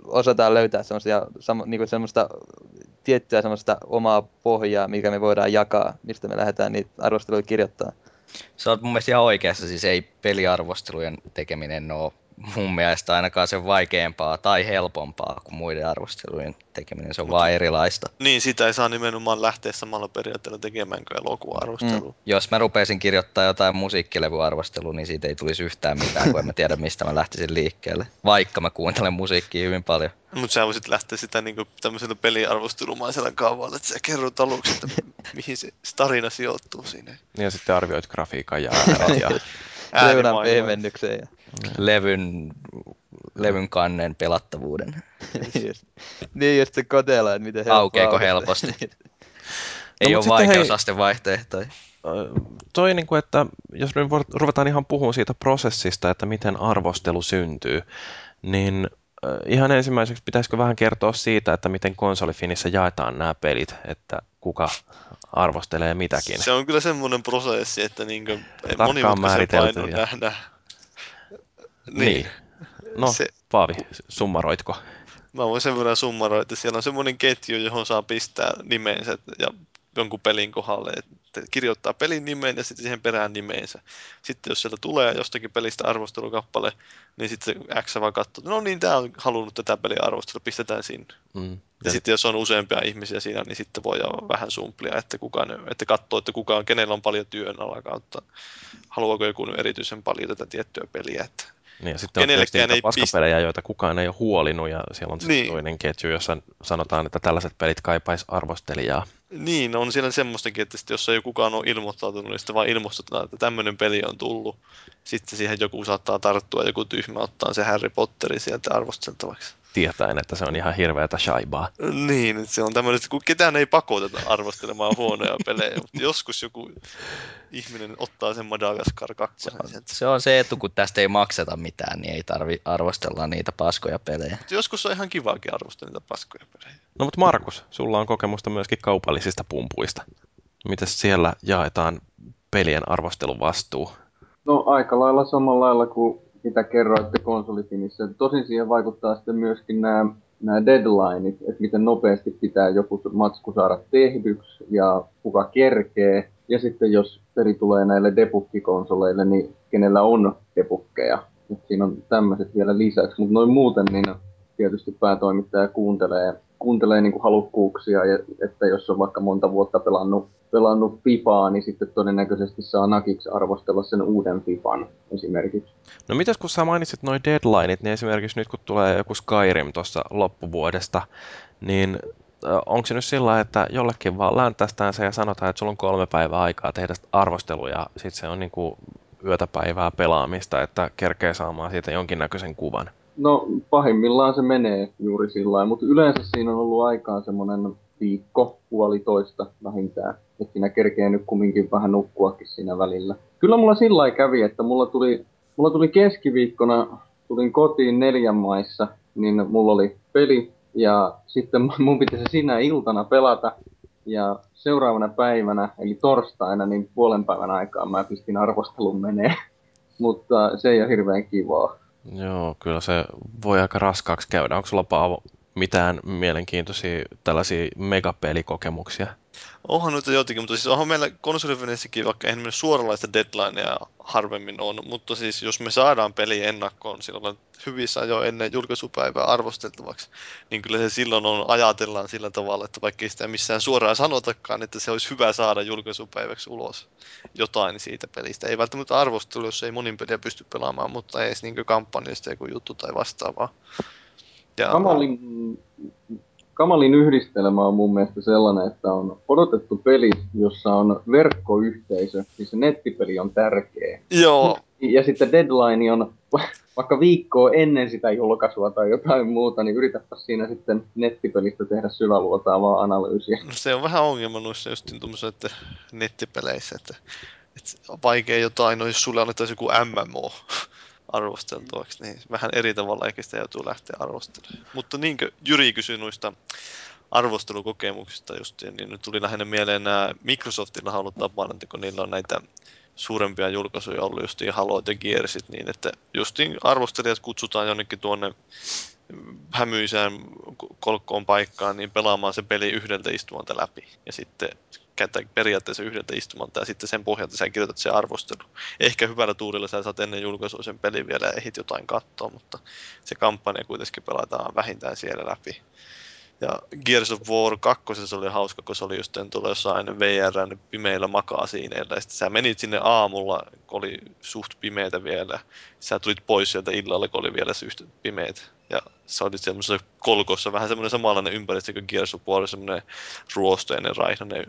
osataan löytää semmoisia, niinku semmoista tiettyä semmoista omaa pohjaa, mikä me voidaan jakaa, mistä me lähdetään niitä arvosteluja kirjoittamaan. Sä oot mun mielestä ihan oikeassa, siis ei peliarvostelujen tekeminen ole mun mielestä ainakaan se vaikeampaa tai helpompaa kuin muiden arvostelujen tekeminen. Se on Mut, vaan erilaista. Niin, sitä ei saa nimenomaan lähteä samalla periaatteella tekemään kuin elokuva-arvostelua. Mm. Jos mä rupeisin kirjoittaa jotain musiikkilevyarvostelua, niin siitä ei tulisi yhtään mitään, kun en mä tiedä, mistä mä lähtisin liikkeelle. Vaikka mä kuuntelen musiikkia hyvin paljon. Mutta sä voisit lähteä sitä niinku tämmöisellä peliarvostelumaisella kaavalla, että sä kerrot aluksi, että mihin se tarina sijoittuu sinne. Ja sitten arvioit grafiikan ja äänellä. Levyn pehmennykseen ja levyn, levyn kannen pelattavuuden. Just. Niin just se kotela, että miten helppoa. Aukeeko helposti? Ei no, ole vaikeusaste vaihtoehtoja. Toi niinku, että jos nyt ruvetaan ihan puhumaan siitä prosessista, että miten arvostelu syntyy, niin ihan ensimmäiseksi pitäisikö vähän kertoa siitä, että miten KonsoliFINissä jaetaan nämä pelit, että kuka arvostelee mitäkin. Se on kyllä semmoinen prosessi, että niinku monimutkaisen painon nähdään. Niin. niin. No, se... Paavi, summaroitko? Mä voin sen verran summaroida, että siellä on semmoinen ketju, johon saa pistää nimensä ja jonkun pelin kohdalle. Että kirjoittaa pelin nimen ja sitten siihen perään nimeensä. Sitten jos sieltä tulee jostakin pelistä arvostelukappale, niin sitten X vaan katsoo, no niin, tää on halunnut tätä peliä arvostella, pistetään sinne. Mm. Ja, ja sitten jos on useampia ihmisiä siinä, niin sitten voi vähän sumplia, että, kukaan, että katsoo, että kukaan, kenellä on paljon työn alla kautta. Haluaako joku erityisen paljon tätä tiettyä peliä, että... Niin, ja sitten on tietysti niitä paskapelejä, joita kukaan ei ole huolinut, ja siellä on niin. toinen ketju, jossa sanotaan, että tällaiset pelit kaipaisi arvostelijaa. Niin, on siellä semmoistakin, että jos ei kukaan ole ilmoittautunut, niin sitten vaan ilmoistetaan, että tämmöinen peli on tullut. Sitten siihen joku saattaa tarttua, joku tyhmä ottaa se Harry Potteri sieltä arvosteltavaksi. Tietäen, että se on ihan hirveätä shaibaa. Niin, että se on tämmöinen, että ketään ei pakoteta arvostelemaan huonoja pelejä, mutta joskus joku ihminen ottaa sen Madagaskar kaksi. Se, se on se etu, kun tästä ei makseta mitään, niin ei tarvi arvostella niitä paskoja pelejä. Mutta joskus on ihan kivaakin arvostella niitä paskoja pelejä. No mutta Markus, sulla on kokemusta myöskin kaupallisista pumpuista. Mitäs siellä jaetaan pelien arvostelun vastuu? No aika lailla samalla lailla kuin... mitä kerroitte KonsoliFINissä. Tosin siihen vaikuttaa sitten myöskin nämä, nämä deadlineit, että miten nopeasti pitää joku matsku saada tehdyksi ja kuka kerkee. Ja sitten jos peli tulee näille debukkikonsoleille, niin kenellä on debukkeja. Et siinä on tämmöiset vielä lisäksi, mutta noin muuten niin tietysti päätoimittaja kuuntelee, kuuntelee niin kuin halukkuuksia, ja, että jos on vaikka monta vuotta pelannut, pelannut Fifaa, niin sitten todennäköisesti saa nakiksi arvostella sen uuden Fifan esimerkiksi. No mitäs kun sä mainitsit noi deadlineit, niin esimerkiksi nyt kun tulee joku Skyrim tuossa loppuvuodesta, niin onko se nyt sillä, että jollekin vaan läntästään se ja sanotaan, että sulla on kolme päivää aikaa tehdä arvostelua ja sitten se on niin kuin yötä päivää pelaamista, että kerkee saamaan siitä jonkinnäköisen kuvan? No pahimmillaan se menee juuri sillä, mutta yleensä siinä on ollut aikaa semmoinen viikko, puolitoista vähintään. Että siinä kerkee nyt kumminkin vähän nukkuakin siinä välillä. Kyllä mulla sillä kävi, että mulla tuli, mulla tuli keskiviikkona, tulin kotiin neljän maissa, niin mulla oli peli ja sitten mun piti se sinä iltana pelata. Ja seuraavana päivänä, eli torstaina, niin puolen päivän aikaa mä pistin arvostelun menee. Mutta se ei ole hirveän kivaa. Joo, kyllä se voi aika raskaaksi käydä. Onko sulla, Paavo, mitään mielenkiintoisia tällaisia megapelikokemuksia? Onhan nyt jotenkin, mutta siis onhan meillä KonsoliFINissäkin, vaikka eihän meillä suoralaista deadlinea harvemmin on, mutta siis jos me saadaan peli ennakkoon silloin hyvissä ajoin ennen julkaisupäivää arvosteltavaksi, niin kyllä se silloin on, ajatellaan sillä tavalla, että vaikka ei sitä missään suoraan sanotakaan, että se olisi hyvä saada julkaisupäiväksi ulos jotain siitä pelistä. Ei välttämättä arvostelu, jos ei monin peliä pysty pelaamaan, mutta ei edes niin kampanjasta joku juttu tai vastaavaa. Ja... Kamalin, kamalin yhdistelmä on mun mielestä sellainen, että on odotettu peli, jossa on verkkoyhteisö, siis nettipeli on tärkeä. Joo. Ja sitten deadline on vaikka viikkoa ennen sitä julkaisua tai jotain muuta, niin yritäpä siinä sitten nettipelistä tehdä syväluotaavaa analyysiä. No se on vähän ongelma noissa just tuollaisissa että nettipeleissä, että, että on vaikea jotain, no jos sulle annettaisiin joku M M O. Arvosteltuaksi, niin vähän eri tavalla eikä sitä joutuu lähteä arvostelemaan. Mutta niin kuin Jyri kysyi noista arvostelukokemuksista justiin, niin nyt tuli lähinnä mieleen nämä Microsoftilla on ollut tapana, kun niillä on näitä suurempia julkaisuja ollut justiin Halo ja Gearsit, niin että justiin arvostelijat kutsutaan jonnekin tuonne hämyisään kolkkoon paikkaan niin pelaamaan se peli yhdeltä istumalta läpi ja sitten käyttää periaatteessa yhdeltä istumalta ja sitten sen pohjalta sä kirjoitat sen arvostelun. Ehkä hyvällä tuurilla sä saat ennen julkaisua sen pelin vielä ja ehdit jotain katsoa, mutta se kampanja kuitenkin pelataan vähintään siellä läpi. Ja Gears of War kaksi se oli hauska, kun se oli just tuolla jossain V R:n pimeillä makasiineilla. Sitten sä menit sinne aamulla, kun oli suht pimeitä vielä. Sä tulit pois sieltä illalla, kun oli vielä suht pimeitä. Ja sä olit semmoisessa kolkossa, vähän semmoinen samanlainen ympäristö kuin Gears of War, semmoinen ruosteinen, raihdoinen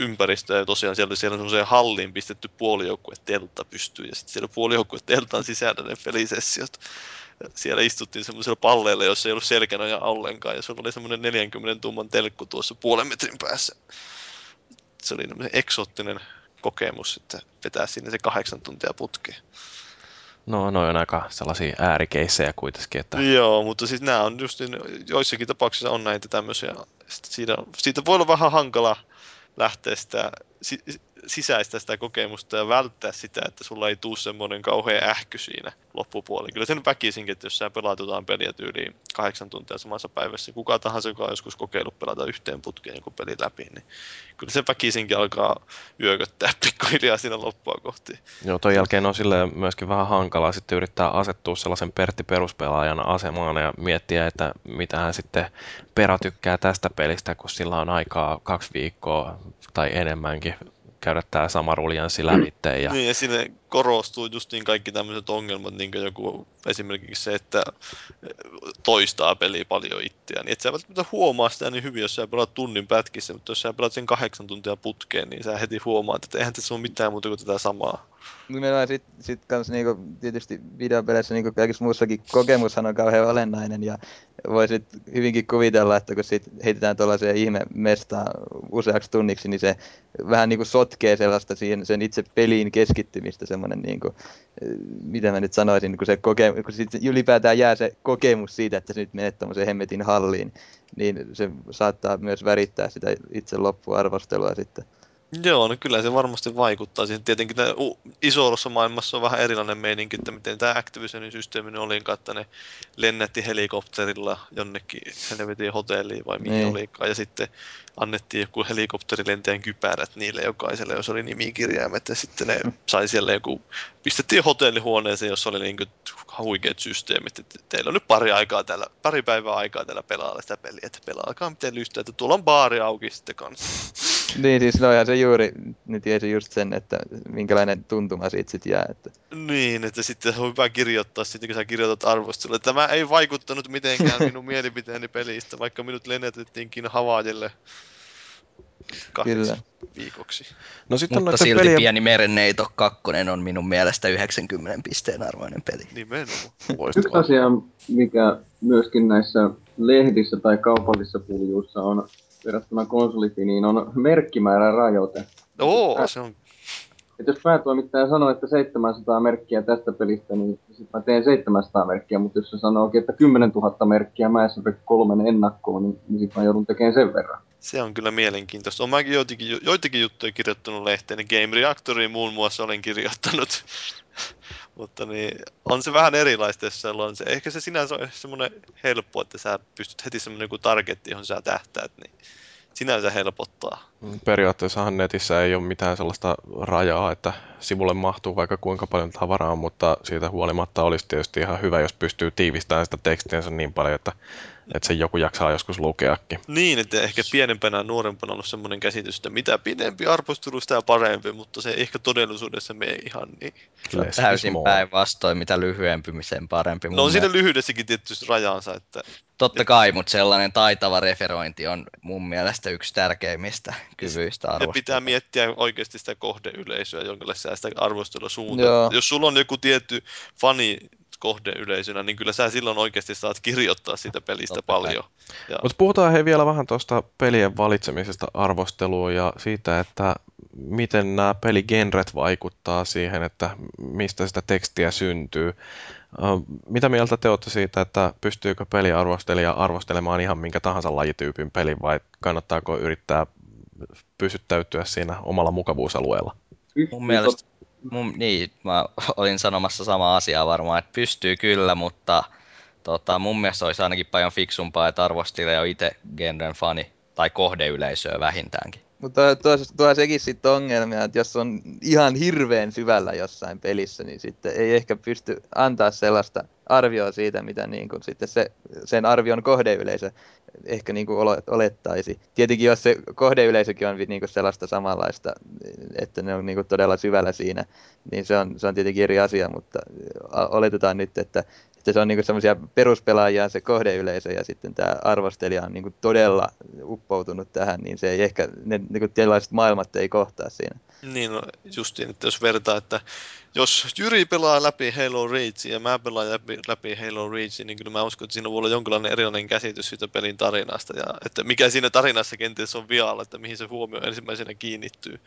ympäristö. Ja tosiaan siellä oli siellä semmoiseen halliin pistetty puolijoukkueteltta pystyyn. Ja sitten siellä puolijoukkueteltan sisällä ne pelisessiot. Siellä istuttiin semmoisella palleilla, jossa ei ollut selkänoja ollenkaan, ja se oli semmoinen neljänkymmenen tumman telkku tuossa puolen metrin päässä. Se oli eksoottinen kokemus, että vetää sinne se kahdeksan tuntia putkeen. No, no on aika sellaisia äärikeissejä kuitenkin, että... Joo, mutta siis nämä on just niin, joissakin tapauksissa on näitä tämmöisiä. Siitä, siitä voi olla vähän hankala lähteä sitä, sisäistä sitä kokemusta ja välttää sitä, että sulla ei tule semmoinen kauhea ähky siinä loppupuolella. Kyllä sen väkisinkin, että jos sä pelaat jotain peliä tyyliin kahdeksan tuntia samassa päivässä, kuka tahansa, joka on joskus kokeillut pelata yhteen putkeen joku peli läpi, niin kyllä sen väkisinkin alkaa yököttää pikkuhiljaa siinä loppua kohti. Joo, ton jälkeen on silleen myöskin vähän hankalaa sitten yrittää asettua sellaisen Pertti peruspelaajan asemaan ja miettiä, että mitä hän sitten Perä tykkää tästä pelistä, kun sillä on aikaa kaksi viikkoa tai enemmänkin käydä tämä sama ruljanssi lävitteen. Ja... Niin, ja siinä korostuu just niin kaikki tämmöiset ongelmat, niin kuin joku esimerkiksi se, että toistaa peliä paljon itseään. Niin et sä välttämättä huomaa sitä niin hyvin, jos sä pelaat tunnin pätkissä, mutta jos sä pelaat sen kahdeksan tuntia putkeen, niin sä heti huomaat, että eihän tässä ole mitään muuta kuin tätä samaa. Nimenomaan sit, sit kans niinku, tietysti videopeleissä niinku kaikissa muussakin kokemushan on kauhean olennainen ja voi sit hyvinkin kuvitella, että kun sit heitetään tuollaiseen ihme mestaan useaksi tunniksi, niin se vähän niinku sotkee sellaista siihen, sen itse peliin keskittymistä, semmonen niinku, mitä mä nyt sanoisin, kun se kokemus, kun sit ylipäätään jää se kokemus siitä, että sä nyt menet tommoseen hemmetin halliin, niin se saattaa myös värittää sitä itse loppuarvostelua sitten. Joo, no kyllä se varmasti vaikuttaa siihen. Tietenkin tämä isossa maailmassa on vähän erilainen meininki, että miten tämä Activisionin systeemi oliinkaan, että ne lennätti helikopterilla jonnekin helvetin hotelliin vai mihin Ei. olikaan, ja sitten annettiin joku helikopterilentäjän kypärät niille jokaiselle, jos oli nimikirjaimet, ja sitten ne sai siellä joku, pistettiin hotellihuoneeseen, jossa oli niin kuin huikeat systeemit, että teillä on nyt pari, aikaa täällä, pari päivää aikaa täällä pelailla sitä peliä, että pelaakaan miten lystää, että tuolla on baari auki sitten kanssa. Niin, siis noihan se juuri, ne tiesi just sen, että minkälainen tuntuma siitä sit jää. Että... Niin, että sitten on hyvä kirjoittaa sitten, kun sä kirjoitat arvostelua. Tämä ei vaikuttanut mitenkään minun mielipiteeni pelistä, vaikka minut lennätettiinkin Havaajille kahdeksi viikoksi. No, sitten mutta silti peliä... pieni merenneito kakkonen on minun mielestä yhdeksänkymmentä pisteen arvoinen peli. Nimenomaan. Yksi asia, mikä myöskin näissä lehdissä tai kaupallisissa puljuissa on, verrattuna KonsoliFINiin on merkkimäärän rajoite. Oo, mä, se on... Et jos mä toimittaja sanoo, että seitsemänsataa merkkiä tästä pelistä, niin sit mä teen seitsemänsataa merkkiä, mutta jos se sanoo, että kymmenen tuhatta merkkiä Mass Effect kolme ennakkoon, niin, niin sit mä joudun tekemään sen verran. Se on kyllä mielenkiintoista. Olen mäkin joitakin, joitakin juttuja kirjoittanut lehteen, niin Game Reactoriin muun muassa olen kirjoittanut. Mutta niin, on se vähän erilaista, jos on se. Ehkä se sinänsä on semmoinen helppo, että sä pystyt heti semmoinen joku targetti, johon sä tähtäät, niin sinänsä helpottaa. Periaatteessahan netissä ei ole mitään sellaista rajaa, että sivulle mahtuu vaikka kuinka paljon tavaraa, mutta siitä huolimatta olisi tietysti ihan hyvä, jos pystyy tiivistämään sitä tekstiänsä niin paljon, että, että sen joku jaksaa joskus lukeakin. Niin, että ehkä pienempänä ja nuorempana on ollut semmoinen käsitys, että mitä pidempi arvostelu, sitä parempi, mutta se ehkä todellisuudessa menee ihan niin. Less täysin päinvastoin, mitä lyhyempi, sen parempi. No on siinä lyhyydessäkin tietysti rajansa, että... Totta kai, mutta sellainen taitava referointi on mun mielestä yksi tärkeimmistä kyvyistä arvostella. Ja pitää miettiä oikeasti sitä kohdeyleisöä, jonka sitä arvostelua suuntaan. Jos sulla on joku tietty fani kohdeyleisönä, niin kyllä sä silloin oikeasti saat kirjoittaa siitä pelistä Totta paljon. Ja... Mutta puhutaan hei vielä vähän tuosta pelien valitsemisesta arvosteluun ja siitä, että miten nämä peligenret vaikuttaa siihen, että mistä sitä tekstiä syntyy. Mitä mieltä te olette siitä, että pystyykö peliarvostelija arvostelemaan ihan minkä tahansa lajityypin pelin vai kannattaako yrittää pysyttäytyä siinä omalla mukavuusalueella? Mun mielestä, mun, niin, mä olin sanomassa samaa asiaa varmaan, että pystyy kyllä, mutta tota, mun mielestä olisi ainakin paljon fiksumpaa, että arvostelija on itse genren fani tai kohdeyleisöä vähintäänkin. Mutta toisaalta tuo sekin sitten ongelmia, että jos on ihan hirveän syvällä jossain pelissä, niin sitten ei ehkä pysty antaa sellaista arvioa siitä, mitä niin kuin sitten se, sen arvion kohdeyleisö ehkä niin kuin olettaisi. Tietenkin jos se kohdeyleisökin on niin kuin sellaista samanlaista, että ne on niin kuin todella syvällä siinä, niin se on, se on tietenkin eri asia, mutta oletetaan nyt, että että se on niinku semmoisia peruspelaajia se kohdeyleisö ja sitten tämä arvostelija on niinku todella uppoutunut tähän, niin se ei ehkä, ne niinku tällaiset maailmat ei kohtaa siinä. Niin, no justiin, että jos vertaa, että jos Jyri pelaa läpi Halo Reach ja mä pelaan läpi, läpi Halo Reach, niin kyllä mä uskon, että siinä voi olla jonkinlainen erilainen käsitys siitä pelin tarinasta ja että mikä siinä tarinassa kenties on vialla, että mihin se huomio ensimmäisenä kiinnittyy.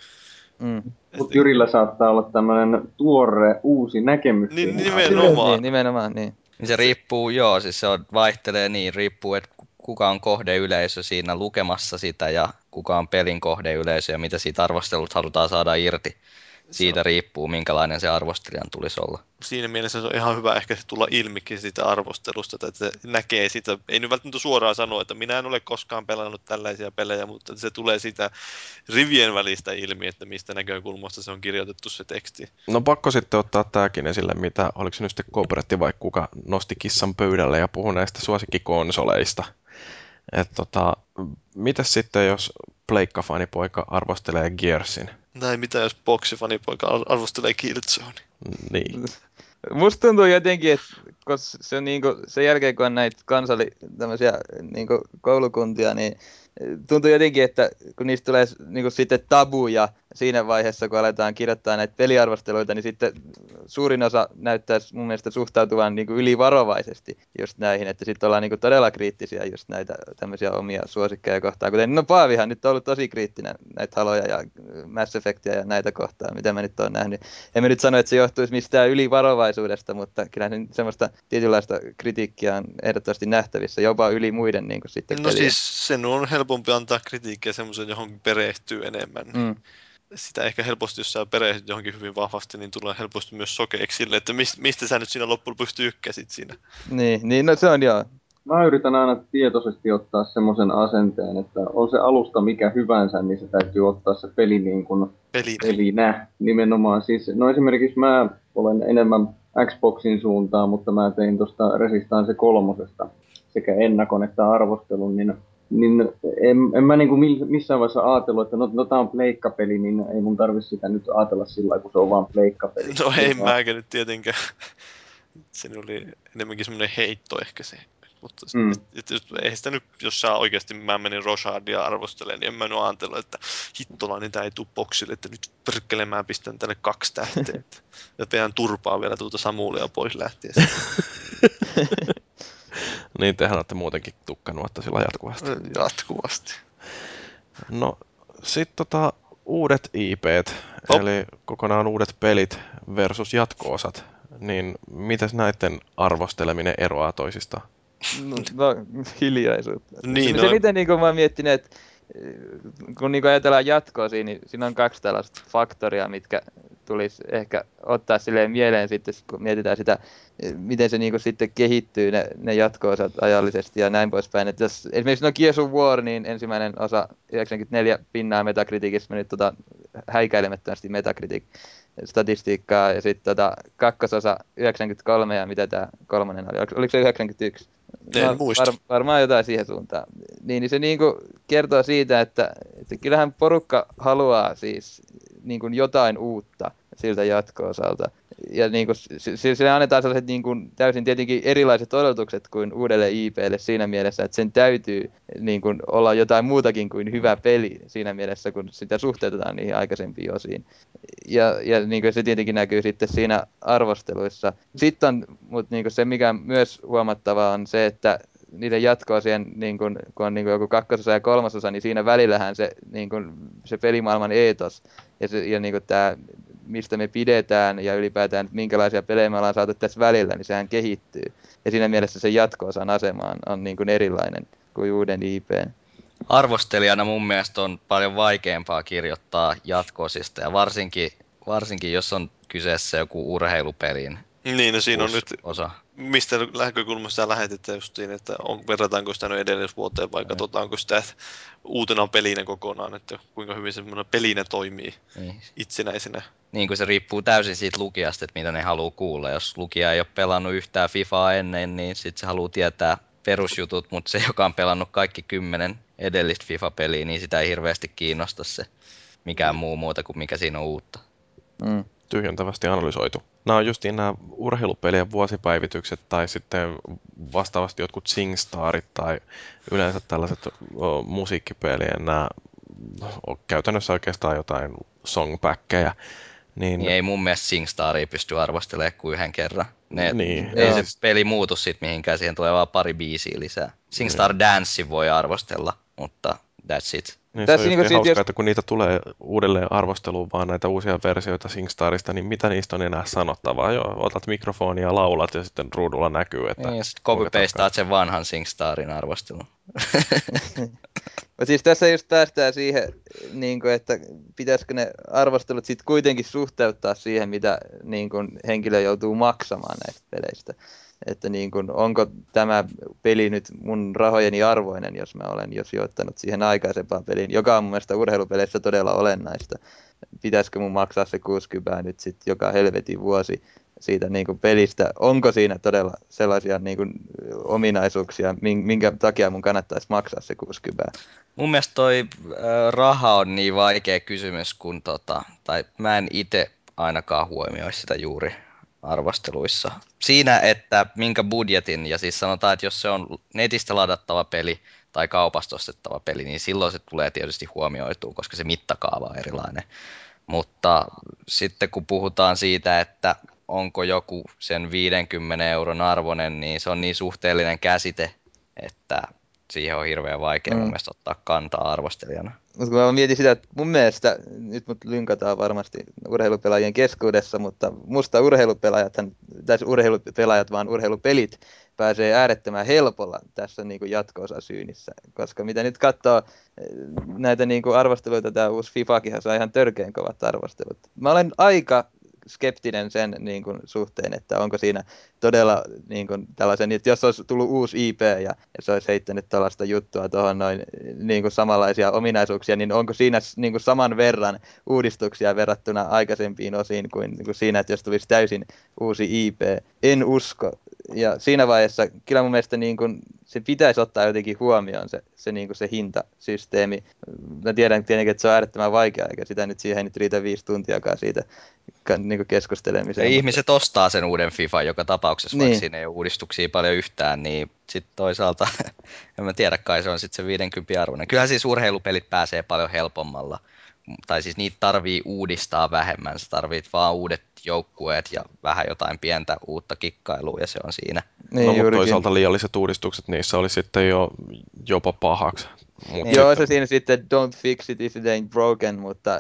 Mm. Mutta Jyrillä saattaa olla tämmöinen tuore uusi näkemys. Niin, nimenomaan. Niin, nimenomaan, niin. Se riippuu, joo, siis se on, vaihtelee niin, riippuu, että kuka on kohdeyleisö siinä lukemassa sitä ja kuka on pelin kohdeyleisö ja mitä siitä arvostelusta halutaan saada irti. Siitä riippuu, minkälainen se arvostelijan tulisi olla. Siinä mielessä se on ihan hyvä ehkä tulla ilmikin siitä arvostelusta, että näkee sitä. Ei nyt välttämättä suoraan sanoa, että minä en ole koskaan pelannut tällaisia pelejä, mutta se tulee siitä rivien välistä ilmi, että mistä näkökulmasta se on kirjoitettu se teksti. No pakko sitten ottaa tämäkin esille, mitä oliko se nyt sitten Kooperetti vai kuka nosti kissan pöydälle ja puhui näistä suosikkikonsoleista. Että tota, mitäs sitten jos Pleikka-fanipoika arvostelee Gearsin? Tai mitä jos boksifanipoika arvostelee Killzone? Niin. Musta tuntuu jotenkin, että koska se on niinku, sen jälkeen kun on näitä kansali, tämmösiä niinku koulukuntia, niin tuntuu jotenkin, että kun niistä tulee niinku sitten tabuja siinä vaiheessa, kun aletaan kirjoittaa näitä peliarvosteluita, niin sitten suurin osa näyttäisi mun mielestä suhtautuvan niinku ylivarovaisesti just näihin, että sitten ollaan niinku todella kriittisiä just näitä tämmöisiä omia suosikkeja kohtaan, kuten no Paavihan nyt on ollut tosi kriittinen näitä Haloja ja Mass Effectia ja näitä kohtaan, mitä mä nyt oon nähnyt. En mä nyt sano, että se johtuisi mistään ylivarovaisuudesta, mutta kyllä semmoista tietynlaista kritiikkiä on ehdottomasti nähtävissä, jopa yli muiden niinku sitten peliä. No siis sen on helpompi antaa kritiikkiä semmoisen, johon perehtyy enemmän. Mm. Sitä ehkä helposti, jos sä perehdyt johonkin hyvin vahvasti, niin tulee helposti myös sokeeksi sille, että mistä sä nyt siinä loppujen lopuksi tykkäsit siinä. Niin, niin no se on joo. Mä yritän aina tietoisesti ottaa semmoisen asenteen, että on se alusta mikä hyvänsä, niin se täytyy ottaa se peli niin kuin pelinä. Nimenomaan siis, no esimerkiksi mä olen enemmän Xboxin suuntaan, mutta mä tein tuosta Resistance kolmosesta sekä ennakon että arvostelun, niin niin en, en mä niinku missään vaiheessa ajatellut, että no, no tää on pleikkapeli, niin ei mun tarvi sitä nyt ajatella sillä lailla, kun se on vaan pleikkapeli. No ei mä eikä nyt tietenkään. Se oli enemmänkin semmoinen heitto ehkä se. Mutta mm. et, et, et, ei sitä nyt, jos saa oikeasti mä menin Rochardia arvostelemaan, niin en mä nyt ajatella, että hittola, niin tää ei tuu boksille, että nyt perkkele mä pistän tänne kaksi tähteä. Ja peän turpaa vielä tuota Samulia pois lähtiessä. Niin, tehän olette muutenkin tukkanuotta sillä jatkuvasti. Jatkuvasti. No, sit tota, uudet I P:t, Top. Eli kokonaan uudet pelit versus jatko-osat. Niin, mitäs näiden arvosteleminen eroaa toisistaan? No, no hiljaisuutta. Niin, se, no. se miten niin kuin mä oon miettinyt, että kun niin kuin ajatellaan jatkoa, niin siinä on kaksi tällaista faktoria, mitkä tulisi ehkä ottaa silleen mieleen sitten, kun mietitään sitä, miten se niin kuin sitten kehittyy ne, ne jatko-osat ajallisesti ja näin poispäin. Että jos esimerkiksi no Gears of War, niin ensimmäinen osa yhdeksänkymmentäneljä pinnaa Metacriticissa, nyt tota häikäilemättömästi Metacritic-statistiikkaa, ja sitten tota kakkososa yhdeksänkymmentäkolme, ja mitä tämä kolmonen oli, oliko se yhdeksänkymmentäyksi? En muista. Var, varmaan jotain siihen suuntaan. Niin, niin se niin kuin kertoo siitä, että, että kyllähän porukka haluaa siis niin kuin jotain uutta siltä jatko-osalta. Ja niin kuin, sille annetaan sellaiset niin kuin täysin tietenkin erilaiset odotukset kuin uudelle I P:lle siinä mielessä, että sen täytyy niin kuin olla jotain muutakin kuin hyvä peli siinä mielessä, kun sitä suhteutetaan niihin aikaisempiin osiin. Ja, ja niin kuin se tietenkin näkyy sitten siinä arvosteluissa. Sitten on, mutta niin kuin se, mikä myös huomattavaa on se, että niiden jatko-osien, niin kun, kun on niin kun joku kakkososa ja kolmasosa, niin siinä välillähän se, niin kun, se pelimaailman eetos ja, se, ja niin kun tää, mistä me pidetään ja ylipäätään minkälaisia pelejä me ollaan saatu tässä välillä, niin sehän kehittyy. Ja siinä mielessä se jatko-osan asema on, on niin kun erilainen kuin uuden I P. Arvostelijana mun mielestä on paljon vaikeampaa kirjoittaa jatko-osista ja varsinkin, varsinkin jos on kyseessä joku urheilupelin Niin, no siinä on nyt, osa. Mistä lähtökulmasta lähetetään justiin, että on, verrataanko sitä nyt edellisvuoteen vai katsotaanko sitä uutena pelinä kokonaan, että kuinka hyvin semmoinen pelinä toimii niin. Itsenäisenä. Niin kuin se riippuu täysin siitä lukijasta, että mitä ne haluaa kuulla. Jos lukija ei ole pelannut yhtään FIFAa ennen, niin sitten se haluaa tietää perusjutut, mutta se, joka on pelannut kaikki kymmenen edellistä FIFA-peliä, niin sitä ei hirveästi kiinnosta se mikään muu muuta kuin mikä siinä on uutta. Mm. Tyhjentävästi analysoitu. Nämä on justiin nämä urheilupelien vuosipäivitykset tai sitten vastaavasti jotkut SingStarit tai yleensä tällaiset o, musiikkipelien nämä o, käytännössä oikeastaan jotain songbackkejä. Niin... niin ei mun mielestä SingStaria pysty arvostelemaan kuin yhden kerran. Ne, niin, ei se peli muutu sit mihinkään, siihen tulee vaan pari biisiä lisää. SingStar niin. Dancen voi arvostella, mutta that's it. Niin, se on niin just hauskaa, jos... että kun niitä tulee uudelleen arvosteluun vaan näitä uusia versioita SingStarista, niin mitä niistä on enää sanottavaa? Joo, otat mikrofonia ja laulat ja sitten ruudulla näkyy, että... Niin, ja sitten copy-pastaat sen vanhan SingStarin arvostelun. Siis tässä just päästään siihen, niin kuin, että pitäisikö ne arvostelut sitten kuitenkin suhteuttaa siihen, mitä niin kuin, henkilö joutuu maksamaan näistä peleistä. Että niin kun, onko tämä peli nyt mun rahojeni arvoinen, jos mä olen jo sijoittanut siihen aikaisempaan peliin, joka on mun mielestä urheilupeleissä todella olennaista. Pitäisikö mun maksaa se kuusikymmentä nyt sit joka helvetin vuosi siitä niin kun pelistä? Onko siinä todella sellaisia niin kun ominaisuuksia, minkä takia mun kannattaisi maksaa se kuusikymmentä? Mun mielestä toi raha on niin vaikea kysymys, kun tota, tai mä en itse ainakaan huomioi sitä juuri. Arvosteluissa. Siinä, että minkä budjetin, ja siis sanotaan, että jos se on netistä ladattava peli tai kaupasta ostettava peli, niin silloin se tulee tietysti huomioitua, koska se mittakaava on erilainen. Mutta sitten kun puhutaan siitä, että onko joku sen viidenkymmenen euron arvoinen, niin se on niin suhteellinen käsite, että siihen on hirveän vaikea mm. mun mielestä ottaa kantaa arvostelijana. Mutta kun mä mietin sitä, että mun mielestä, nyt mut lynkataan varmasti urheilupelaajien keskuudessa, mutta musta urheilupelaajathan, tässä urheilupelaajat vaan urheilupelit pääsee äärettömän helpolla tässä niinku jatko-osasyynissä. Koska mitä nyt katsoo näitä niinku arvosteluita, tämä uusi FIFAkin saa ihan törkeän kovat arvostelut. Mä olen aika skeptinen sen niin kuin, suhteen, että onko siinä todella niin kuin, tällaisen, että jos olisi tullut uusi I P ja, ja se olisi heittänyt tällaista juttua tuohon noin niin kuin, samanlaisia ominaisuuksia, niin onko siinä niin kuin, saman verran uudistuksia verrattuna aikaisempiin osiin kuin, niin kuin siinä, että jos tulisi täysin uusi I P. En usko. Ja siinä vaiheessa kyllä mun mielestä niin kuin, se pitäisi ottaa jotenkin huomioon se, se, niin kuin se hintasysteemi. Mä tiedän tietenkin, että se on äärettömän vaikea, eikä sitä nyt siihen nyt riitä viisi tuntiakaan siitä niin keskustelemiseen. Ja ihmiset ostaa sen uuden FIFA joka tapauksessa, niin. Vaikka siinä ei ole uudistuksia paljon yhtään, niin sitten toisaalta, en mä tiedä kai, se on sitten se viidenkymmenen arvoinen. Kyllähän siis urheilupelit pääsee paljon helpommalla. Tai siis niitä tarvii uudistaa vähemmän, sä tarvit vaan uudet joukkueet ja vähän jotain pientä uutta kikkailua ja se on siinä. Niin, no, mutta toisaalta liialliset uudistukset, niissä oli sitten jo jopa pahaksi. Mut joo, sitten... se siinä sitten don't fix it if it ain't broken, mutta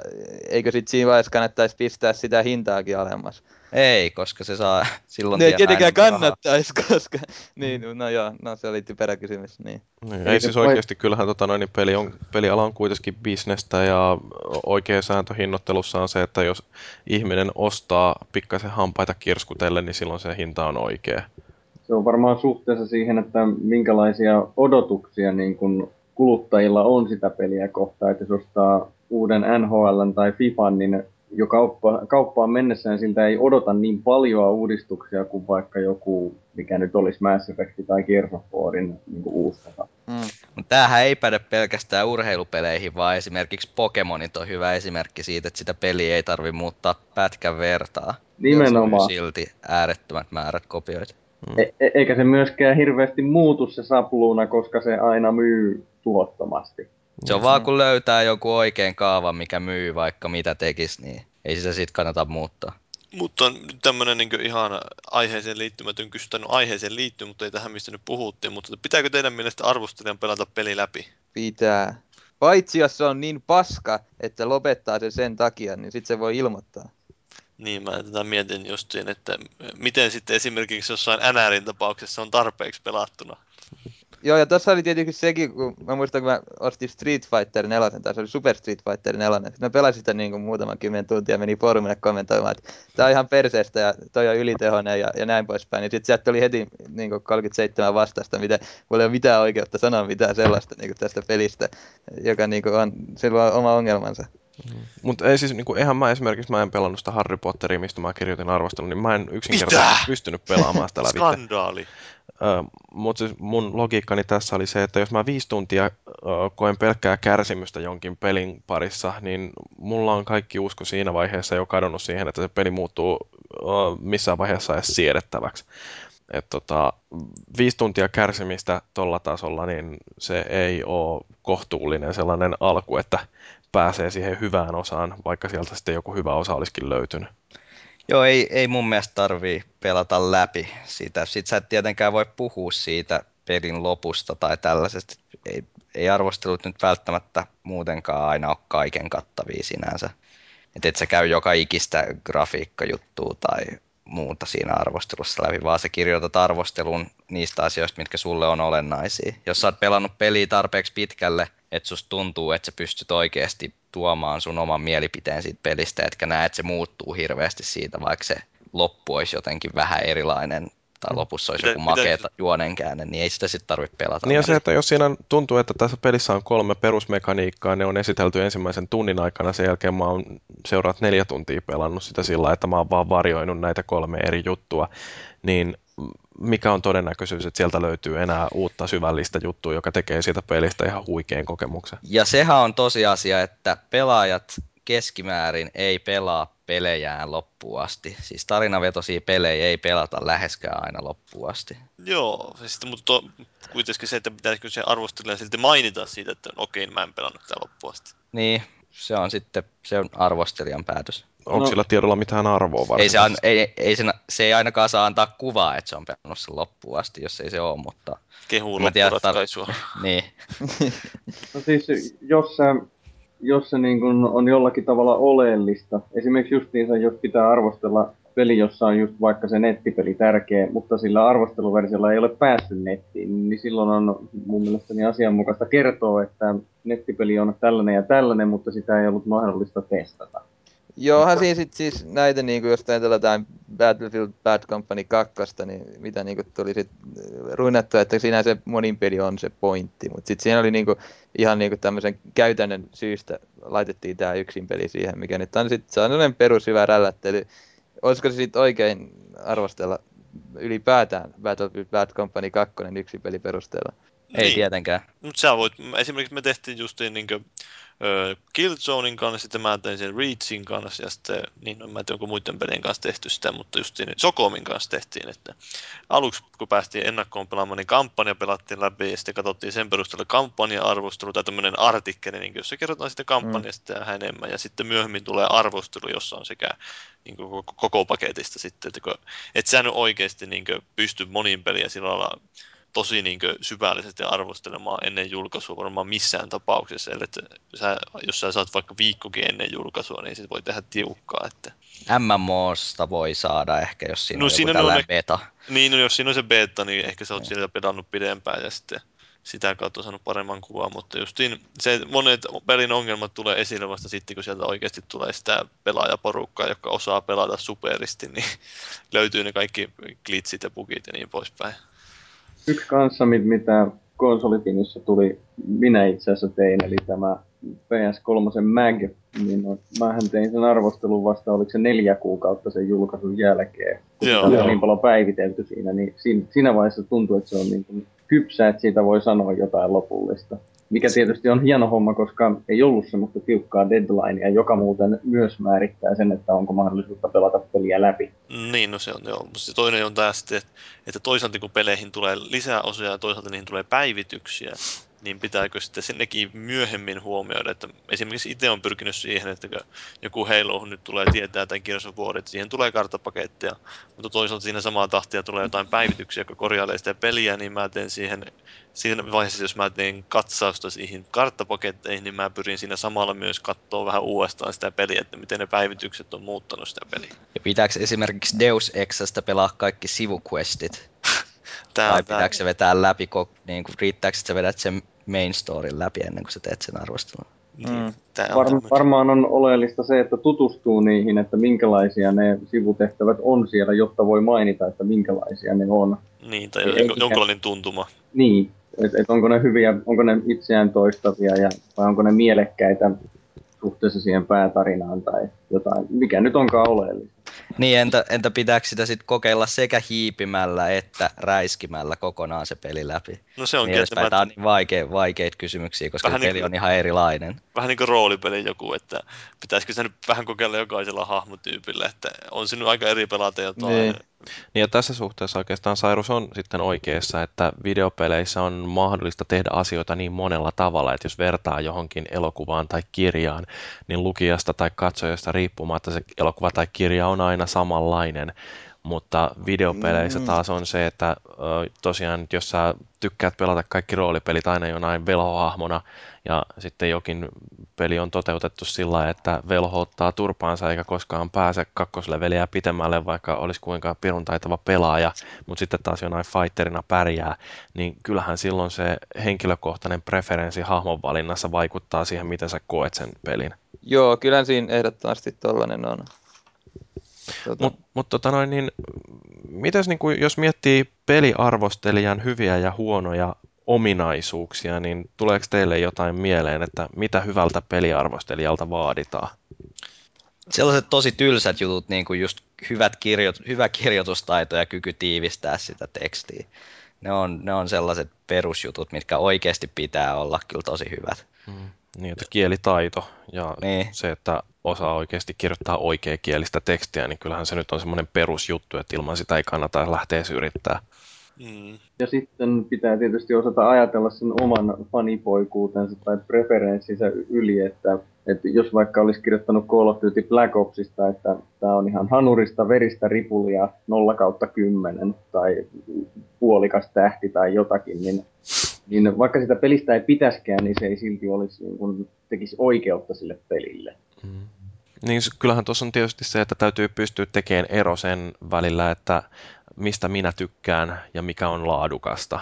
eikö sitten siinä vaiheessa kannattaisi pistää sitä hintaakin alemmas? Ei, koska se saa silloin... Ne tietenkään kannattaisi, koska... Niin, no joo, no se oli typerä kysymys, niin. niin ei siis voi... oikeasti, kyllähän tota, no, niin peli on, peliala on kuitenkin bisnestä ja oikea sääntö hinnoittelussa on se, että jos ihminen ostaa pikkasen hampaita kirskutelle, niin silloin se hinta on oikea. Se on varmaan suhteessa siihen, että minkälaisia odotuksia niin kun kuluttajilla on sitä peliä kohtaan, että jos ostaa uuden N H L tai FIFAn, niin jo kauppa, kauppaan mennessään siltä ei odota niin paljon uudistuksia kuin vaikka joku, mikä nyt olisi Mass Effect tai Gears of Warin niin uusi tapa. Mm. Tämähän ei päde pelkästään urheilupeleihin, vaan esimerkiksi Pokemonit on hyvä esimerkki siitä, että sitä peliä ei tarvitse muuttaa pätkän vertaa. Nimenomaan. Silti äärettömät määrät kopioita. Mm. E- e- eikä se myöskään hirveästi muutu se sapluuna, koska se aina myy tulottomasti. Se on vaan kun löytää joku oikein kaavan, mikä myy vaikka mitä tekisi, niin ei sitä sit kannata muuttaa. Mutta on tämmönen niinku ihan aiheeseen liittymätön kysymys, no aiheeseen liittyy, mutta ei tähän mistä nyt puhuttiin, mutta pitääkö teidän mielestä arvostelijan pelata peli läpi? Pitää. Paitsi jos se on niin paska, että lopettaa se sen takia, niin sit se voi ilmoittaa. Niin, mä tätä mietin justiin, että miten sitten esimerkiksi jossain N R-tapauksessa on tarpeeksi pelattuna. Joo, ja tossa oli tietenkin sekin, kun mä muistan, kun mä ostin Street Fighter neljä, tai se oli Super Street Fighter neljä, mä pelasin sitä niin kuin muutaman kymmen tuntia, meni foorumille kommentoimaan, että tää on ihan perseestä ja toi on ylitehoinen ja, ja näin poispäin. Ja sit sieltä tuli heti niin kuin kolmekymmentäseitsemän vastasta, mitä mulla ei ole mitään oikeutta sanoa mitään sellaista niin kuin tästä pelistä, joka niin kuin on, sillä on oma ongelmansa. Mm-hmm. Mutta ei siis, niinku, eihän mä esimerkiksi, mä en pelannut sitä Harry Potteria, mistä mä kirjoitin arvostelun, niin mä en yksinkertaisesti pystynyt pelaamaan sitä läpi. Skandaali! Äh, mutta siis mun logiikkani tässä oli se, että jos mä viisi tuntia äh, koen pelkkää kärsimystä jonkin pelin parissa, niin mulla on kaikki usko siinä vaiheessa jo kadonnut siihen, että se peli muuttuu äh, missään vaiheessa edes siedettäväksi. Että tota, viisi tuntia kärsimistä tolla tasolla, niin se ei ole kohtuullinen sellainen alku, että pääsee siihen hyvään osaan, vaikka sieltä sitten joku hyvä osa olisikin löytynyt. Joo, ei, ei mun mielestä tarvii pelata läpi sitä. Sitten sä et tietenkään voi puhua siitä pelin lopusta tai tällaisesta. Ei, ei arvostelut nyt välttämättä muutenkaan aina ole kaiken kattavia sinänsä. Et et sä käy joka ikistä grafiikkajuttua tai muuta siinä arvostelussa läpi, vaan sä kirjoitat arvostelun niistä asioista, mitkä sulle on olennaisia. Jos sä oot pelannut peliä tarpeeksi pitkälle, että susta tuntuu, että sä pystyt oikeasti tuomaan sun oman mielipiteen siitä pelistä, etkä näe, että se muuttuu hirveästi siitä, vaikka se loppu olisi jotenkin vähän erilainen, tai lopussa olisi mitä, joku makea juonenkäänne, niin ei sitä sitten tarvitse pelata. Niin ja se, että jos siinä tuntuu, että tässä pelissä on kolme perusmekaniikkaa, ne on esitelty ensimmäisen tunnin aikana, sen jälkeen mä oon seuraat neljä tuntia pelannut sitä sillä, että mä oon vaan varjoinut näitä kolme eri juttua, niin mikä on todennäköisyys, että sieltä löytyy enää uutta syvällistä juttua, joka tekee siitä pelistä ihan huikean kokemuksen. Ja sehän on tosiasia, että pelaajat keskimäärin ei pelaa pelejään loppuun asti. Siis tarinavetoisia pelejä ei pelata läheskään aina loppuun asti. Joo, siis, mutta kuitenkin se, että pitäisikö se arvostelija silti mainita siitä, että okei, mä en pelannut sitä loppuun asti. Niin, se on sitten se on arvostelijan päätös. Onko no. sillä tiedolla mitään arvoa varsinaisesti? Ei, ei, ei, se ei ainakaan saa antaa kuvaa, että se on pelannut sen loppuun asti, jos ei se ole, mutta... Kehuun loppuratkaisua. Niin. No siis, jos se, jos se niin kun on jollakin tavalla oleellista, esimerkiksi justiinsa, jos pitää arvostella peli, jossa on just vaikka se nettipeli tärkeä, mutta sillä arvosteluversiolla ei ole päässyt nettiin, niin silloin on mun mielestäni asianmukaista kertoa, että nettipeli on tällainen ja tällainen, mutta sitä ei ollut mahdollista testata. Joohan siis, siis näitä, niin kuin, jos jotain Battlefield Bad Company kaksi, niin mitä niin kuin, tuli sit runnattua, että siinä se monin peli on se pointti, mutta sitten siinä oli niin kuin, ihan niin kuin, tämmöisen käytännön syystä laitettiin tämä yksin peli siihen, mikä nyt on sitten sellainen perus hyvä rällättely. Olisiko se sitten oikein arvostella ylipäätään Battlefield Bad Company kaksi yksin peli perusteella? Ei niin, tietenkään. Mutta sä voit, esimerkiksi me tehtiin justiin niin kuin Killzonein kanssa, sitten mä tein sen Reachin kanssa, ja sitten, niin en mä tiedä, onko muiden pelien kanssa tehty sitä, mutta just niin, Sokomin kanssa tehtiin, että aluksi kun päästiin ennakkoon pelaamaan, niin kampanja pelattiin läpi, ja sitten katsottiin sen perusteella kampanja-arvostelu, tai tämmöinen artikkeli, niin jossa kerrotaan sitä kampanjasta mm. ja enemmän, ja sitten myöhemmin tulee arvostelu, jossa on sekä niin kuin, koko paketista sitten, että kun, et sä nyt oikeasti niin kuin, pysty moniin peliä sillä lailla tosi niin kuin, syvällisesti arvostelemaan ennen julkaisua varmaan missään tapauksessa. Eli että sä, jos sä saat vaikka viikkokin ennen julkaisua, niin sit voi tehdä tiukkaa. Että... M M O:sta voi saada ehkä, jos siinä no, on siinä joku ne... beta. Niin, no, jos siinä on se beta, niin ehkä sä oot sieltä pelannut pidempään ja sitten sitä kautta on saanut paremman kuvan. Mutta justiin se, monet pelin ongelmat tulee esille vasta sitten, kun sieltä oikeasti tulee sitä pelaajaporukkaa, joka osaa pelata superisti, niin löytyy ne kaikki glitsit ja bugit ja niin poispäin. Yksi kanssa, mitä KonsoliFINissä tuli, minä itse asiassa tein, eli tämä P S kolme Mag, niin mähän tein sen arvostelun vasta, oliko se neljä kuukautta sen julkaisun jälkeen, kun joo, sitä joo. on niin paljon päivitelty siinä, niin siinä vaiheessa tuntuu, että se on niin kuin kypsä, että siitä voi sanoa jotain lopullista. Mikä tietysti on hieno homma, koska ei ollut semmoista tiukkaa deadlinea, joka muuten myös määrittää sen, että onko mahdollisuutta pelata peliä läpi. Niin, no se on joo. Mutta toinen on taas, että toisaalta kun peleihin tulee lisää osia ja toisaalta niihin tulee päivityksiä, niin pitääkö sitten senkin myöhemmin huomioida, että esimerkiksi itse on pyrkinyt siihen, että joku Halo nyt tulee tietää tai Gears of War, että siihen tulee karttapaketteja, mutta toisaalta siinä samaa tahtia tulee jotain päivityksiä, joka korjailee sitä peliä, niin mä teen siihen, siinä vaiheessa, jos mä teen katsausta siihen karttapaketteihin, niin mä pyrin siinä samalla myös katsoa vähän uudestaan sitä peliä, että miten ne päivitykset on muuttanut sitä peliä. Ja pitääkö esimerkiksi Deus Exasta pelaa kaikki sivuquestit? Tää, vai pitääkö se vetää läpi, ko- niin kuin, riittääkö se vedät sen main storyn läpi ennen kuin sä teet sen arvostelun? Mm. Var- varmaan on oleellista se, että tutustuu niihin, että minkälaisia ne sivutehtävät on siellä, jotta voi mainita, että minkälaisia ne on. Niin, tai eikä jonkinlainen tuntuma. Niin, että et onko ne hyviä, onko ne itseään toistavia ja, vai onko ne mielekkäitä suhteessa siihen päätarinaan tai jotain, mikä nyt onkaan oleellista. Niin, entä, entä pitääkö sitä sitten kokeilla sekä hiipimällä että räiskimällä kokonaan se peli läpi? No se on niin kieltämättä. Tämä on niin vaikea, vaikeita kysymyksiä, koska peli niin, on ihan erilainen. Vähän niin kuin roolipeli joku, että pitäisikö se nyt vähän kokeilla jokaisella hahmotyypillä, että on sinun aika eri pelata jotain. Niin. Niin ja tässä suhteessa oikeastaan Sairus on sitten oikeassa, että videopeleissä on mahdollista tehdä asioita niin monella tavalla, että jos vertaa johonkin elokuvaan tai kirjaan, niin lukijasta tai katsojasta riippumatta se elokuva tai kirja on aina samanlainen, mutta videopeleissä taas on se, että tosiaan jos sä tykkäät pelata kaikki roolipelit aina jonain velhohahmona ja sitten jokin peli on toteutettu sillä, että velho ottaa turpaansa eikä koskaan pääse kakkosleveliä pitemmälle, vaikka olisi kuinka pirun taitava pelaaja, mutta sitten taas jonain fighterina pärjää, niin kyllähän silloin se henkilökohtainen preferenssi hahmon valinnassa vaikuttaa siihen, miten sä koet sen pelin. Joo, kyllä siinä ehdottomasti tollainen on. Tota. Mutta mut, tota noin, niin, mitäs, niin kun, jos miettii peliarvostelijan hyviä ja huonoja ominaisuuksia, niin tuleeko teille jotain mieleen, että mitä hyvältä peliarvostelijalta vaaditaan? Sellaiset tosi tylsät jutut, niin kuin just hyvät kirjo- hyvä kirjoitustaito ja kyky tiivistää sitä tekstiä. Ne on, ne on sellaiset perusjutut, mitkä oikeasti pitää olla kyllä tosi hyvät. Hmm. Niin, että kielitaito ja niin. Se, että osaa oikeasti kirjoittaa oikeakielistä tekstiä, niin kyllähän se nyt on semmoinen perusjuttu, että ilman sitä ei kannata lähteä yrittää. Mm. Ja sitten pitää tietysti osata ajatella sen oman fanipoikuutensa tai preferenssinsä yli, että, että jos vaikka olisi kirjoittanut Call of Duty Black Opsista, että tämä on ihan hanurista veristä ripulia nolla kautta kymmenen tai puolikas tähti tai jotakin, niin niin vaikka sitä pelistä ei pitäskään, niin se ei silti olisi, niin kun tekisi oikeutta sille pelille. Mm. Niin kyllähän tuossa on tietysti se, että täytyy pystyä tekemään ero sen välillä, että mistä minä tykkään ja mikä on laadukasta.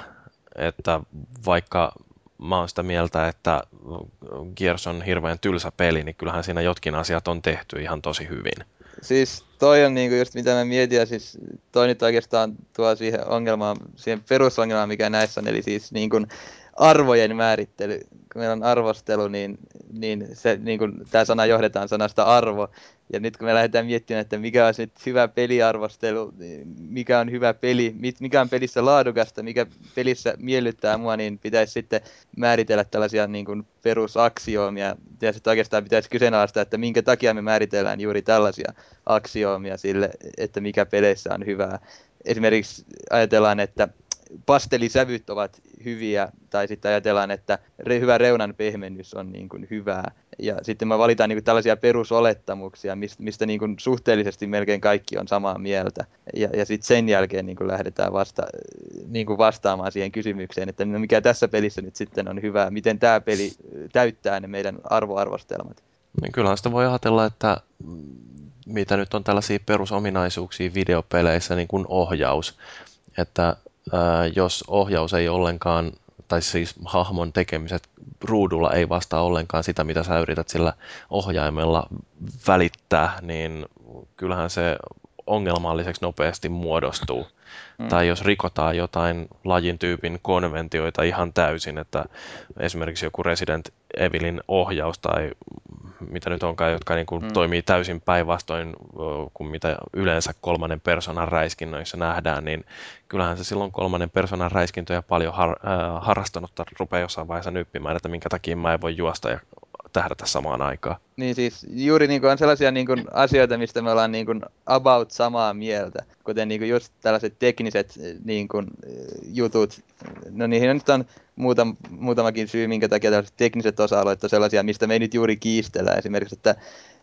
Että vaikka mä oon sitä mieltä, että Gears on hirveän tylsä peli, niin kyllähän siinä jotkin asiat on tehty ihan tosi hyvin. Siis toi on niinku just mitä mä mietin ja siis toi nyt oikeastaan tuo siihen ongelmaan, siihen perusongelmaan mikä näissä on, eli siis niinku arvojen määrittely. Kun meillä on arvostelu, niin, niin, se, niin kun tää sana johdetaan sanasta arvo. Ja nyt kun me lähdetään miettimään, että mikä on nyt hyvä peliarvostelu, mikä on hyvä peli, mikä on pelissä laadukasta, mikä pelissä miellyttää mua, niin pitäisi sitten määritellä tällaisia niin kuin perusaksioomia. Ja sitten oikeastaan pitäisi kyseenalaistaa, että minkä takia me määritellään juuri tällaisia aksioomia sille, että mikä peleissä on hyvää. Esimerkiksi ajatellaan, että pastelisävyt ovat hyviä, tai sitten ajatellaan, että re- hyvä reunan pehmennys on niin kuin hyvää. Ja sitten me valitaan niin kuin tällaisia perusolettamuksia, mistä, mistä niin kuin suhteellisesti melkein kaikki on samaa mieltä. Ja, ja sitten sen jälkeen niin kuin lähdetään vasta, niin kuin vastaamaan siihen kysymykseen, että no mikä tässä pelissä nyt sitten on hyvää, miten tämä peli täyttää ne meidän arvoarvostelmat. Niin kyllähän sitä voi ajatella, että mitä nyt on tällaisia perusominaisuuksia videopeleissä, niin kuin ohjaus. Että jos ohjaus ei ollenkaan, tai siis hahmon tekemiset ruudulla ei vastaa ollenkaan sitä, mitä sä yrität sillä ohjaimella välittää, niin kyllähän se ongelmalliseksi nopeasti muodostuu. Mm. Tai jos rikotaan jotain lajin tyypin konventioita ihan täysin, että esimerkiksi joku Resident Evilin ohjaus tai mitä nyt onkaan, jotka niin kuin mm. toimii täysin päinvastoin kuin mitä yleensä kolmannen persoonan räiskinnöissä nähdään, niin kyllähän se silloin kolmannen persoonan räiskintöjä paljon har- äh, harrastanutta rupeaa jossain vaiheessa nyppimään, että minkä takia mä en voi juosta ja tähdätä samaan aikaan. Niin siis juuri niin kuin on sellaisia niin kuin asioita, mistä me ollaan niin kuin about samaa mieltä, kuten niin kuin just tällaiset tekniset niin kuin jutut, no niihin nyt on muutam, muutamakin syy, minkä takia tällaiset tekniset osa-alueet on sellaisia, mistä me ei nyt juuri kiistellä. Esimerkiksi, että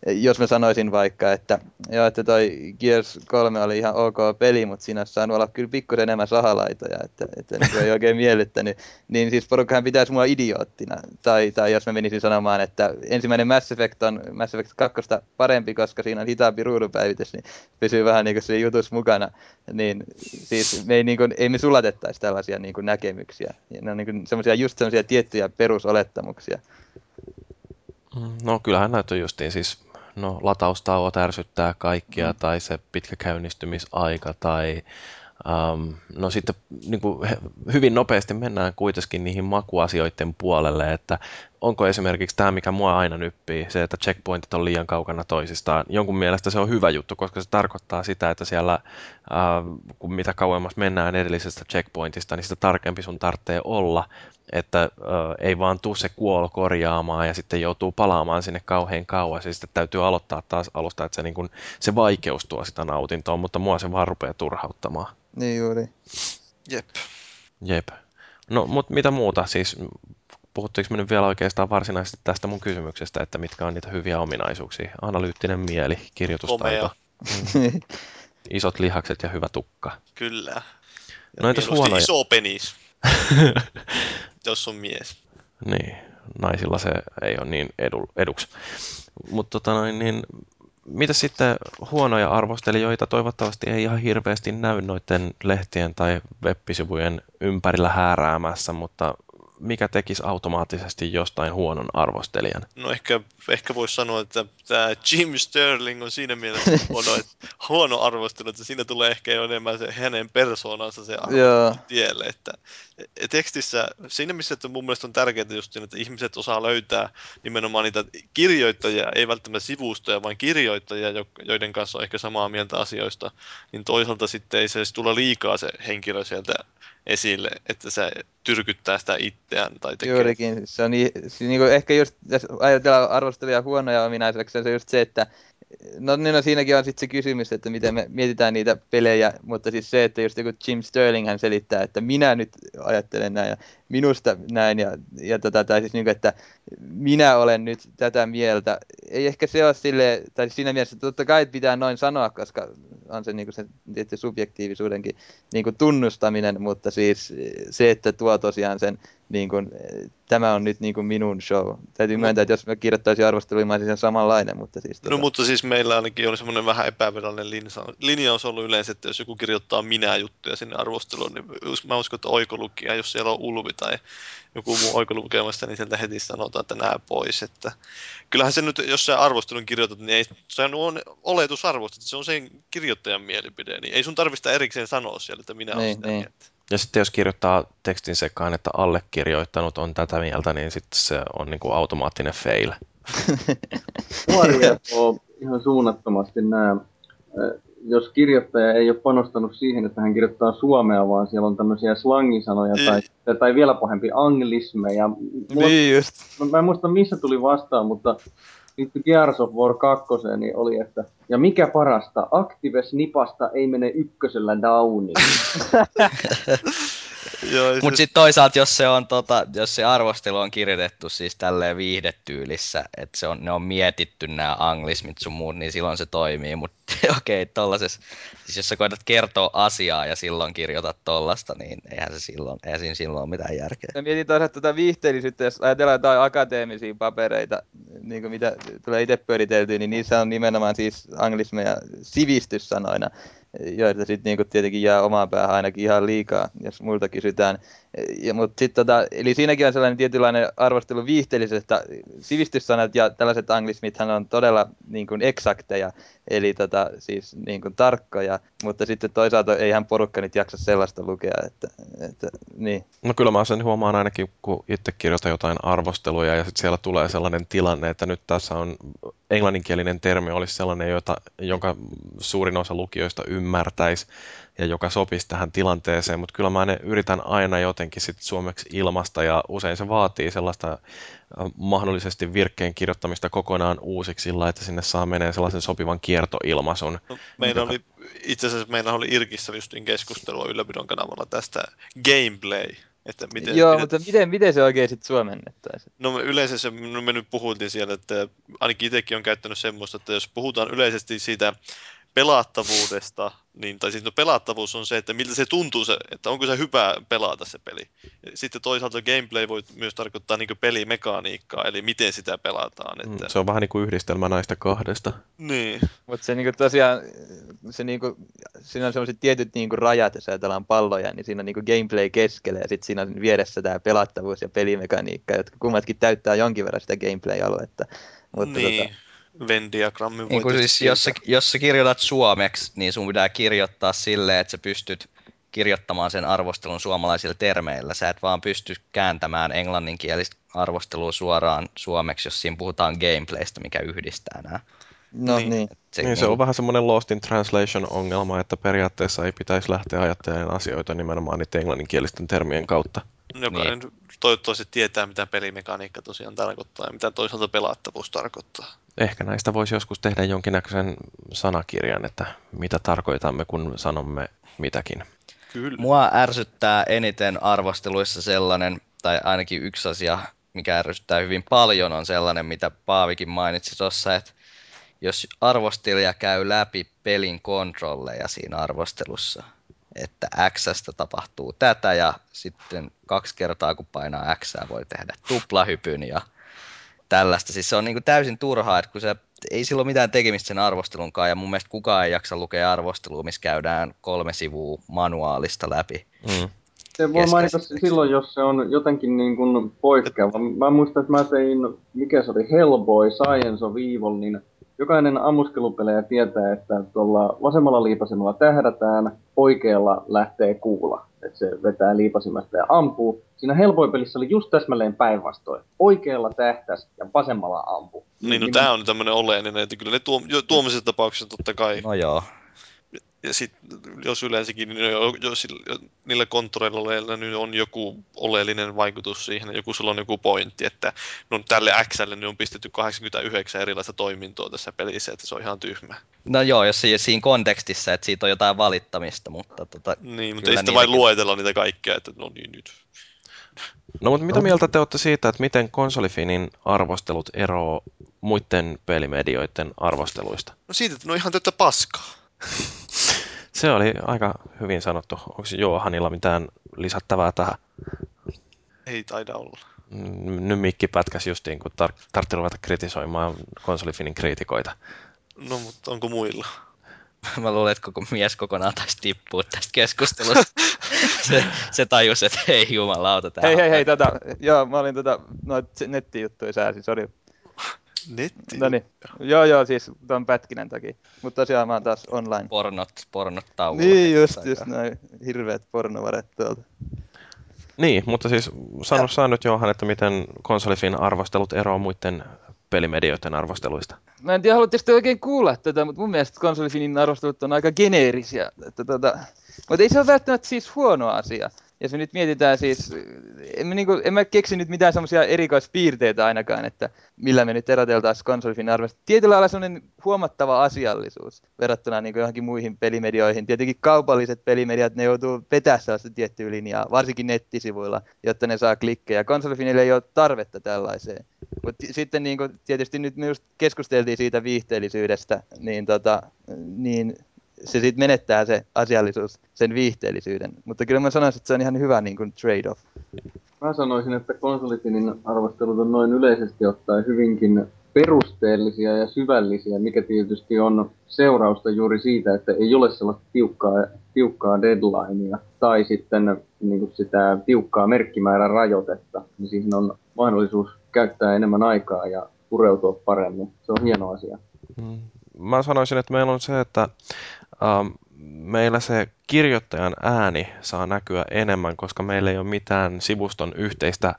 jos mä sanoisin vaikka, että, joo, että toi Gears kolme oli ihan ok peli, mutta siinä on saanut olla kyllä pikkusen enemmän sahalaitoja, että, että niin ei oikein miellyttänyt, niin siis porukkahan pitäisi mua idioottina. Tai, tai jos mä menisin sanomaan, että ensimmäinen Mass Effect on Mass Effect kaksi parempi, koska siinä on hitaampi ruudunpäivitys, niin pysyy vähän niin kuin se jutus mukana. Niin siis me ei, niin kuin, ei me sulatettaisi tällaisia niin kuin näkemyksiä. Ne on niin kuin semmoisia, just semmoisia tiettyjä perusolettamuksia. No kyllähän näitä on justiin siis, no lataustauot ärsyttää kaikkia, mm. tai se pitkä käynnistymisaika, tai um, no sitten niin kuin hyvin nopeasti mennään kuitenkin niihin makuasioiden puolelle, että onko esimerkiksi tämä, mikä mua aina nyppii, se, että checkpointit on liian kaukana toisistaan. Jonkun mielestä se on hyvä juttu, koska se tarkoittaa sitä, että siellä, äh, kun mitä kauemmas mennään edellisestä checkpointista, niin sitä tarkempi sun tarvitsee olla, että äh, ei vaan tuu se kuolo korjaamaan ja sitten joutuu palaamaan sinne kauhean kauas ja sitten täytyy aloittaa taas alusta, että se, niin kun, se vaikeus tuo sitä nautintoa, mutta mua se vaan rupeaa turhauttamaan. Niin juuri. Jep. Jep. No, mutta mitä muuta siis... Puhuttiinko me nyt vielä oikeastaan varsinaisesti tästä mun kysymyksestä, että mitkä on niitä hyviä ominaisuuksia? Analyyttinen mieli, kirjoitustaito, mm. isot lihakset ja hyvä tukka. Kyllä. No entäs huonoja? Iso penis, jos on mies. Niin, naisilla se ei ole niin edu, eduksi. Mutta tota noin, niin, mitä sitten huonoja arvostelijoita toivottavasti ei ihan hirveästi näy noiden lehtien tai web-sivujen ympärillä hääräämässä, mutta... Mikä tekisi automaattisesti jostain huonon arvostelijan? No ehkä, ehkä voisi sanoa, että tämä Jim Sterling on siinä mielessä huono, että huono arvostelu, että siinä tulee ehkä enemmän se hänen persoonansa se arvostelu-tielle. Että, et tekstissä, siinä missä että mun mielestä on tärkeää just siinä, että ihmiset osaa löytää nimenomaan niitä kirjoittajia, ei välttämättä sivustoja, vaan kirjoittajia, joiden kanssa on ehkä samaa mieltä asioista, niin toisaalta sitten ei se tule liikaa se henkilö sieltä esille, että se tyrkyttää sitä itseään tai tekee. Juurikin. Se on niin, se, niin kuin ehkä just, jos ajatellaan arvostelua huonoja ominaisuuksia, se on just se, että no, no siinäkin on sitten se kysymys, että miten me mietitään niitä pelejä, mutta siis se, että just joku Jim Sterling hän selittää, että minä nyt ajattelen näin ja minusta näin, ja, ja tota, tai siis niin kuin, että minä olen nyt tätä mieltä. Ei ehkä se ole silleen, tai siinä mielessä totta kai pitää noin sanoa, koska on se, niin kuin se tietty subjektiivisuudenkin niin kuin tunnustaminen, mutta siis se, että tuo tosiaan sen, niin kuin, tämä on nyt niin kuin minun show. Täytyy myöntää, että jos mä kirjoittaisin arvosteluun, mä olisin sen samanlainen, mutta siis... No tota... mutta siis meillä ainakin oli semmoinen vähän epävirallinen linjaus ollut yleensä, että jos joku kirjoittaa minä-juttuja sinne arvosteluun, niin mä uskon, että oikolukija, jos siellä on Ulvi tai joku muu oikolukemasta, niin sieltä heti sanotaan, että nää pois. Että kyllähän se nyt, jos sä arvostelun kirjoitat, niin ei, se on oletusarvostus, että se on sen kirjoittajan mielipide, niin ei sun tarvista erikseen sanoa siellä, että minä olen sitä mieltä. Ja sitten jos kirjoittaa tekstin sekaan, että allekirjoittanut on tätä mieltä, niin sitten se on niinku automaattinen fail. Mua riepoo ihan suunnattomasti nämä. Jos kirjoittaja ei ole panostanut siihen, että hän kirjoittaa suomea, vaan siellä on tämmöisiä slangisanoja tai, tai, tai vielä pahempi anglismeja. Mulla, mä, mä en muista missä tuli vastaan, mutta liittyy Gears of War kaksi, niin oli, että ja mikä parasta, Actives nipasta ei mene ykkösellä downiin. Mutta sitten toisaalta, jos se, on, tota, jos se arvostelu on kirjoitettu siis tälleen viihdetyylissä, että ne on mietitty nämä anglismit sun muut, niin silloin se toimii. Mutta okei, okay, tollasessa, siis jos sä koetat kertoa asiaa ja silloin kirjoitat tollasta, niin eihän se silloin, eihän siinä silloin ole mitään järkeä. Mä mietin toisaalta tätä viihteellisyyttä, jos ajatellaan jotain akateemisia papereita, niin kuin mitä tulee itse pyöriteltyä, niin niissä on nimenomaan siis anglismeja sivistyssanoina, joita sitten niinku tietenkin jää omaan päähän ainakin ihan liikaa, jos multa kysytään. Ja, mut sit tota, eli siinäkin on sellainen tietynlainen arvostelu viihteellisestä. Sivistyssanat ja tällaiset anglismithan on todella niin kuin eksakteja, eli tota, siis niin kuin tarkkoja, mutta sitten toisaalta eihän porukka nyt jaksa sellaista lukea. Että, että, niin. No kyllä mä sen huomaan ainakin, kun itse kirjoitan jotain arvosteluja ja sitten siellä tulee sellainen tilanne, että nyt tässä on englanninkielinen termi olisi sellainen, jota, jonka suurin osa lukijoista ymmärtäisi ja joka sopisi tähän tilanteeseen, mutta kyllä mä ne yritän aina jotenkin sit suomeksi ilmaista, ja usein se vaatii sellaista mahdollisesti virkkeen kirjoittamista kokonaan uusiksi sillä, että sinne saa menee sellaisen sopivan kiertoilmaisun. No, meillä joka... oli itse asiassa meillä oli Irkissä justin keskustelua ylläpidon kanavalla tästä gameplay Että miten, joo, miten... mutta miten, miten se oikein sitten suomennettaisiin? No yleensä se, no me nyt puhuttiin siellä, että ainakin itsekin on käyttänyt semmoista, että jos puhutaan yleisesti siitä pelattavuudesta, niin, tai siis no pelattavuus on se, että miltä se tuntuu, se, että onko se hyvä pelata se peli. Sitten toisaalta gameplay voi myös tarkoittaa niin kuin pelimekaniikkaa, eli miten sitä pelataan. Että... Se on vähän niin kuin yhdistelmä näistä kahdesta. Niin. Mutta se niin kuin tosiaan, se niin kuin, siinä on sellaiset tietyt niin kuin rajat, jos ajatellaan palloja, niin siinä on niin kuin gameplay keskellä ja sitten siinä on vieressä tämä pelattavuus ja pelimekaniikka, jotka kummatkin täyttää jonkin verran sitä gameplay-aluetta. Mutta niin. Tota, Venn-diagrammin niin siis, jos, sä, jos sä kirjoitat suomeksi, niin sun pitää kirjoittaa silleen, että sä pystyt kirjoittamaan sen arvostelun suomalaisilla termeillä. Sä et vaan pysty kääntämään englanninkielistä arvostelua suoraan suomeksi, jos siinä puhutaan gameplaystä, mikä yhdistää nämä. No niin. Niin. Se, niin, se on niin. vähän semmoinen lost in translation-ongelma, että periaatteessa ei pitäisi lähteä ajattelemaan asioita nimenomaan niiden englanninkielisten termien kautta. Jokainen niin. toivottavasti tietää, mitä pelimekaniikka tosiaan tarkoittaa ja mitä toisaalta pelattavuus tarkoittaa. Ehkä näistä voisi joskus tehdä jonkinnäköisen sanakirjan, että mitä tarkoitamme, kun sanomme mitäkin. Kyllä. Mua ärsyttää eniten arvosteluissa sellainen, tai ainakin yksi asia, mikä ärsyttää hyvin paljon, on sellainen, mitä Paavikin mainitsi tuossa, että jos arvostelija käy läpi pelin kontrolleja siinä arvostelussa, että X:stä tapahtuu tätä ja sitten kaksi kertaa kun painaa X:ää voi tehdä tuplahypyn ja tällaista. Siis se on niin kuin täysin turhaa, että kun se ei silloin mitään tekemistä sen arvostelunkaan ja mun mielestä kukaan ei jaksa lukea arvostelua, missä käydään kolme sivua manuaalista läpi. Mm. Se voi mainita silloin, jos se on jotenkin niin kuin poikkeava. Mä muistan, että mä tein, mikä se oli, Hellboy, Science of Evil, niin jokainen ammuskelupelejä tietää, että tuolla vasemmalla liipasimella tähdätään, oikealla lähtee kuula. Että se vetää liipasimesta ja ampuu. Siinä Hellboy-pelissä oli just täsmälleen päinvastoin. Oikealla tähtäs ja vasemmalla ampuu. Niin, no niin tää me... on tämmönen oleellinen, että kyllä ne tuom... tuomisessa tapauksessa totta kai. No joo. Ja sit, jos yleensäkin, niin jos niillä kontrolleilla niin on joku oleellinen vaikutus siihen, joku sulla on joku pointti, että no, tälle X:lle niin on pistetty kahdeksankymmentäyhdeksän erilaista toimintoa tässä pelissä, että se on ihan tyhmä. No joo, jos ei siinä kontekstissa, että siitä on jotain valittamista, mutta tota... Niin, mutta ei sitten vain luetella niitä kaikkea, että no niin nyt. No mutta mitä mieltä te olette siitä, että miten KonsoliFINin arvostelut eroo muiden pelimedioiden arvosteluista? No siitä, että ne on ihan täyttä paskaa. Se oli aika hyvin sanottu. Onko Johanilla mitään lisättävää tähän? Ei taida olla. Nyt mikki pätkäsi justiin, kun tar- tarvittiin ruveta kritisoimaan KonsoliFINin kriitikoita. No, mutta onko muilla? Mä luulen, että koko mies kokonaan taisi tippua tästä keskustelusta. se, se tajus, että hei jumalauta. Hei, hei, hei, tätä. Joo, mä olin tätä, no nettijuttuja sääsi, sori. Netti? No niin. Joo, joo, siis tuon pätkinän takia. Mutta tosiaan mä oon taas online. Pornot, pornot tauolla. Niin, just, aika. just noin hirveät pornovaret tuolta. Niin, mutta siis sano sä nyt Johan, että miten KonsoliFIN arvostelut eroavat muiden pelimedioiden arvosteluista. Mä en tiedä, haluatteko te oikein kuulla tätä, mutta mun mielestä KonsoliFINin arvostelut on aika geneerisiä. Tota, mutta ei se ole välttämättä siis huono asia. Jos me nyt mietitään siis, en mä, niinku, en mä keksi nyt mitään semmoisia erikoispiirteitä ainakaan, että millä me nyt eroteltaisiin KonsoliFINin arvosta. Tietyllä lailla semmoinen huomattava asiallisuus verrattuna niinku johonkin muihin pelimedioihin. Tietenkin kaupalliset pelimediat, ne joutuu vetää sellaista tiettyä linjaa, varsinkin nettisivuilla, jotta ne saa klikkejä. KonsoliFINille ei ole tarvetta tällaiseen. Mutta sitten niinku, tietysti nyt me just keskusteltiin siitä viihteellisyydestä, niin tota, niin... se sitten menettää se asiallisuus, sen viihteellisyyden. Mutta kyllä mä sanoisin, että se on ihan hyvä niin kuin trade-off. Mä sanoisin, että KonsoliFINin arvostelut on noin yleisesti ottaen hyvinkin perusteellisia ja syvällisiä, mikä tietysti on seurausta juuri siitä, että ei ole sellaista tiukkaa, tiukkaa deadlinea tai sitten niin kuin sitä tiukkaa merkkimäärän rajoitetta. Niin siihen on mahdollisuus käyttää enemmän aikaa ja pureutua paremmin. Se on hieno asia. Mm. Mä sanoisin, että meillä on se, että ähm, meillä se kirjoittajan ääni saa näkyä enemmän, koska meillä ei ole mitään sivuston yhteistä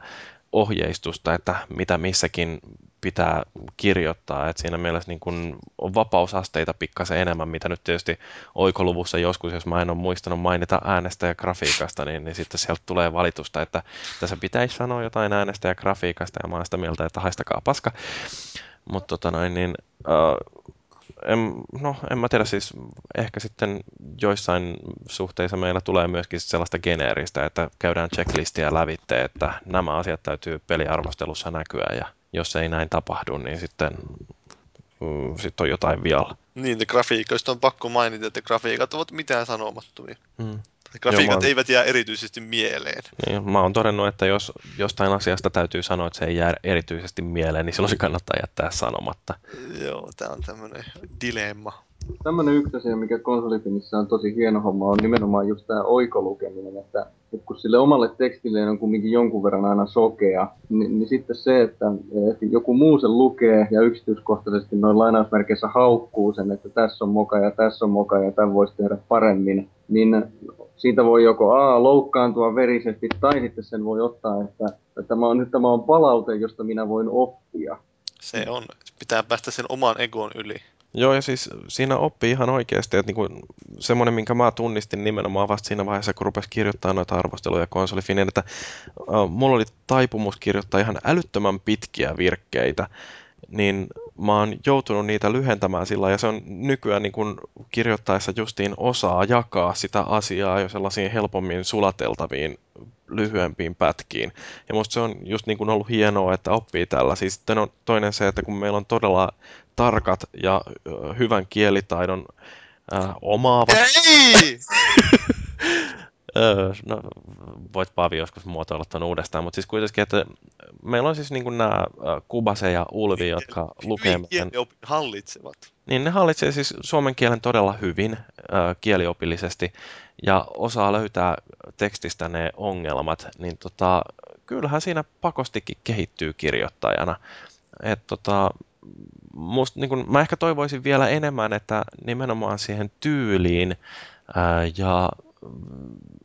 ohjeistusta, että mitä missäkin pitää kirjoittaa. Et siinä mielessä niin kun on vapausasteita pikkasen enemmän, mitä nyt tietysti oikoluvussa joskus, jos mä en ole muistanut mainita äänestä ja grafiikasta, niin, niin sitten sieltä tulee valitusta, että tässä pitäisi sanoa jotain äänestä ja grafiikasta, ja mä oon sitä mieltä, että haistakaa paska. Mutta tota noin, niin... Äh, en, no, en mä tiedä, siis ehkä sitten joissain suhteissa meillä tulee myöskin sellaista geneeristä, että käydään checklistiä lävitte, että nämä asiat täytyy peliarvostelussa näkyä, ja jos ei näin tapahdu, niin sitten mm, sit on jotain vialla. Niin, ne grafiikoista on pakko mainita, että grafiikat ovat mitään sanomattomia. Mm. Grafiikat Joo, mä... eivät jää erityisesti mieleen. Niin, mä oon todennut, että jos jostain asiasta täytyy sanoa, että se ei jää erityisesti mieleen, niin silloin se kannattaa jättää sanomatta. Joo, tää on tämmönen dilemma. Tämmönen yksi asia, mikä KonsoliFINissä on tosi hieno homma, on nimenomaan just tää oikolukeminen, että kun sille omalle tekstille on kuitenkin jonkun verran aina sokea, niin, niin sitten se, että, että joku muu sen lukee ja yksityiskohtaisesti noin lainausmerkeissä haukkuu sen, että tässä on moka ja tässä on moka ja tämän voisi tehdä paremmin, niin siitä voi joko a, loukkaantua verisesti tai sitten sen voi ottaa, että, että tämä on, nyt tämä on palaute, josta minä voin oppia. Se on, pitää päästä sen oman egon yli. Joo, ja siis siinä oppii ihan oikeasti, että niinku, semmoinen, minkä mä tunnistin nimenomaan vasta siinä vaiheessa, kun rupesi kirjoittaa noita arvosteluja KonsoliFINiin, että äh, mulla oli taipumus kirjoittaa ihan älyttömän pitkiä virkkeitä, niin mä oon joutunut niitä lyhentämään sillä, ja se on nykyään niin kun kirjoittaessa justiin osaa jakaa sitä asiaa jo sellaisiin helpommin sulateltaviin lyhyempiin pätkiin. Ja musta se on just niin kun ollut hienoa, että oppii tällä. Siis sitten on toinen se, että kun meillä on todella tarkat ja hyvän kielitaidon äh, omaavat... Ei! No, voit Paavi joskus muotoilla tuon uudestaan, mutta siis kuitenkin, että meillä on siis niin kuin nämä Kubase ja Ulvi, jotka lukee... Kieliopin hallitsevat. Niin, ne hallitsee siis suomen kielen todella hyvin kieliopillisesti ja osaa löytää tekstistä ne ongelmat, niin tota, kyllähän siinä pakostikin kehittyy kirjoittajana. Että tota... Must, niin kun, mä ehkä toivoisin vielä enemmän, että nimenomaan siihen tyyliin ää, ja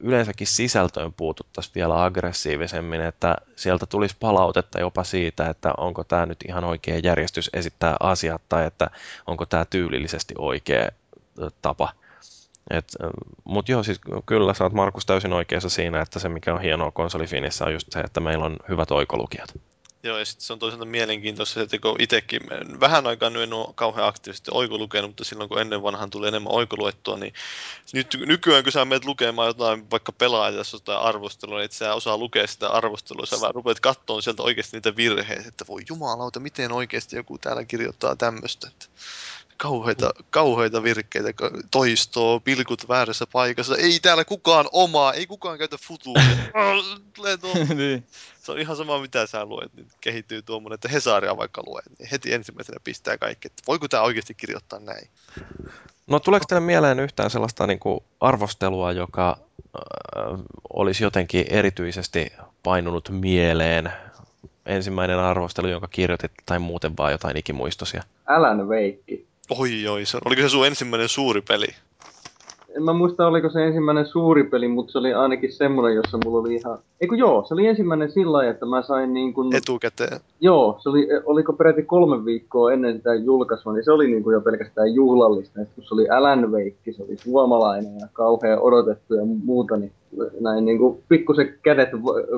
yleensäkin sisältöön puututtaisiin vielä aggressiivisemmin, että sieltä tulisi palautetta jopa siitä, että onko tämä nyt ihan oikea järjestys esittää asiat tai että onko tämä tyylillisesti oikea tapa. Mutta joo, siis kyllä sä oot Markus täysin oikeassa siinä, että se mikä on hienoa KonsoliFINissä on just se, että meillä on hyvät oikolukijat. Joo, ja sitten se on toisaalta mielenkiintoista, että kun itsekin vähän aikaa nyt en ole kauhean aktiivisesti oikolukenut, mutta silloin kun ennen vanhaan tuli enemmän oikoluettua, niin nyt, nykyään kun sä menet lukemaan jotain vaikka pelaajia tai arvostelua, niin et sä osaa lukea sitä arvostelua, sä vaan rupeat katsomaan sieltä oikeasti niitä virheitä, että voi jumalauta, miten oikeasti joku täällä kirjoittaa tämmöistä, että kauheita, kauheita virkkeitä, toistoa, pilkut väärässä paikassa, ei täällä kukaan omaa, ei kukaan käytä futuuria. Se on ihan sama, mitä sä luet, niin kehittyy tuommoinen, että Hesaria vaikka luet, niin heti ensimmäisenä pistää kaikki, että voiko tää oikeasti kirjoittaa näin? No tuleeko teille mieleen yhtään sellaista niin kuin arvostelua, joka äh, olisi jotenkin erityisesti painunut mieleen? Ensimmäinen arvostelu, jonka kirjoitit, tai muuten vaan jotain ikimuistoisia. Alan Wake. Oi, oi, se, oliko se sun ensimmäinen suuri peli? En mä muista, oliko se ensimmäinen suuri peli, mutta se oli ainakin semmoinen, jossa mulla oli ihan... Eiku joo, se oli ensimmäinen sillä lailla, että mä sain niin kuin... Etukäteen. Joo, se oli, oliko peräti kolme viikkoa ennen sitä julkaisua, niin se oli niin kuin jo pelkästään juhlallista. Sitten kun se oli Alan Wake, se oli suomalainen ja kauhean odotettu ja muuta, niin näin niin kuin pikkusen kädet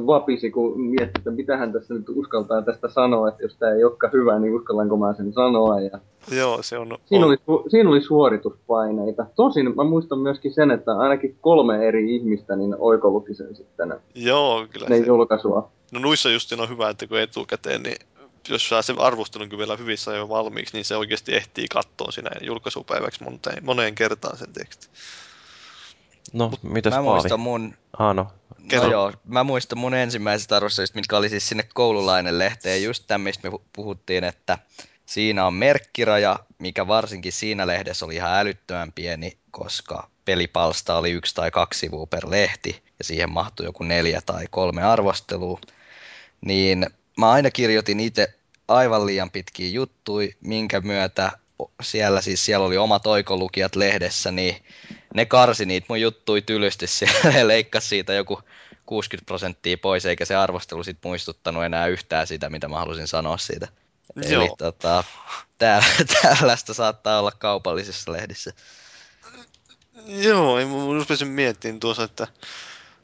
vapisi, kun mietti, että mitähän tässä nyt uskaltaa tästä sanoa, että jos tämä ei olekaan hyvä, niin uskallanko mä sen sanoa. Ja... Joo, se on... Siinä oli, siinä oli suorituspaineita. Tosin mä muistan myöskin sen, että ainakin kolme eri ihmistä niin oikoluki sen sitten. Joo, kyllä ne se. Julkaisua. No nuissa justiin on hyvä, että kun etukäteen, niin jos saa sen arvostelun vielä hyvissä ajoin valmiiksi, niin se oikeasti ehtii katsoa sinä julkaisupäiväksi moneen, moneen kertaan sen tekstin. No, Mut mitäs mä muistan mun, ah, no. No joo, mä muistan mun ensimmäiset arvostelut, mitkä oli siis sinne Koululainen-lehteen, just tämän, mistä me puhuttiin, että siinä on merkkiraja, mikä varsinkin siinä lehdessä oli ihan älyttömän pieni, koska pelipalsta oli yksi tai kaksi sivua per lehti, ja siihen mahtui joku neljä tai kolme arvostelua, niin mä aina kirjoitin itse aivan liian pitkiä juttuja, minkä myötä siellä siis siellä oli omat oikolukijat lehdessä, niin ne karsi niitä mun juttui tylysti siellä ja leikkasi siitä joku kuusikymmentä prosenttia pois, eikä se arvostelu sit muistuttanut enää yhtään sitä, mitä mä halusin sanoa siitä. Joo. Eli tota, tällaista saattaa olla kaupallisessa lehdissä. Joo, mä rupesin miettimään tuossa, että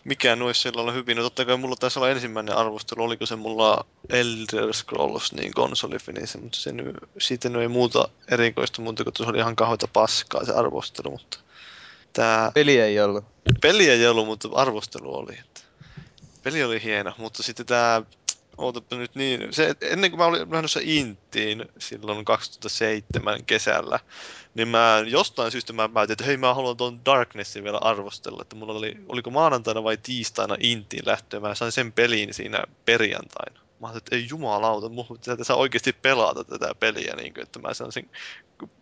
mikä noissa sillä olla hyvin. No totta kai mulla taisi olla ensimmäinen arvostelu, oliko se mulla Elder Scrolls niin KonsoliFINissä, mutta se nyt, siitä nyt ei muuta erikoista muuta, kun se oli ihan kauheita paskaa se arvostelu, mutta tää... Peli ei ollut. Peli ei ollut, mutta arvostelu oli. Että... Peli oli hieno, mutta sitten tää... Ootapa nyt niin. Se, ennen kuin mä olin lähdössä Intiin silloin kaksituhattaseitsemän kesällä, niin mä jostain syystä mä päätin, että hei mä haluan tuon Darknessin vielä arvostella. Että mulla oli, oliko maanantaina vai tiistaina Intiin lähtöä, mä sain sen pelin siinä perjantaina. Mä ajattelin, että ei jumalauta, mun pitää tässä oikeasti pelata tätä peliä, niin kuin, että mä saan sen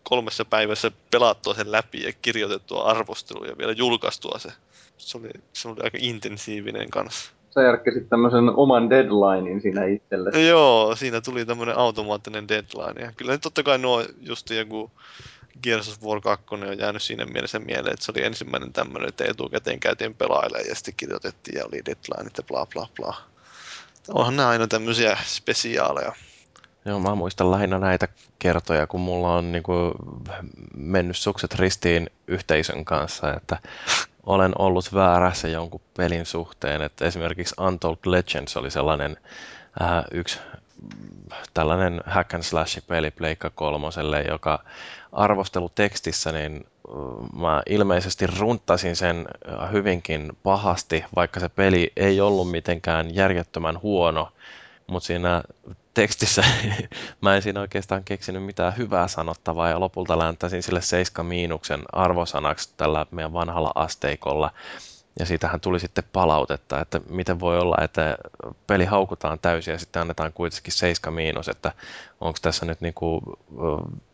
kolmessa päivässä pelattua sen läpi ja kirjoitettua arvostelua ja vielä julkaistua se. Se oli, se oli aika intensiivinen kanssa. Sä järkkäsit tämmösen oman deadlinein siinä itsellesi. Joo, siinä tuli tämmönen automaattinen deadline. Ja kyllä totta kai nuo just joku Gears of War kaksi on jäänyt siinä mielessä mieleen, että se oli ensimmäinen tämmönen, että etukäteen käytiin pelailemaan ja sitten kirjoitettiin ja oli deadlineit ja bla bla bla. Onhan nää aina tämmösiä spesiaaleja. Joo, mä muistan lähinnä näitä kertoja, kun mulla on niinku mennyt sukset ristiin yhteisön kanssa, että olen ollut väärässä jonkun pelin suhteen, että esimerkiksi Untold Legends oli sellainen äh, yksi tällainen hack and slash peli Pleikka kolmoselle, joka arvostelutekstissä, niin äh, mä ilmeisesti runttasin sen äh, hyvinkin pahasti, vaikka se peli ei ollut mitenkään järjettömän huono, mutta siinä tekstissä mä en siinä oikeastaan keksinyt mitään hyvää sanottavaa ja lopulta länttäisin sille seitsemän miinuksen arvosanaksi tällä meidän vanhalla asteikolla. Ja siitähän tuli sitten palautetta, että miten voi olla, että peli haukutaan täysin ja sitten annetaan kuitenkin seitsemän miinus, että onko tässä nyt niinku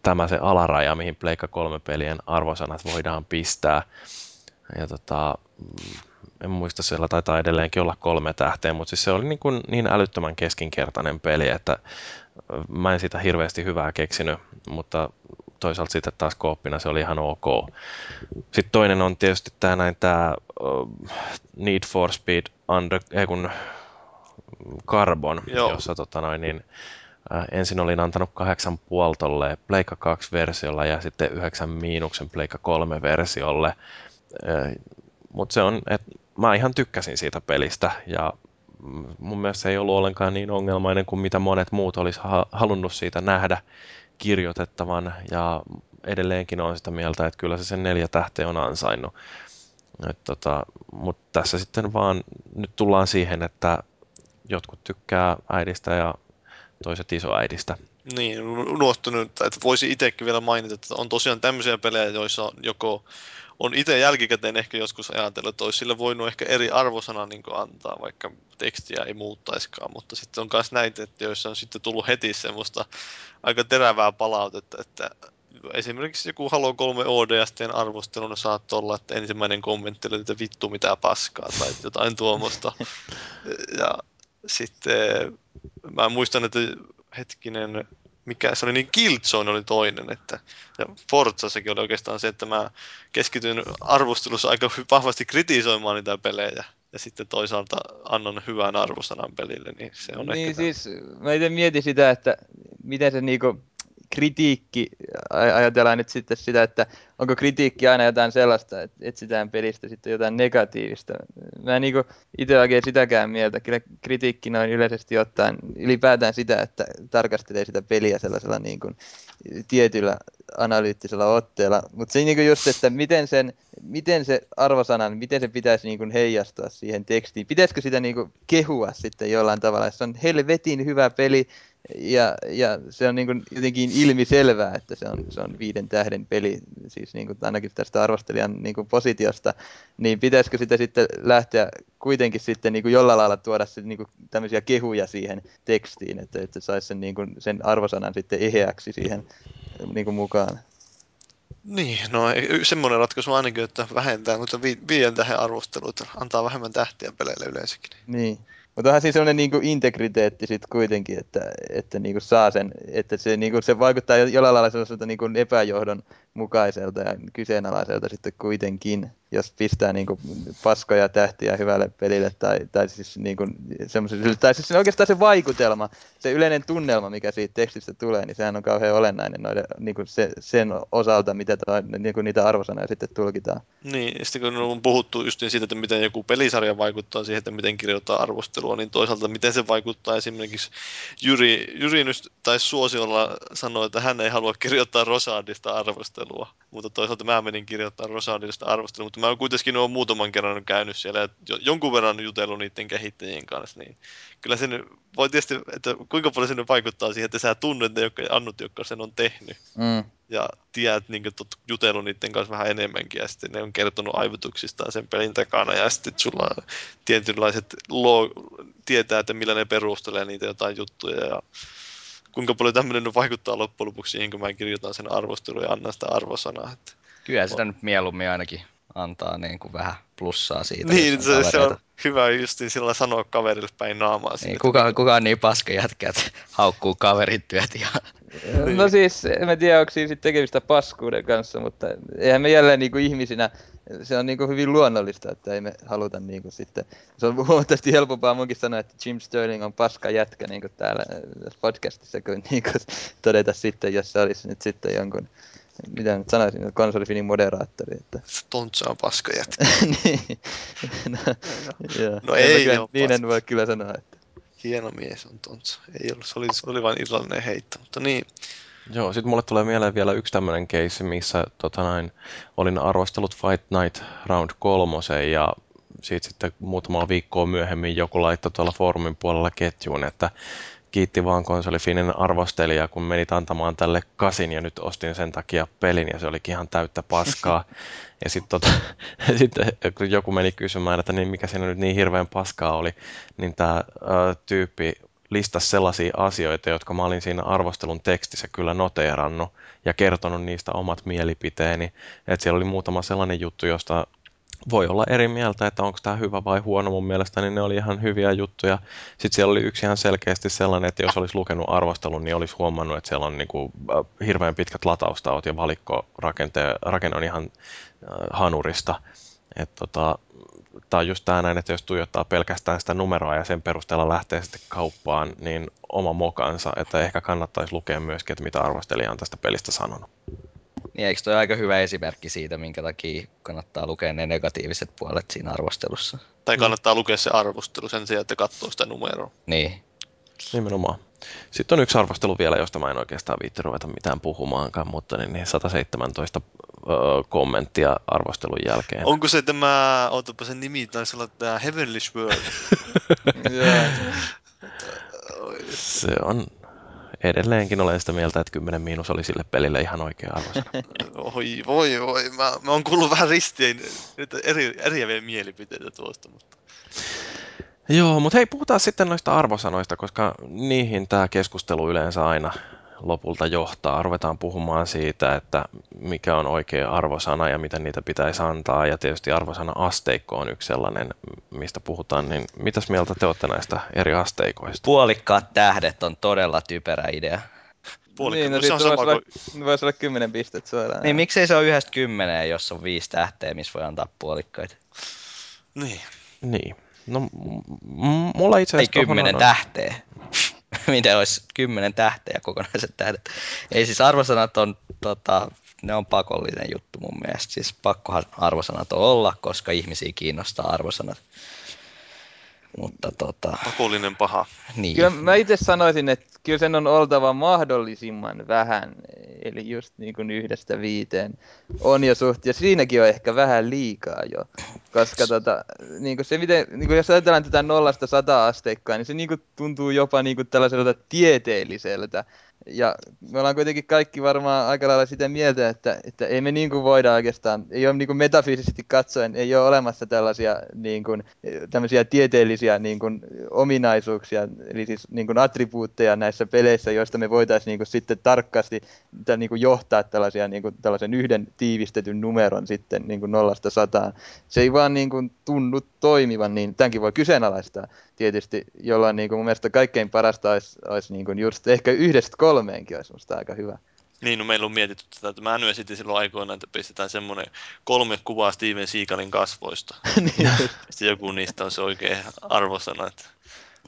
tämä se alaraja, mihin Pleikka kolme pelien arvosanat voidaan pistää. Ja tota... En muista, siellä taitaa edelleenkin olla kolme tähteä, mutta siis se oli niin, kuin niin älyttömän keskinkertainen peli, että mä en siitä hirveästi hyvää keksinyt, mutta toisaalta sitten taas kooppina se oli ihan ok. Sitten toinen on tietysti tämä, näin, tämä Need for Speed under, ei kun Carbon, joo, jossa tota noin, niin, ensin olin antanut kahdeksan puoltolle Pleikka kaksi-versiolla ja sitten yhdeksän miinuksen Pleikka kolme-versiolle. Mutta se on, että mä ihan tykkäsin siitä pelistä ja mun mielestä se ei ollut ollenkaan niin ongelmainen kuin mitä monet muut olisi ha- halunnut siitä nähdä kirjoitettavan. Ja edelleenkin on sitä mieltä, että kyllä se sen neljä tähteä on ansainnut. Tota, mutta tässä sitten vaan nyt tullaan siihen, että jotkut tykkää äidistä ja toiset isoäidistä. Niin, unohtunut, että voisi itsekin vielä mainita, että on tosiaan tämmöisiä pelejä, joissa joko... On itse jälkikäteen ehkä joskus ajatellut, että olisi sille voinut ehkä eri arvosanan niin kuin antaa, vaikka tekstiä ei muuttaiskaan. Mutta sitten on myös näitä, että joissa on sitten tullut heti semmoista aika terävää palautetta, että esimerkiksi joku Halo kolme O D S T:n arvosteluna saattaa olla, että ensimmäinen kommentti oli, että vittu mitä paskaa tai jotain tuommoista. Ja sitten mä muistan, että hetkinen... Mikä se oli, niin Killzone oli toinen, että ja Forzassakin oli oikeastaan se, että mä keskityin arvostelussa aika vahvasti kritisoimaan niitä pelejä ja sitten toisaalta annan hyvän arvosanan pelille, niin se on niin ehkä... Siis, mä itse mietin sitä, että miten se niinku kritiikki, ajatellaan nyt sitten sitä, että onko kritiikki aina jotain sellaista, että etsitään pelistä sitten jotain negatiivista. Mä en niinku itse oikein sitäkään mieltä. Kyllä kritiikki noin yleisesti ottaen ylipäätään sitä, että tarkastelee sitä peliä sellaisella niin kuin tietyllä analyyttisella otteella. Mutta se niinku just, että miten, sen, miten se arvosanan, miten se pitäisi niin kuin heijastua siihen tekstiin. Pitäisikö sitä niin kuin kehua sitten jollain tavalla, se on helvetin hyvä peli. Ja, ja se on niin kuin jotenkin ilmiselvää, että se on, se on viiden tähden peli, siis niin kuin ainakin tästä arvostelijan niin kuin positiosta, niin pitäisikö sitä sitten lähteä kuitenkin sitten niin kuin jollain lailla tuoda sitten niin kuin tämmöisiä kehuja siihen tekstiin, että, että saisi sen, niin kuin, sen arvosanan sitten eheäksi siihen niin kuin mukaan. Niin, no semmoinen ratkaisu ainakin, että vähentää noita vi- viiden tähden arvosteluita, antaa vähemmän tähtiä peleille yleensäkin. Niin. Mutta onhan siinä sellainen niinku integriteetti sitten kuitenkin, että, että niinku saa sen, että se, niinku, se vaikuttaa jollain lailla sellaiselta niinku epäjohdon mukaiselta ja kyseenalaiselta sitten kuitenkin, jos pistää niin kuin paskoja tähtiä hyvälle pelille tai, tai siis niin kuin semmoiselle, tai siis oikeastaan se vaikutelma, se yleinen tunnelma, mikä siitä tekstistä tulee, niin sehän on kauhean olennainen noiden, niin kuin se, sen osalta, mitä ta, niin kuin niitä arvosanoja sitten tulkitaan. Niin, ja sitten kun on puhuttu just niin siitä, että miten joku pelisarja vaikuttaa siihen, että miten kirjoittaa arvostelua, niin toisaalta miten se vaikuttaa esimerkiksi Jyri, Jyri nyt tai suosiolla sanoi, että hän ei halua kirjoittaa Rochardista arvostelua, mutta toisaalta mä menin kirjoittaa Rochardista arvostelua, mutta mä oon kuitenkin oon muutaman kerran käynyt siellä ja jonkun verran jutellut niiden kehittäjien kanssa, niin kyllä sen voi tietysti, että kuinka paljon sen vaikuttaa siihen, että sä tunnet ne, jotka annut, jotka sen on tehnyt. Mm. Ja tiedät, niin että oot jutellut niiden kanssa vähän enemmänkin ja sitten ne on kertonut aivotuksistaan sen pelin takana ja sitten sulla on tietynlaiset lo- tietää, että millä ne perustelee niitä jotain juttuja ja kuinka paljon tämmöinen vaikuttaa loppujen lopuksi siihen, kun mä kirjoitan sen arvostelun ja annan sitä arvosanaa. Että... Kyllä sitä nyt mieluummin ainakin antaa niin kuin vähän plussaa siitä. Niin, se, se on hyvä justiin sillä sanoa kaverille päin naamaa. Niin, kukaan kuka niin paska jätkä, että haukkuu kaverin työt ja... Niin. No siis, en mä tiedä, onko siinä sitten tekemistä paskuuden kanssa, mutta eihän me jälleen niin kuin ihmisinä, se on niin kuin hyvin luonnollista, että ei me haluta niin kuin sitten. Se on huomattavasti helpompaa munkin sanoa, että Jim Sterling on paska jätkä niin kuin täällä podcastissa, kuin, niin kuin todeta sitten, jos se olisi nyt sitten jonkun... Mitä nyt sanoisin, että KonsoliFINin moderaattori, että... Tontsa on paska jätkä. Niin. No, no, no, no ei ole paska. Niin en voi kyllä sanoa, että... Hieno mies on Tontsa. Ei ollut, se oli, se oli vain illallinen heitto, mutta niin. Joo, sit mulle tulee mieleen vielä yksi tämmönen case, missä tota näin, olin arvostellut Fight Night Round kolmoseen ja siitä sitten muutamaa viikkoa myöhemmin joku laittoi tuolla foorumin puolella ketjuun, että kiitti vaan KonsoliFINin arvostelija, kun menit antamaan tälle kasin ja nyt ostin sen takia pelin ja se olikin ihan täyttä paskaa. Ja sitten tota, sit, kun joku meni kysymään, että niin mikä siinä nyt niin hirveän paskaa oli, niin tämä tyyppi listasi sellaisia asioita, jotka mä olin siinä arvostelun tekstissä kyllä noteerannut ja kertonut niistä omat mielipiteeni. Et siellä oli muutama sellainen juttu, josta... Voi olla eri mieltä, että onko tämä hyvä vai huono mun mielestä, niin ne oli ihan hyviä juttuja. Sitten siellä oli yksi ihan selkeästi sellainen, että jos olisi lukenut arvostelun, niin olisi huomannut, että siellä on niinku hirveän pitkät lataustaot ja valikkorakenne on ihan hanurista. Et tota, tämä on just tämä näin, että jos tuijottaa pelkästään sitä numeroa ja sen perusteella lähtee sitten kauppaan, niin oma mokansa, että ehkä kannattaisi lukea myöskin, että mitä arvostelija on tästä pelistä sanonut. Niin, eikö toi aika hyvä esimerkki siitä, minkä takia kannattaa lukea ne negatiiviset puolet siinä arvostelussa? Tai kannattaa lukea se arvostelu sen sijaan, että katsoo sitä numeroa. Niin. Nimenomaan. Sitten on yksi arvostelu vielä, josta mä en oikeastaan viitti ruveta mitään puhumaankaan, mutta niin sata seitsemäntoista öö, kommenttia arvostelun jälkeen. Onko se tämä, ootapa sen nimi, taisi olla tämä Heavenlish World? Se on... Edelleenkin olen sitä mieltä, että kymmenen miinus oli sille pelille ihan oikea arvosana. Oi, voi, voi. Mä, mä oon kuullut vähän ristiin eri, eriäviä mielipiteitä tuosta. Mutta... Joo, mutta hei, puhutaan sitten noista arvosanoista, koska niihin tämä keskustelu yleensä aina lopulta johtaa. Ruvetaan puhumaan siitä, että mikä on oikea arvosana ja miten niitä pitäisi antaa. Ja tietysti arvosana-asteikko on yksi sellainen, mistä puhutaan. Niin mitäs mieltä te olette näistä eri asteikoista? Puolikkaat tähdet on todella typerä idea. Puolikkaat, niin, no se on sama kuin... Voisi, voisi olla kymmenen pistettä suoraan. Niin, miksei se ole yhdestä kymmeneen, jos on viisi tähteä, missä voi antaa puolikkaita? Niin. Niin. No, m- mulla itse asiassa... Ei kymmenen tähteä. Miten olisi kymmenen tähteä kokonaiset tähdet. Ei siis arvosanat on, tota, ne on pakollinen juttu mun mielestä. Siis pakkohan arvosanat on olla, koska ihmisiä kiinnostaa arvosanat. Mutta tota... Pakollinen paha. Niin. Kyllä mä itse sanoisin, että kyllä sen on oltava mahdollisimman vähän. Eli just niin kuin yhdestä viiteen on jo suht. Ja siinäkin on ehkä vähän liikaa jo. Koska tota, niin kuin se miten, niin kuin jos ajatellaan tätä nollasta sataa asteikkaa, niin se niin kuin tuntuu jopa niin kuin tällaiselta tieteelliseltä. Ja me ollaan kuitenkin kaikki varmaan aika lailla sitä mieltä, että, että ei me niin kuin voida oikeastaan, ei ole niin kuin metafyysisesti katsoen, ei ole olemassa tällaisia niin kuin, tämmöisiä tieteellisiä niin kuin, ominaisuuksia, eli siis niin kuin attribuutteja näissä peleissä, joista me voitaisiin niin kuin, sitten tarkasti tämän, niin kuin, johtaa tällaisia, niin kuin, tällaisen yhden tiivistetyn numeron sitten niin kuin nollasta sataan. Se ei vaan niin kuin, tunnu toimivan, niin tämänkin voi kyseenalaistaa tietysti, jolloin niin kuin, mun mielestä kaikkein parasta olisi, olisi niin kuin, just ehkä yhdestä kolmeenkin olisi musta aika hyvä. Niin, no meillä on mietitty tätä, että mä esitin silloin aikoinaan, että pistetään semmoinen kolme kuvaa Steven Seagalin kasvoista. Niin. Sitten joku niistä on se oikea arvosana, että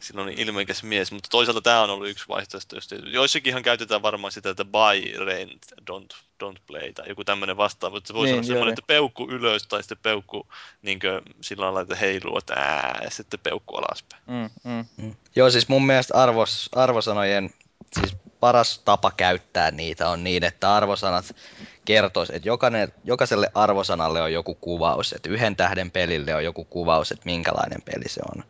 sillä on niin ilmeikäs mies. Mutta toisaalta tämä on ollut yksi vaihtoehto. Joissakinhan käytetään varmaan sitä, että buy, rent, don't, don't play tai joku tämmöinen vastaava. Se voi niin, olla semmoinen, että peukku ylös tai sitten peukku niin sillä lailla, että heiluu, että ää, ja sitten peukku alaspäin. Mm, mm. Mm. Joo, siis mun mielestä arvos, arvosanojen... Siis paras tapa käyttää niitä on niin, että arvosanat kertois, että jokainen, jokaiselle arvosanalle on joku kuvaus, että yhden tähden pelille on joku kuvaus, että minkälainen peli se on.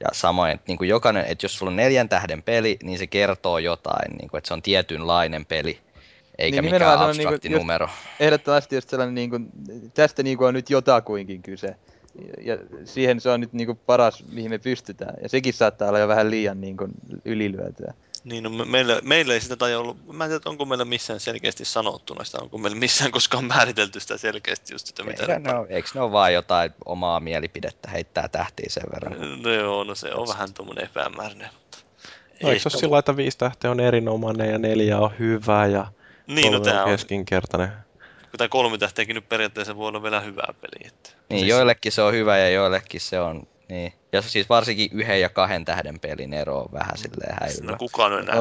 Ja samoin, että, niin kuin jokainen, että jos sulla on neljän tähden peli, niin se kertoo jotain, niin kuin, että se on tietynlainen peli, eikä niin, mikään abstrakti niin numero. Ehdottomasti just sellainen, niin kuin, tästä niin kuin on nyt jotakuinkin kyse. Ja siihen se on nyt niin kuin paras, mihin me pystytään. Ja sekin saattaa olla jo vähän liian niin kuin ylilyötyä. Niin, no me, meillä, meillä ei sitä tajua ollut, mä en tiedä, onko meillä missään selkeästi sanottuna sitä, onko meillä missään koskaan määritelty sitä selkeästi just sitä, mitä... Eikö ne ole, eikö ne ole vaan jotain omaa mielipidettä, heittää tähtiin sen verran? No joo, no se on Tästä. Vähän tommonen epämääräinen, mutta... No eikö se ole sillä, että viisi tähteä on erinomainen ja neljä on hyvä ja niin, no, on keskinkertainen? Kun tämä kolme tähteäkin nyt periaatteessa voi olla vielä hyvää peliä. Että... Niin, siis... joillekin se on hyvä ja joillekin se on... Niin. Ja siis varsinkin yhden ja kahden tähden pelin ero on vähän silleen häilyvä. No kukaan on enää.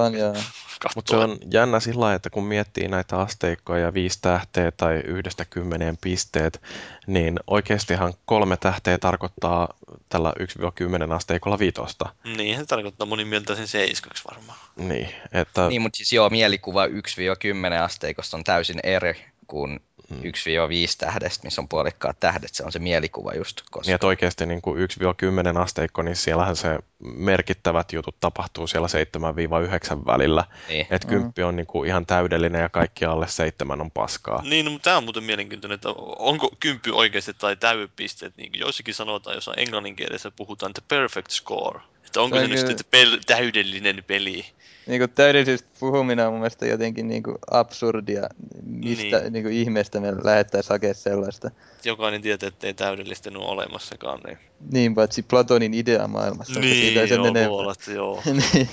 Mutta se on jännä sillä lailla, että kun miettii näitä asteikkoja ja viisi tähteä tai yhdestä kymmeneen pisteet, niin oikeastihan kolme tähteä tarkoittaa tällä yksi kymmenen asteikolla viitosta. Niin, se tarkoittaa monin mieltä sen seiskaksi varmaan. Niin, että... Niin, mutta siis joo, mielikuva yksi kymmenen asteikosta on täysin eri kuin... yksi viiva viisi tähdestä, missä on puolikkaat tähdet, se on se mielikuva just. Koska... Niin, että oikeasti niin kuin yksi kymmenen asteikko, niin siellähän se merkittävät jutut tapahtuu siellä seitsemän yhdeksän välillä. Niin. Että kymmenen mm. on niin kuin ihan täydellinen ja kaikki alle seitsemän on paskaa. Niin, no, mutta tämä on muuten mielenkiintoinen, että onko kymmenen oikeasti tai täypisteet, niin kuin joissakin sanotaan, jos englannin kielessä puhutaan, että perfect score. Että onko se, se nyt pel- täydellinen peli? Niin kuin täydellisestä puhuminen on mun mielestä jotenkin niin kuin absurdia, mistä niin. Niin kuin ihmeestä me lähettäisiin hakea sellaista. Jokainen tietää, ettei täydellistä ole olemassakaan. Niin, niin paitsi Platonin idea maailmassa. Niin, joo, puolat, joo. Niin.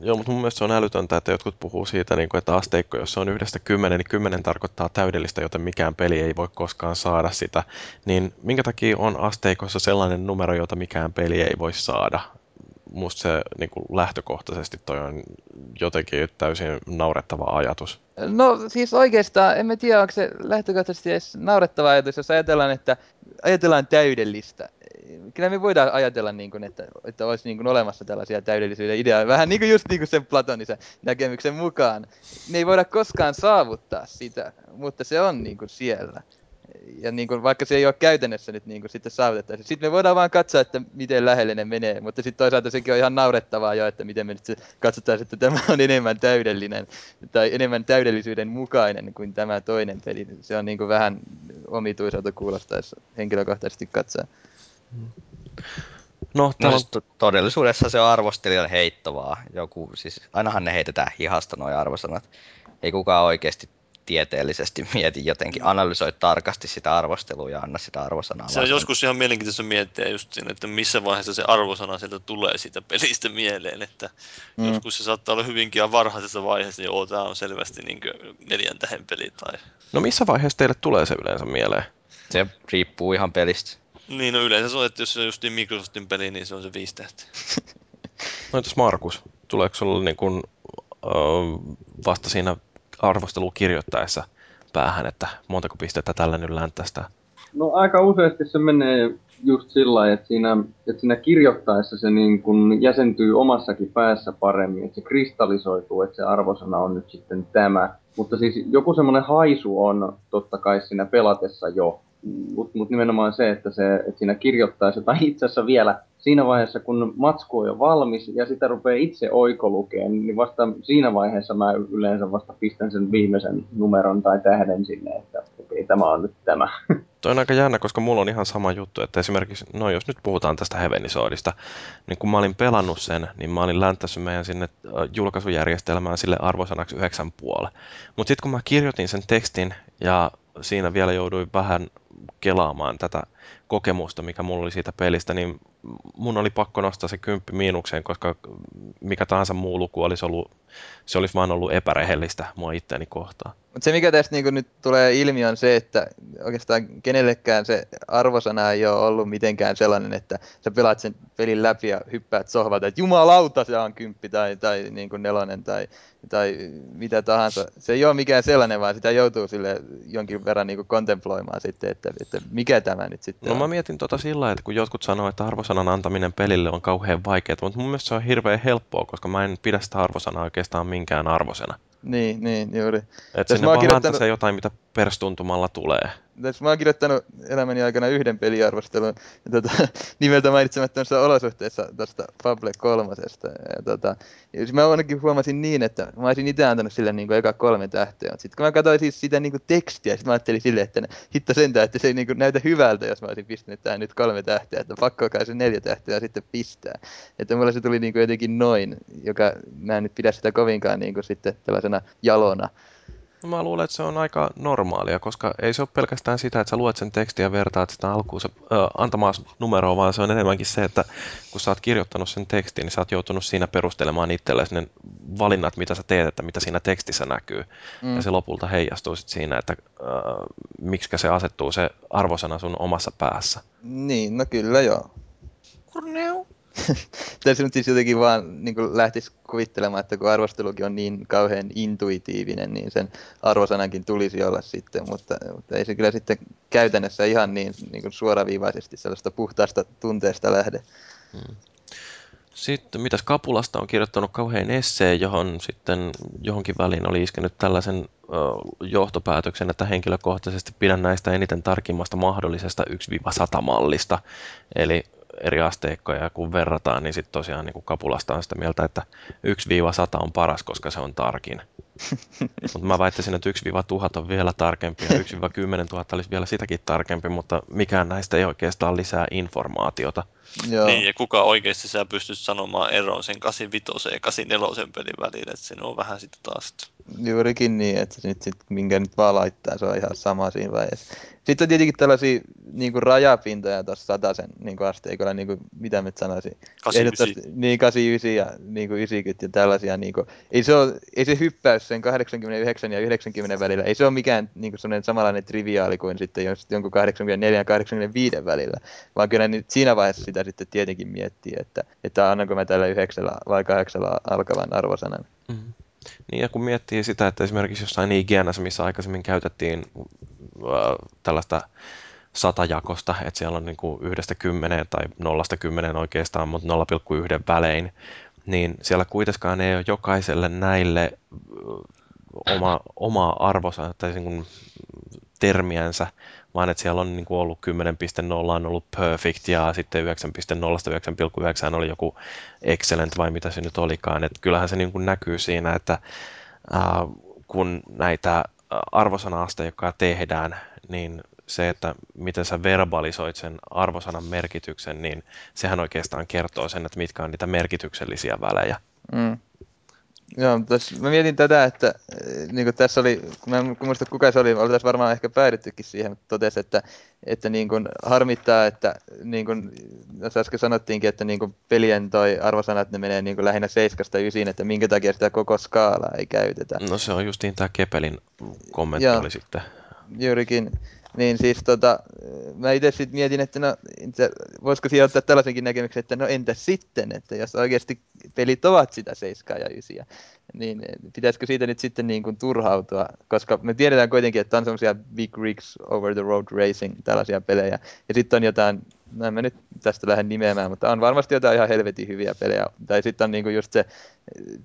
Joo, mutta mun mielestä se on älytöntä, että jotkut puhuu siitä, että asteikko, jos se on yhdestä kymmeneen, niin kymmenen tarkoittaa täydellistä, joten mikään peli ei voi koskaan saada sitä. Niin minkä takia on asteikossa sellainen numero, jota mikään peli ei voi saada? Musta se niin kuin lähtökohtaisesti toi on jotenkin täysin naurettava ajatus. No siis oikeastaan, emme tiedä, onko se lähtökohtaisesti edes naurettava ajatus, jos ajatellaan, että ajatellaan täydellistä. Kyllä me voidaan ajatella, niin kuin, että, että olisi niin kuin olemassa tällaisia täydellisyyden ideoita. Vähän niin kuin just niin kuin sen Platonisen näkemyksen mukaan. Me ei voida koskaan saavuttaa sitä, mutta se on niin kuin siellä. Ja niin kuin, vaikka se ei ole käytännössä nyt niin kuin sitten saavutettaisiin. Sitten me voidaan vaan katsoa, että miten lähelle ne menee, mutta sitten toisaalta sekin on ihan naurettavaa jo, että miten me nyt katsotaan, että tämä on enemmän täydellinen tai enemmän täydellisyyden mukainen kuin tämä toinen peli. Se on niin kuin vähän omituiselta kuulostaessa henkilökohtaisesti katsoa. No, no siis to- todellisuudessa se on arvostelijan heittovaa. Joku, siis ainahan ne heitetään hihasta nuo arvosanat. Ei kukaan oikeasti tieteellisesti mieti jotenkin, analysoi tarkasti sitä arvostelua ja anna sitä arvosanaa. Se on joskus ihan mielenkiintoista miettiä just siinä, että missä vaiheessa se arvosana sieltä tulee siitä pelistä mieleen, että mm. joskus se saattaa olla hyvinkin varhaisessa vaiheessa, joo, tämä on selvästi niin neljän tähden peli tai... No missä vaiheessa teille tulee se yleensä mieleen? Se riippuu ihan pelistä. Niin, no yleensä se on, että jos se on just niin Microsoftin peli, niin se on se viisi tähtiä. No entäs Markus, tuleeko sulla niin kun, uh, vasta siinä arvostelua kirjoittaessa päähän, että montako pistettä tällä nyt länttästä? No aika useasti se menee just sillä lailla, että siinä, että siinä kirjoittaessa se niin kun jäsentyy omassakin päässä paremmin, että se kristallisoituu, että se arvosana on nyt sitten tämä. Mutta siis joku semmoinen haisu on totta kai siinä pelatessa jo. Mutta mut nimenomaan se, että, se, että siinä kirjoittaa se, tai itse asiassa vielä siinä vaiheessa, kun matsku on jo valmis ja sitä rupeaa itse oikolukeen, niin vasta siinä vaiheessa mä yleensä vasta pistän sen viimeisen numeron tai tähden sinne, että okei, tämä on nyt tämä. Toi on aika jännä, koska mulla on ihan sama juttu, että esimerkiksi, no jos nyt puhutaan tästä Heavenisoidista, niin kun mä olin pelannut sen, niin mä olin länttässyt meidän sinne julkaisujärjestelmään sille arvosanaksi yhdeksän puolelle. Mutta sitten kun mä kirjoitin sen tekstin ja siinä vielä jouduin vähän kelaamaan tätä kokemusta, mikä mulla oli siitä pelistä, niin mun oli pakko nostaa se kymppi miinukseen, koska mikä tahansa muu luku olisi ollut, se olisi vaan ollut epärehellistä mua itseäni kohtaan. Mutta se mikä tästä niinku nyt tulee ilmi on se, että oikeastaan kenellekään se arvosana ei ole ollut mitenkään sellainen, että sä pelaat sen pelin läpi ja hyppäät sohvalta, että jumalauta se on kymppi tai, tai niinku nelonen tai, tai mitä tahansa. Se ei ole mikään sellainen, vaan sitä joutuu sille jonkin verran niinku kontemploimaan sitten, että, että mikä tämä nyt sitten no, on. No mä mietin tota sillä, että kun jotkut sanoo, että arvosanan antaminen pelille on kauhean vaikeaa, mutta mun mielestä se on hirveän helppoa, koska mä en pidä sitä arvosanaa oikeastaan minkään arvosana. Niin, niin, juuri. Että sinne vaan kirjoittanut... se jotain, mitä perstuntumalla tulee. Tässä mä oon kirjoittanut elämäni aikana yhden peliarvostelun tuota, nimeltä mainitsemattomassa olosuhteessa tuosta Fable kolmosesta. Tuota, mä ainakin huomasin niin, että mä olisin itse antanut sille niin kuin eka kolme tähteä. Sitten kun mä katsoin siis sitä niin kuin tekstiä, sit mä ajattelin silleen, että hitto sentään, että se ei niin kuin näytä hyvältä, jos mä olisin pistänyt tähän nyt kolme tähteä. Että pakko kai se neljä tähteä sitten pistää. Että mulla se tuli niin kuin jotenkin noin, joka mä en nyt pidä sitä kovinkaan niin kuin sitten tällaisena jalona. No mä luulen, että se on aika normaalia, koska ei se ole pelkästään sitä, että sä luet sen tekstin ja vertaat sitä alkuun se, ö, antamaas numeroa, vaan se on enemmänkin se, että kun sä oot kirjoittanut sen tekstin, niin sä oot joutunut siinä perustelemaan itsellesi ne valinnat, mitä sä teet, että mitä siinä tekstissä näkyy. Mm. Ja se lopulta heijastuu sit siinä, että ö, miksikä se asettuu se arvosana sun omassa päässä. Niin, no kyllä joo. Kurneu. Tässä nyt siis jotenkin vaan niin lähtisi kuvittelemaan, että kun arvostelukin on niin kauhean intuitiivinen, niin sen arvosanankin tulisi olla sitten, mutta, mutta ei se kyllä sitten käytännössä ihan niin, niin suoraviivaisesti sellaista puhtaasta tunteesta lähde. Hmm. Sitten mitäs Kapulasta on kirjoittanut kauhean esseen, johon sitten johonkin väliin oli iskenyt tällaisen ö, johtopäätöksen, että henkilökohtaisesti pidän näistä eniten tarkimmasta mahdollisesta yksi sata mallista, eli eri asteikkoja, kun verrataan, niin sitten tosiaan niin Kapulasta on sitä mieltä, että yksi sata on paras, koska se on tarkin. Mutta mä väittäisin, että yksi tuhat on vielä tarkempi ja yksi kymmenen tuhatta olisi vielä sitäkin tarkempi, mutta mikään näistä ei oikeastaan lisää informaatiota. Joo. Niin, ja kuka oikeasti sä pystyt sanomaan eroon sen kahdeksankymmentäviisi ja kahdeksankymmentäneljä pelin välillä, että siinä on vähän sitä taas. Juurikin niin, että nyt sit, minkä nyt vaan laittaa, se on ihan sama siinä vaiheessa. Sitten on tietenkin tällaisia niin kuin rajapintoja tuossa satasen niin asteikolla, niin kuin, mitä mä sanoisin. kahdeksankymmentäyhdeksän Niin, kahdeksankymmentäyhdeksän ja niin kuin yhdeksänkymmentä ja tällaisia. Niin kuin, ei, se ole, ei se hyppäys sen kahdeksankymmentäyhdeksän ja yhdeksänkymmentä välillä, ei se ole mikään niin kuin sellainen samanlainen triviaali kuin sitten jonkun kahdeksankymmentäneljä ja kahdeksankymmentäviisi välillä, vaan kyllä nyt siinä vaiheessa sitä sitten tietenkin miettii, että, että annanko mä tällä yhdeksällä vai kahdeksalla alkavan arvosanan. Mm-hmm. Niin, ja kun miettii sitä, että esimerkiksi jossain I G N:ssä, missä aikaisemmin käytettiin äh, tällaista satajakosta, että siellä on niin kuin yhdestä kymmeneen tai nollasta kymmeneen oikeastaan, mutta nolla pilkku yhden välein, niin siellä kuitenkaan ei ole jokaiselle näille äh, oma, omaa arvosanaa tai niin kuin termiänsä, vaan että siellä on niin kuin ollut kymmenen piste nolla on ollut perfect ja sitten yhdeksän piste nolla yhdeksän pilkku yhdeksän oli joku excellent vai mitä se nyt olikaan. Et kyllähän se niin kuin näkyy siinä, että äh, kun näitä arvosana-asteikkoja tehdään, niin se, että miten sä verbalisoit sen arvosanan merkityksen, niin sehän oikeastaan kertoo sen, että mitkä on niitä merkityksellisiä välejä. Mm. Joo, täs, mä mietin tätä, että niin tässä oli, mä en muista kuka se oli, oli tässä varmaan ehkä päädyttykin siihen, mutta totesi, että, että niin kun harmittaa, että niin kun, jos äsken sanottiinkin, että niin kun pelien toi arvosanat, ne menee niin kun lähinnä seitsemästä yhdeksään, että minkä takia sitä koko skaalaa ei käytetä. No se on justiin tämä Kepelin kommentti. Joo, oli sitten. Juurikin. Niin siis tota, mä itse sitten mietin, että no, voisiko siihen ottaa tällaisenkin näkemyksen, että no entä sitten, että jos oikeasti pelit ovat sitä seiskaa ja ysiä, niin pitäisikö siitä nyt sitten niin kuin turhautua, koska me tiedetään kuitenkin, että on semmoisia big rigs over the road racing, tällaisia pelejä, ja sitten on jotain, no en mä nyt tästä lähde nimeämään, mutta on varmasti jotain ihan helvetin hyviä pelejä, tai sitten on niinku just se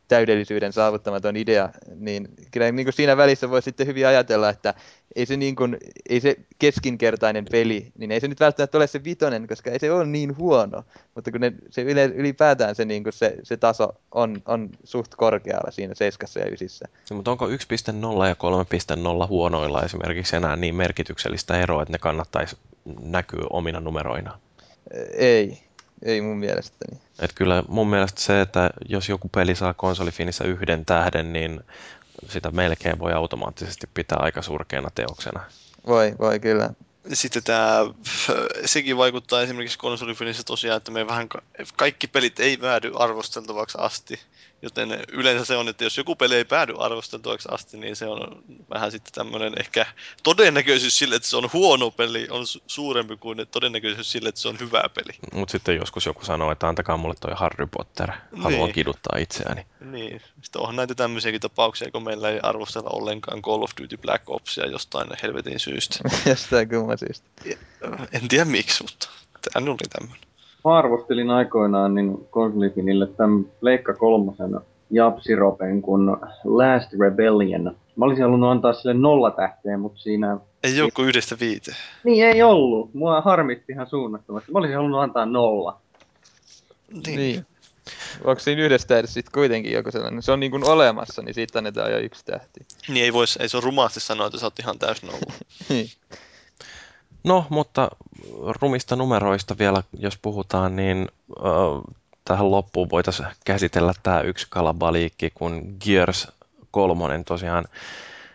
täydellisyyden saavuttamaton idea, niin kyllä niinku siinä välissä voi sitten hyvin ajatella, että ei se, niinku, ei se keskinkertainen peli, niin ei se nyt välttämättä ole se vitonen, koska ei se ole niin huono, mutta kun ne, se ylipäätään se, niinku se, se taso on, on suht korkealla siinä seiskassa ja ysissä. No, mutta onko yksi piste nolla ja kolme piste nolla huonoilla esimerkiksi enää niin merkityksellistä eroa, että ne kannattaisi näkyy omina numeroina? Ei, ei mun mielestäni. Et kyllä mun mielestä se, että jos joku peli saa KonsoliFINissä yhden tähden, niin sitä melkein voi automaattisesti pitää aika surkeana teoksena. Voi, voi kyllä. sitten tää, sekin vaikuttaa esimerkiksi KonsoliFINissä tosiaan, että me vähän, kaikki pelit ei päädy arvosteltavaksi asti, joten yleensä se on, että jos joku peli ei päädy arvosteltavaksi asti, niin se on vähän sitten tämmönen ehkä todennäköisyys sille, että se on huono peli, on suurempi kuin todennäköisyys sille, että se on hyvä peli. Mut sitten joskus joku sanoo, että antakaa mulle toi Harry Potter, haluan niin kiduttaa itseäni. Niin, sitten onhan näitä tämmöisiäkin tapauksia, kun meillä ei arvostella ollenkaan Call of Duty Black Opsia jostain helvetin syystä. Jostain kumman syystä. En tiedä miksi, mutta tämä oli tämmöinen. Mä arvostelin aikoinaan niin KonsoliFINille tämän Pleikka kolmosen japsiropen kuin Last Rebellion. Mä olisin halunnut antaa sille nolla tähteä, mutta siinä... Ei joku yhdestä viite. Niin, ei ollut. Mua harmitti ihan suunnattomasti. Mä olisin halunnut antaa nolla. Niin. niin. Onko siinä yhdessä tähdessä sitten kuitenkin joku sellainen? Se on niin kuin olemassa, niin siitä annetaan jo yksi tähti. Niin, ei, vois, ei se ole rumaasti sanoa, että sä oot ihan täys nolla. Niin. No, mutta rumista numeroista vielä, jos puhutaan, niin äh, tähän loppuun voitaisiin käsitellä tämä yksi kalabaliikki, kun Gears kolmonen tosiaan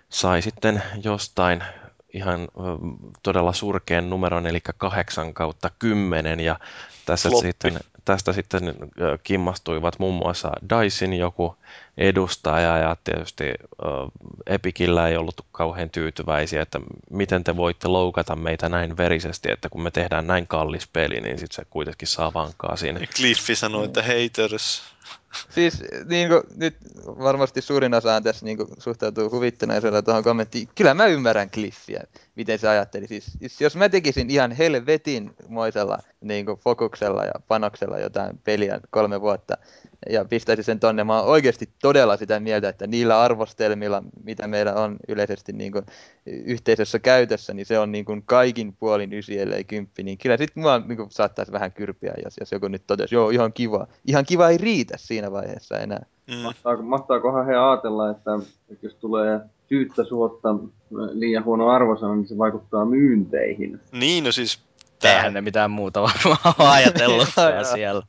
sai sitten jostain ihan äh, todella surkeen numeron, eli kahdeksan kautta kymmenen, ja tässä sitten, tästä sitten äh, kimmastuivat muun muassa Dicen joku edustaja, ja tietysti äh, Epicillä ei ollut kauhean tyytyväisiä, että miten te voitte loukata meitä näin verisesti, että kun me tehdään näin kallis peli, niin sitten se kuitenkin saa vankaa siinä. Cliffy sanoi, että haters. Siis niin kuin, nyt varmasti suurin osaan tässä niin kuin, suhtautuu huvittaneisuudella tuohon kommenttiin. Kyllä mä ymmärrän Cliffyä, miten se ajatteli. Siis, jos mä tekisin ihan helvetin moisella niin kuin fokuksella ja panoksella jotain peliä kolme vuotta ja pistäisin sen tonne, mä oon oikeasti todella sitä mieltä, että niillä arvostelmilla, mitä meillä on yleisesti niin kuin, yhteisössä käytössä, niin se on niin kuin, kaikin puolin ysi, ellei kymppi. Niin kyllä sitten mua niin kuin, saattaisi vähän kyrpiä, jos, jos joku nyt totesi, joo ihan kiva. Ihan kiva ei riitä siinä vaiheessa enää. Mm. Mahtaako, mahtaakohan he ajatella, että jos tulee syyttä suotta liian huono arvosana, niin se vaikuttaa myynteihin. Niin, no siis... Eihän ne mitään muuta varmaan ajatellut siellä.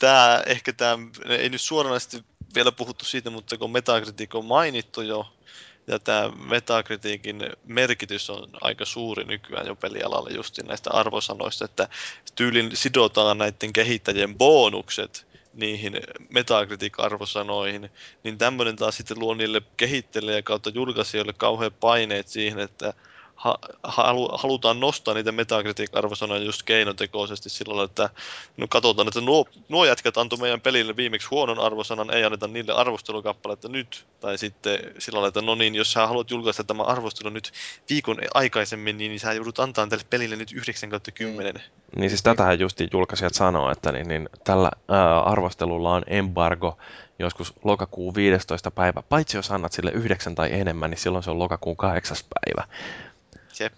Tää, ehkä tää, ei nyt suoranaisesti vielä puhuttu siitä, mutta kun Metacritic on mainittu jo, ja tää Metacriticin merkitys on aika suuri nykyään jo pelialalla just näistä arvosanoista, että tyylin sidotaan näiden kehittäjien bonukset niihin Metacritic-arvosanoihin, niin tämmöinen taas sitten luo niille kehittäjille ja kautta julkaisijoille kauhean paineet siihen, että Ha, halu, halutaan nostaa niitä Metacritic-arvosanoja just keinotekoisesti silloin, että no katsotaan, että nuo, nuo jätkät antoi meidän pelille viimeksi huonon arvosanan, ei anneta niille arvostelukappaletta nyt, tai sitten silloin, että no niin, jos sä haluat julkaista tämän arvostelun nyt viikon aikaisemmin, niin sä joudut antaa tälle pelille nyt yhdeksän kautta kymmenen. Niin siis tätähän just julkaisijat sanoo, että niin, niin tällä ää, arvostelulla on embargo joskus lokakuun viidestoista päivä, paitsi jos annat sille yhdeksän tai enemmän, niin silloin se on lokakuun kahdeksas päivä. Jep.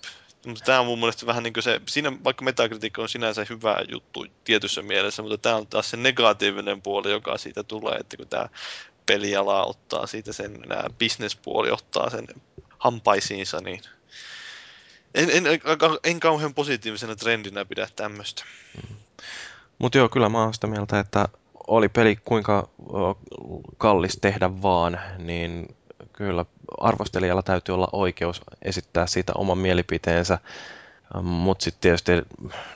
Mutta tämä on mun mielestä vähän niin kuin se, siinä, vaikka Metacritic on sinänsä hyvä juttu tietyssä mielessä, mutta tämä on taas se negatiivinen puoli, joka siitä tulee, että kun tämä peliala ottaa siitä sen, nämä bisnespuoli ottaa sen hampaisiinsa, niin en, en, en, en kauhean positiivisena trendinä pidä tämmöistä. Mm. Mutta joo, kyllä mä oon sitä mieltä, että oli peli kuinka kallis tehdä vaan, niin kyllä arvostelijalla täytyy olla oikeus esittää siitä oman mielipiteensä, mutta sitten tietysti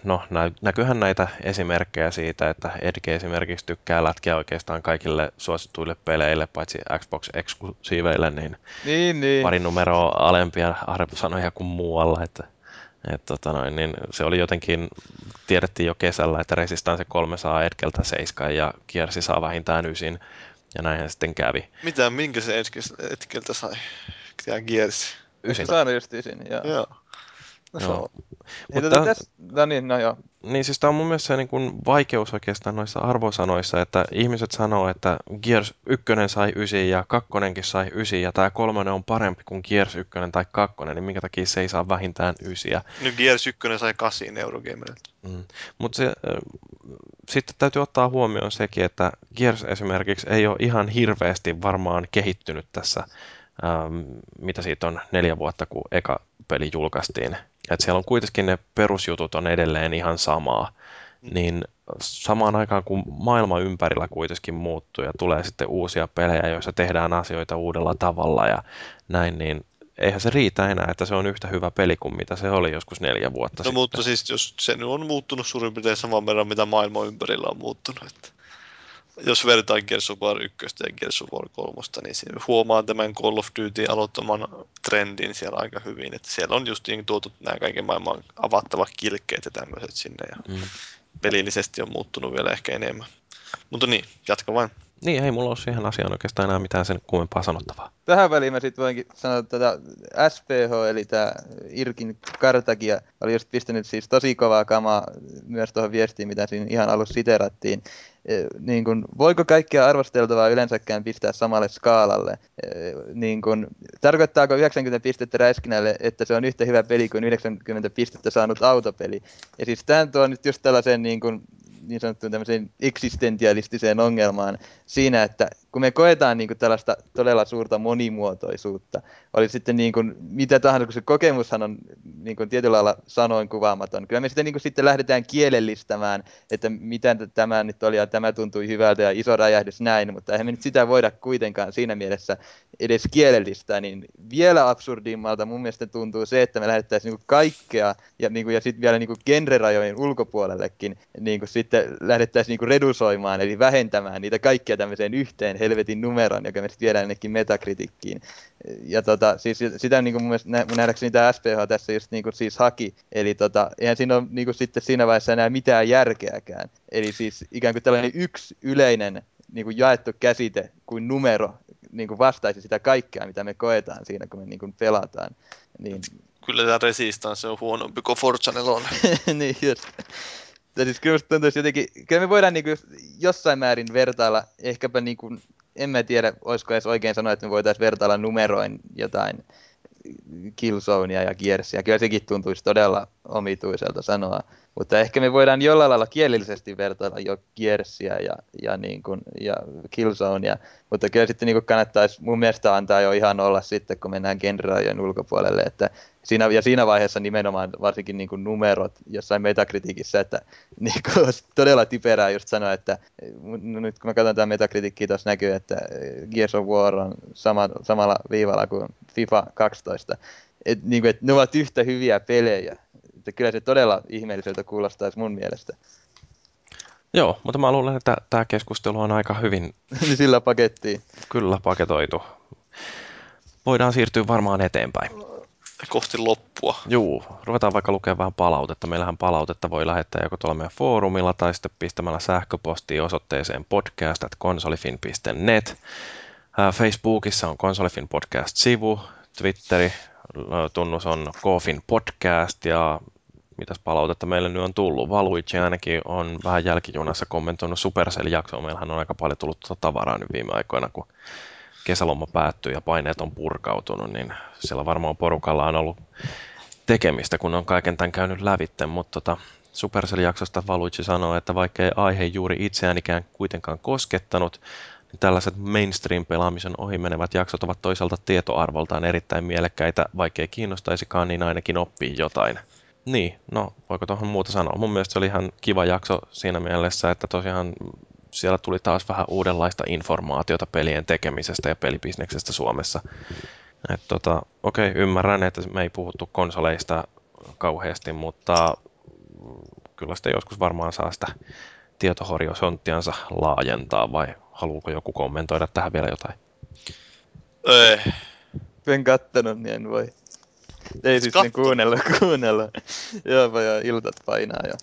no, näkyyhän näitä esimerkkejä siitä, että Edge esimerkiksi tykkää lätkiä oikeastaan kaikille suosituille peleille, paitsi Xbox-eksklusiiveille, niin, niin, niin pari numeroa alempia arvosanoja kuin muualla. Että, et, tota noin, niin se oli jotenkin, tiedettiin jo kesällä, että Resistance kolme saa Edgeltä seitsemän ja Gears saa vähintään yhdeksän. Ja näinhän sitten kävi. Mitä, minkä se etkeltä sai? Tämä Gears. Ysin. Sain just ysin, joo. Joo. No, joo. Mutta, täs, täs, no niin, no joo. Niin siis tämä on mun mielestä se niin kun vaikeus oikeastaan noissa arvosanoissa, että ihmiset sanoo, että Gears yksi sai yhdeksän ja kakkonenkin sai yhdeksän ja tämä kolmonen on parempi kuin Gears yksi tai kaksi, niin minkä takia se ei saa vähintään yhdeksän. No Gears yksi sai kahdeksan Eurogamerilta. Mm. Mutta äh, sitten täytyy ottaa huomioon sekin, että Gears esimerkiksi ei ole ihan hirveästi varmaan kehittynyt tässä, ähm, mitä siitä on neljä vuotta, kun eka peli julkaistiin. Et siellä on kuitenkin ne perusjutut on edelleen ihan samaa, niin samaan aikaan kun maailma ympärillä kuitenkin muuttuu ja tulee sitten uusia pelejä, joissa tehdään asioita uudella tavalla ja näin, niin eihän se riitä enää, että se on yhtä hyvä peli kuin mitä se oli joskus neljä vuotta no, sitten. No mutta siis jos se on muuttunut suurin piirtein saman verran, mitä maailma ympärillä on muuttunut. Että jos vertaan Gears of War yksi ja Gears of War kolme, niin siinä huomaa tämän Call of Duty aloittaman trendin siellä aika hyvin. Että siellä on just niin tuotu nämä kaiken maailman avattavat kilkkeet ja tämmöiset sinne. Ja mm. pelillisesti on muuttunut vielä ehkä enemmän. Mutta niin, jatka vain. Niin, ei mulla ole siihen asiaan oikeastaan enää mitään sen kummempaa sanottavaa. Tähän väliin mä sitten voinkin sanoa, että tätä S P H, eli tämä Irkin Kartagia, oli just pistänyt siis tosi kovaa kamaa myös tuohon viestiin, mitä siinä ihan alussa siterattiin. Niin kun, voiko kaikkea arvosteltavaa yleensäkään pistää samalle skaalalle? Niin kun, tarkoittaako yhdeksänkymmentä pistettä räiskinälle, että se on yhtä hyvä peli kuin yhdeksänkymmentä pistettä saanut autopeli? Ja siis tämä tuo nyt just tällaisen niin kun, niin sanottuun tämmöiseen eksistentialistiseen ongelmaan siinä, että kun me koetaan niin kuin tällaista todella suurta monimuotoisuutta, oli sitten niin kuin mitä tahansa, kun se kokemushan on niin kuin tietyllä lailla sanoin kuvaamaton. Kyllä me sitten, niin kuin sitten lähdetään kielellistämään, että mitä tämä nyt oli ja tämä tuntui hyvältä ja iso räjähdys näin, mutta eihän me nyt sitä voida kuitenkaan siinä mielessä edes kielellistää, niin vielä absurdimmalta mun mielestä tuntuu se, että me lähdettäisiin niin kuin kaikkea ja, niin kuin, ja sitten vielä niin kuin genrerajojen ulkopuolellekin niin kuin sitten lähdettäisiin niin kuin redusoimaan, eli vähentämään niitä kaikkia tämmöiseen yhteen helvetin numeron, joka me sitten viedään jonnekin Metacriticiin. Ja tota, siis sitä niin kuin mun mielestä, mun nähdäkseni tämä S P H tässä just niin kuin siis haki, eli tota, eihän siinä ole niin kuin sitten siinä vaiheessa enää mitään järkeäkään. Eli siis ikään kuin tällainen yksi yleinen niin kuin jaettu käsite kuin numero niin kuin vastaisi sitä kaikkea, mitä me koetaan siinä, kun me niin kuin pelataan. Niin. Kyllä tämä Resistance on huonompi kuin Forza nelonen. Niin just. Siis kyllä, jotenkin, kyllä me voidaan niin kuin jossain määrin vertailla, ehkäpä niin kuin, en mä tiedä, olisiko edes oikein sanoa, että me voitaisiin vertailla numeroin jotain Killzonea ja Gearsia. Kyllä sekin tuntuisi todella omituiselta sanoa, mutta ehkä me voidaan jollain lailla kielellisesti vertailla jo Gearsia ja, ja, niin kuin, ja Killzonea, mutta kyllä sitten niin kuin kannattaisi mun mielestä antaa jo ihan olla sitten, kun mennään genrerajojen ulkopuolelle, että Siinä, ja siinä vaiheessa nimenomaan varsinkin niin kuin numerot jossain Metacriticissä, että niin kuin, todella typerää just sanoa, että no nyt kun mä katson tämän Metacriticia, tuossa näkyy, että Gears of War on sama, samalla viivalla kuin FIFA kaksitoista. Et, niin kuin, että ne ovat yhtä hyviä pelejä. Että kyllä se todella ihmeelliseltä kuulostaisi mun mielestä. Joo, mutta mä luulen, että tämä keskustelu on aika hyvin sillä pakettiin. Kyllä paketoitu. Voidaan siirtyä varmaan eteenpäin. Kohti loppua. Juu, ruvetaan vaikka lukemaan vähän palautetta. Meillähän palautetta voi lähettää joko tuolla meidän foorumilla tai sitten pistämällä sähköpostiin osoitteeseen podcast at konsolifin piste net. Facebookissa on KonsoliFIN podcast-sivu, Twitteri tunnus on KFIN podcast ja mitäs palautetta meille nyt on tullut. Valuigi ainakin on vähän jälkijunassa kommentoinut Supercell-jaksoa. Meillähän on aika paljon tullut tuota tavaraa nyt viime aikoina, kun kesäloma päättyy ja paineet on purkautunut, niin siellä varmaan porukalla on ollut tekemistä, kun on kaiken tämän käynyt lävitten, mutta tota, Supercell-jaksosta Valuigi sanoo, että vaikka ei aihe juuri itseään ikään kuitenkaan koskettanut, niin tällaiset mainstream-pelaamisen ohimenevät jaksot ovat toisaalta tietoarvoltaan erittäin mielekkäitä, vaikka ei kiinnostaisikaan, niin ainakin oppii jotain. Niin, no voiko tuohon muuta sanoa? Mun mielestä se oli ihan kiva jakso siinä mielessä, että tosiaan siellä tuli taas vähän uudenlaista informaatiota pelien tekemisestä ja pelibisneksestä Suomessa. Et tota, okei, ymmärrän, että me ei puhuttu konsoleista kauheasti, mutta kyllä sitä joskus varmaan saa sitä tietohorisonttiansa laajentaa, vai haluuko joku kommentoida tähän vielä jotain? Ei. En kattanut, niin en voi. Ei siis niin kuunnella, kuunnella. Joo, ja iltat painaa. Jo.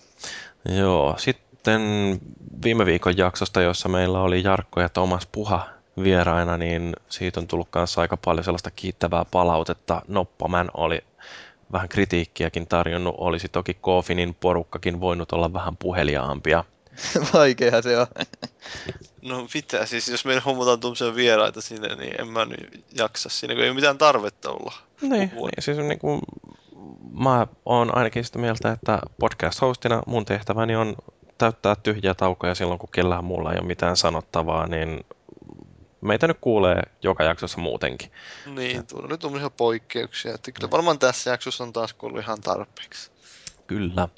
Joo, sitten Sitten viime viikon jaksosta, jossa meillä oli Jarkko ja Tomas Puha vieraina, niin siitä on tullut kanssa aika paljon sellaista kiittävää palautetta. Noppaman oli vähän kritiikkiäkin tarjonnut, olisi toki KFinin porukkakin voinut olla vähän puheliaampia. Vaikeahan se on. No pitää, siis jos me hommataan tuommoisia vieraita sinne, niin en mä nyt jaksa siinä, kun ei mitään tarvetta olla. Niin, niin siis on niin kuin mä oon ainakin sitä mieltä, että podcast-hostina mun tehtäväni on täyttää tyhjiä taukoja silloin, kun kellään muulla ei ole mitään sanottavaa, niin meitä nyt kuulee joka jaksossa muutenkin. Niin, tuolla nyt on ihan poikkeuksia. Että kyllä varmaan tässä jaksossa on taas kuullut ihan tarpeeksi. Kyllä.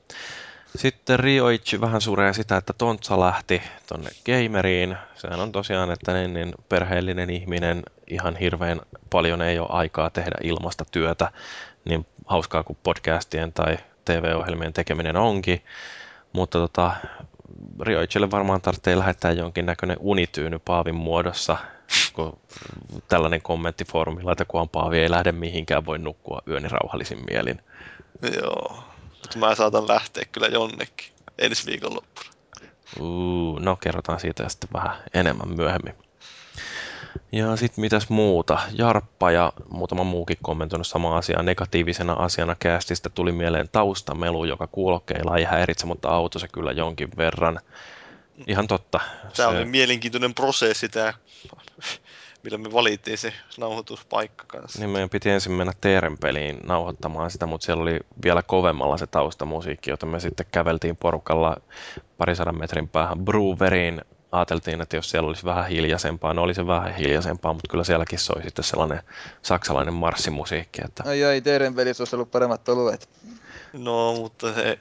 Sitten Rioichi vähän suree sitä, että Tontsa lähti tonne gameriin. Sehän on tosiaan, että niin, niin perheellinen ihminen ihan hirveän paljon ei ole aikaa tehdä ilmaista työtä. Niin hauskaa kuin podcastien tai T V-ohjelmien tekeminen onkin. Mutta tota, Rioichille varmaan tarvitsee lähettää jonkinnäköinen unityyny paavin muodossa. Kun tällainen kommentti foorumilla, että kunhan paavi ei lähde mihinkään, voi nukkua yöni rauhallisin mielin. Joo. Mutta mä saatan lähteä kyllä jonnekin ensi viikonloppuna. Uu, no kerrotaan siitä sitten vähän enemmän myöhemmin. Ja sitten mitäs muuta? Jarppa ja muutama muukin kommentoinut samaa asiaa. Negatiivisena asiana castista tuli mieleen taustamelu, joka kuulokkeilla ei häiritse, mutta auto se kyllä jonkin verran. Ihan totta. Tämä se... oli mielenkiintoinen prosessi tämä, millä me valittiin se nauhoituspaikka kanssa. Niin meidän piti ensin mennä Teerenpeliin nauhoittamaan sitä, mutta siellä oli vielä kovemmalla se taustamusiikki, jota me sitten käveltiin porukalla parisadan metrin päähän Breweriin. Ajateltiin, että jos siellä olisi vähän hiljaisempaa, no oli se vähän hiljaisempaa, mutta kyllä sielläkin soi sitten sellainen saksalainen marssimusiikki. Että... Ai ai, Teerenpelissä olisi ollut paremmat oluet. No, mutta se...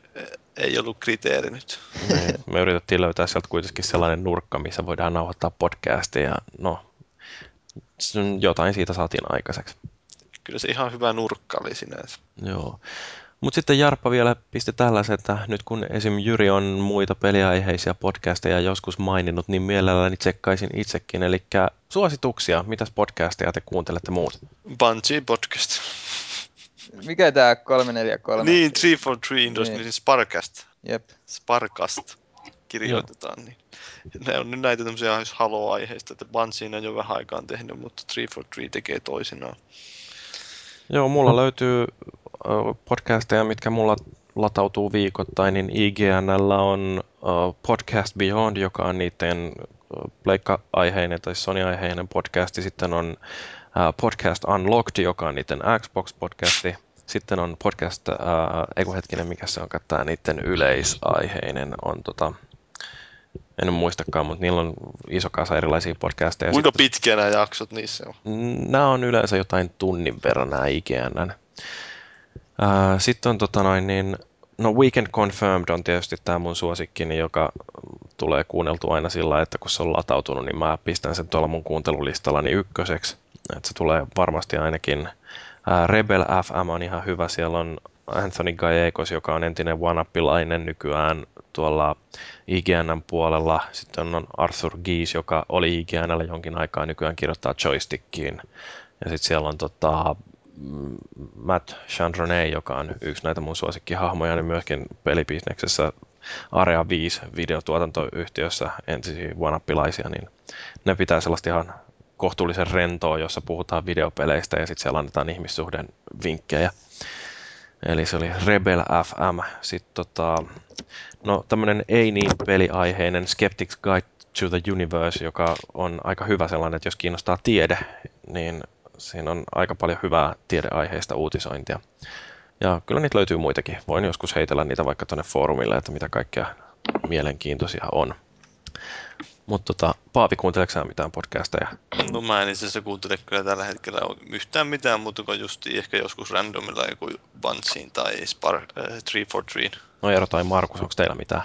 ei ollut kriteeri nyt. Me, me yritettiin löytää sieltä kuitenkin sellainen nurkka, missä voidaan nauhoittaa podcastia. No, jotain siitä saatiin aikaiseksi. Kyllä se ihan hyvä nurkka oli sinänsä. Joo. Mutta sitten Jarppa vielä pisti tällaisen, että nyt kun esim. Jyri on muita peliaiheisia podcasteja joskus maininnut, niin mielelläni tsekkaisin itsekin. Eli suosituksia, mitäs podcasteja te kuuntelette muut? Bungie podcast. Mikä tää kolme neljä kolme? Niin, three forty-three Industries, niin Sparkast. Jep. Sparkast kirjoitetaan. Niin. Ne on nyt näitä tämmöisiä Halo-aiheista, että Bungie on jo vähän aikaan tehnyt, mutta three forty-three tekee toisinaan. Joo, mulla löytyy podcasteja, mitkä mulla latautuu viikoittain, niin I G N:llä on Podcast Beyond, joka on niiden pleikka-aiheinen tai Sony-aiheinen podcasti, sitten on Podcast Unlocked, joka on niiden Xbox-podcasti. Sitten on podcast, äh, eiku hetkinen, mikä se on, tämä niiden yleisaiheinen on, tota, en muistakaan, mutta niillä on iso kasa erilaisia podcasteja. Kuinka sitten, pitkiä nämä jaksot niissä on? Nämä on yleensä jotain tunnin verran nämä I G N. Äh, sitten on tota noin, niin, no Weekend Confirmed on tietysti tämä mun suosikkini, joka tulee kuunneltu aina sillä, että kun se on latautunut, niin mä pistän sen tuolla mun kuuntelulistallani ykköseksi. Että se tulee varmasti ainakin. Ää, Rebel F M on ihan hyvä. Siellä on Anthony Gallegos, joka on entinen one-upilainen nykyään tuolla I G N:n puolella. Sitten on Arthur Gies, joka oli I G N:llä jonkin aikaa, nykyään kirjoittaa joystickiin. Ja sitten siellä on tota, Matt Chandronnet, joka on yksi näitä mun suosikkihahmoja, niin myöskin pelibisneksessä Area viisi videotuotantoyhtiössä entisiä one-upilaisia, niin ne pitää sellaista ihan kohtuullisen rentoa, jossa puhutaan videopeleistä ja sitten siellä annetaan ihmissuhden vinkkejä. Eli se oli Rebel F M. Sitten tota, no tämmönen ei niin peliaiheinen Skeptics Guide to the Universe, joka on aika hyvä sellainen, että jos kiinnostaa tiede, niin siinä on aika paljon hyvää tiedeaiheista uutisointia. Ja kyllä niitä löytyy muitakin. Voin joskus heitellä niitä vaikka tuonne foorumille, että mitä kaikkea mielenkiintoisia on. Mutta tota, Paavi, kuunteleeko sinä mitään podcasteja? No mä en itse asiassa kuuntele kyllä tällä hetkellä yhtään mitään, mutta kun just ehkä joskus randomilla joku Bunzin tai Spar, äh, three forty-three. No Eero tai Markus, onko teillä mitään?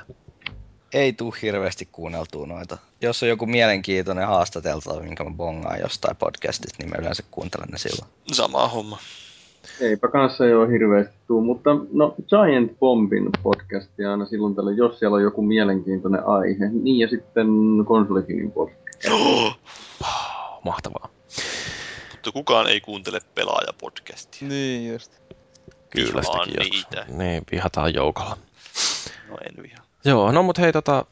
Ei tule hirveästi kuunneltua noita. Jos on joku mielenkiintoinen haastateltava, minkä mä bongaan jostain podcastista, niin mä yleensä kuuntelen ne silloin. Sama homma. Eipä kanssa ei ole hirveästi tuu, mutta no Giant Bombin podcastia aina silloin tällä, jos siellä on joku mielenkiintoinen aihe. Niin ja sitten KonsoliFINin podcast. Oh, mahtavaa. Mutta kukaan ei kuuntele Pelaaja-podcastia. Niin just. Kyllä sitäkin niitä. Niin, vihataan joukolla. No en vihaa. Joo, no mut hei tota,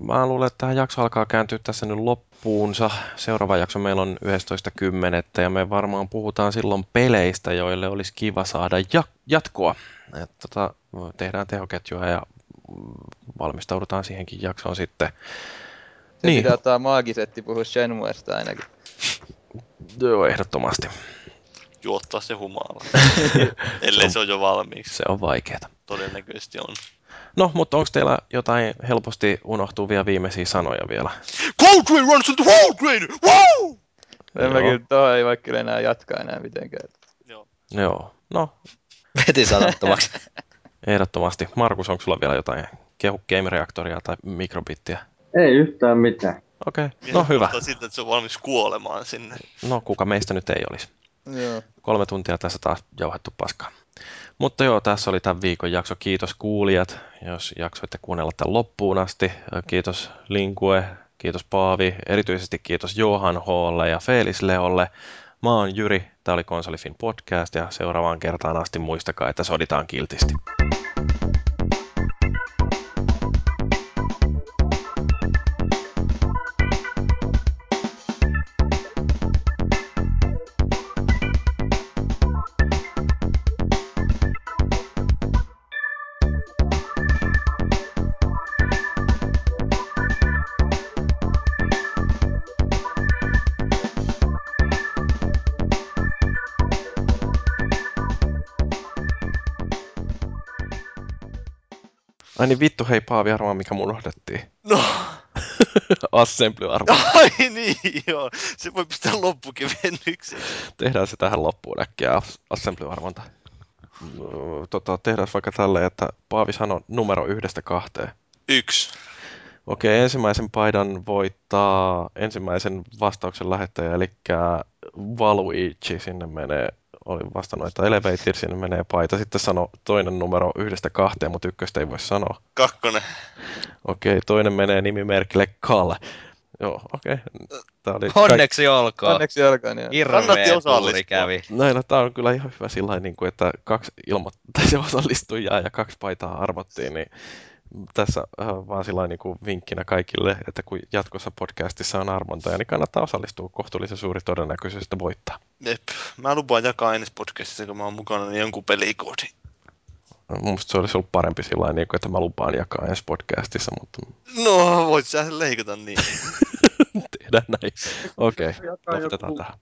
mä luulen, että tähän jakso alkaa kääntyä tässä nyt loppuunsa. Seuraava jakso meillä on yhdestoista kymmenettä ja me varmaan puhutaan silloin peleistä, joille olisi kiva saada jatkoa. Et tota, tehdään tehoketjua ja valmistaudutaan siihenkin jaksoon sitten. Se niin. Pitää ottaa maagisetti puhua Shenmuesta ainakin. Joo, ehdottomasti. Juottaa se humala, ellei se on jo valmiiksi. Se on vaikeeta. Todennäköisesti on. No, mutta onko teillä jotain helposti unohtuvia viimeisiä sanoja vielä? Cold Rain runs into Cold Rain! Wow! En mä kyllä tohon ei vaikka enää jatkaa enää mitenkään. Joo. Joo. No. Veti sanottomaksi. Ehdottomasti. Markus, onko sulla vielä jotain kehu Game Reactoria tai Mikrobiittiä? Ei yhtään mitään. Okei, okay. No hyvä. Siltä, että se on valmis kuolemaan sinne. No kuka meistä nyt ei olisi. Joo. Kolme tuntia tässä taas jauhettu paskaa. Mutta joo, tässä oli tämän viikon jakso. Kiitos kuulijat, jos jaksoitte kuunnella tämän loppuun asti. Kiitos Linkue, kiitos Paavi, erityisesti kiitos Johan H:lle ja Felis Leolle. Mä oon Jyri, tää oli KonsoliFIN podcast ja seuraavaan kertaan asti muistakaa, että soditaan kiltisti. Ai niin vittu, hei Paavi, arvaa mikä mun unohdettiin. No. Assembly-arvo. Ai niin, joo. Se voi pistää loppukevennykseksi. Tehdään se tähän loppuun äkkiä, assembly-arvonta. Tota, tehdään vaikka tälleen, että Paavi sanoi numero yhdestä kahteen. Yksi. Okei, ensimmäisen paidan voittaa ensimmäisen vastauksen lähettäjä, eli Valuichi sinne menee. Olin vastannut, että elevator, sinne menee paita. Sitten sano toinen numero yhdestä kahteen, mutta ykköstä ei voi sanoa. Kakkonen. Okei, toinen menee nimimerkille Kal. Joo, okei. Okay. Onneksi kaik... olkoon. Onneksi olkoon, joo. Hirveä pulli kävi. Näin, no, tää on kyllä ihan hyvä sillain, että kaksi ilmo... tai se osallistujaa ja kaksi paitaa arvottiin, niin tässä vaan sillain vinkkinä kaikille, että kun jatkossa podcastissa on arvontaa, niin kannattaa osallistua, kohtuullisen suuri todennäköisyys, että voittaa. Jep. Mä lupaan jakaa ensi podcastissa, kun mä oon mukana, niin jonkun pelikoodin. Mun mielestä se olisi ollut parempi sillain, että mä lupaan jakaa ensi podcastissa, mutta... No, voit sä leikata niin. Tehdään näin. Okei, okay. Lopetetaan joku... tähän.